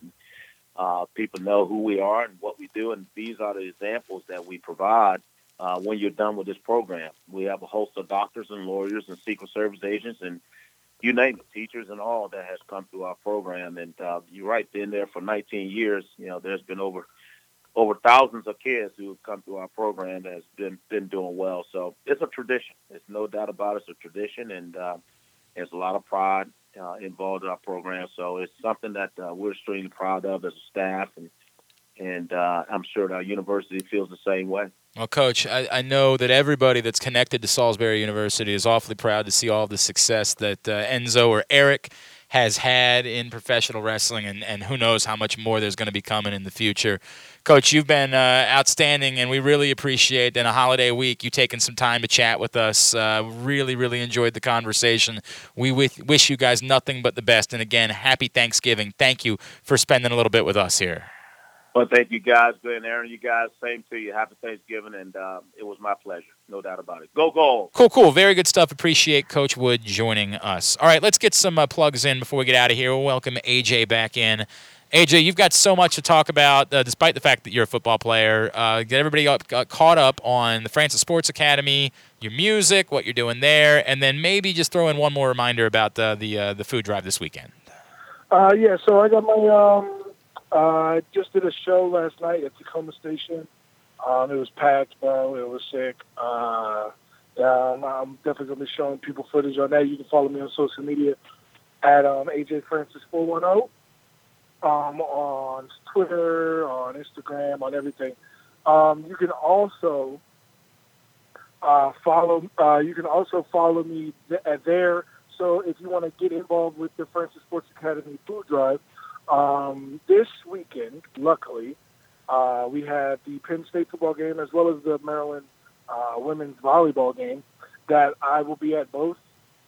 uh, people know who we are and what we do. And these are the examples that we provide uh, when you're done with this program. We have a host of doctors and lawyers and Secret Service agents and you name it, teachers and all that has come through our program. And uh, you're right, been there for nineteen years. You know, there's been over over thousands of kids who have come through our program that has been, been doing well. So it's a tradition. There's no doubt about it. It's a tradition, and uh, there's a lot of pride Uh, involved in our program, so it's something that uh, we're extremely proud of as a staff, and and uh, I'm sure that our university feels the same way. Well, Coach, I, I know that everybody that's connected to Salisbury University is awfully proud to see all the success that uh, Enzo or Eric has had in professional wrestling, and, and who knows how much more there's going to be coming in the future. Coach, you've been uh, outstanding, and we really appreciate, in a holiday week, you taking some time to chat with us. Uh, really, really enjoyed the conversation. We wish, wish you guys nothing but the best, and again, happy Thanksgiving. Thank you for spending a little bit with us here. Well, thank you guys, Glenn, Aaron, you guys, same to you. Happy Thanksgiving, and uh, it was my pleasure, no doubt about it. Go Gold! Cool, cool, very good stuff. Appreciate Coach Wood joining us. All right, let's get some uh, plugs in before we get out of here. We'll welcome A J back in. A J, you've got so much to talk about, uh, despite the fact that you're a football player. Uh, get everybody up, uh, caught up on the Francis Sports Academy, your music, what you're doing there, and then maybe just throw in one more reminder about uh, the uh, the food drive this weekend. Uh, yeah, so I got my... Um I uh, just did a show last night at Tacoma Station. Um, it was packed, bro. It was sick. Uh, um, I'm definitely going to be showing people footage on that. You can follow me on social media at um, A J Francis four one zero um, on Twitter, on Instagram, on everything. Um, you can also uh, follow. Uh, you can also follow me th- at there. So if you want to get involved with the Francis Sports Academy food drive. Um, this weekend, luckily, uh, we had the Penn State football game as well as the Maryland uh, women's volleyball game that I will be at both,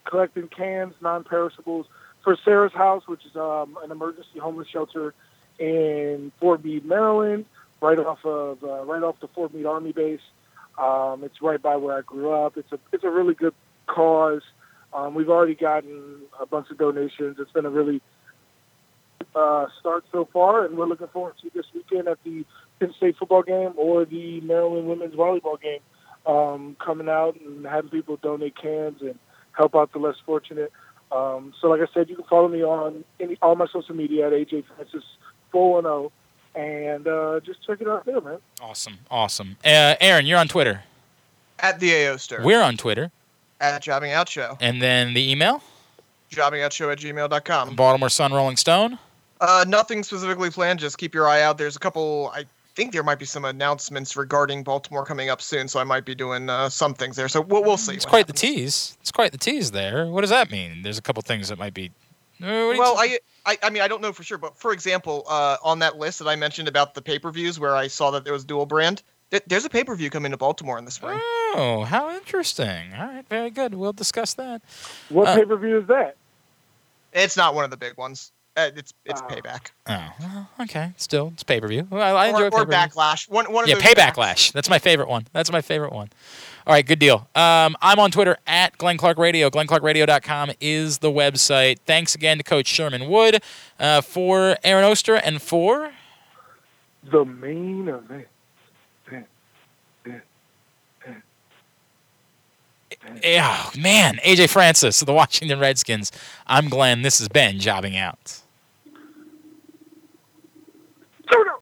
collecting cans, non-perishables, for Sarah's House, which is um, an emergency homeless shelter in Fort Meade, Maryland, right off of uh, right off the Fort Meade Army Base. Um, it's right by where I grew up. It's a it's a really good cause. Um, we've already gotten a bunch of donations. It's been a really uh, start so far, and we're looking forward to this weekend at the Penn State football game or the Maryland women's volleyball game, um, coming out and having people donate cans and help out the less fortunate. Um, so like I said, you can follow me on any, all my social media at A J Francis four one zero, and uh, just check it out there, man. Awesome, awesome. Uh, Aaron, you're on Twitter. At the A O Ster. We're on Twitter. At Jobbing Out Show. And then the email? jobbing out show at gmail dot com. Baltimore Sun, Rolling Stone? Uh, nothing specifically planned. Just keep your eye out. There's a couple, I think there might be some announcements regarding Baltimore coming up soon, so I might be doing uh, some things there. So we'll, we'll see. It's quite happens. the tease. It's quite the tease there. What does that mean? There's a couple things that might be... Uh, well, I, I I mean, I don't know for sure, but for example, uh, on that list that I mentioned about the pay-per-views where I saw that there was dual brand, there's a pay-per-view coming to Baltimore in the spring. Oh, how interesting. All right, very good. We'll discuss that. What uh, pay-per-view is that? It's not one of the big ones. Uh, it's it's uh, Payback. Oh, well, okay. Still, it's pay-per-view. I, I enjoy pay-per-view. Or Backlash. One, one of yeah, those Pay Backlash. That's my favorite one. That's my favorite one. All right, good deal. Um, I'm on Twitter at Glenn Clark Radio. Glenn Clark Radio dot com is the website. Thanks again to Coach Sherman Wood, uh, for Aaron Oster, and for the main event. Oh, man, A J Francis of the Washington Redskins. I'm Glenn. This has been Jobbing Out.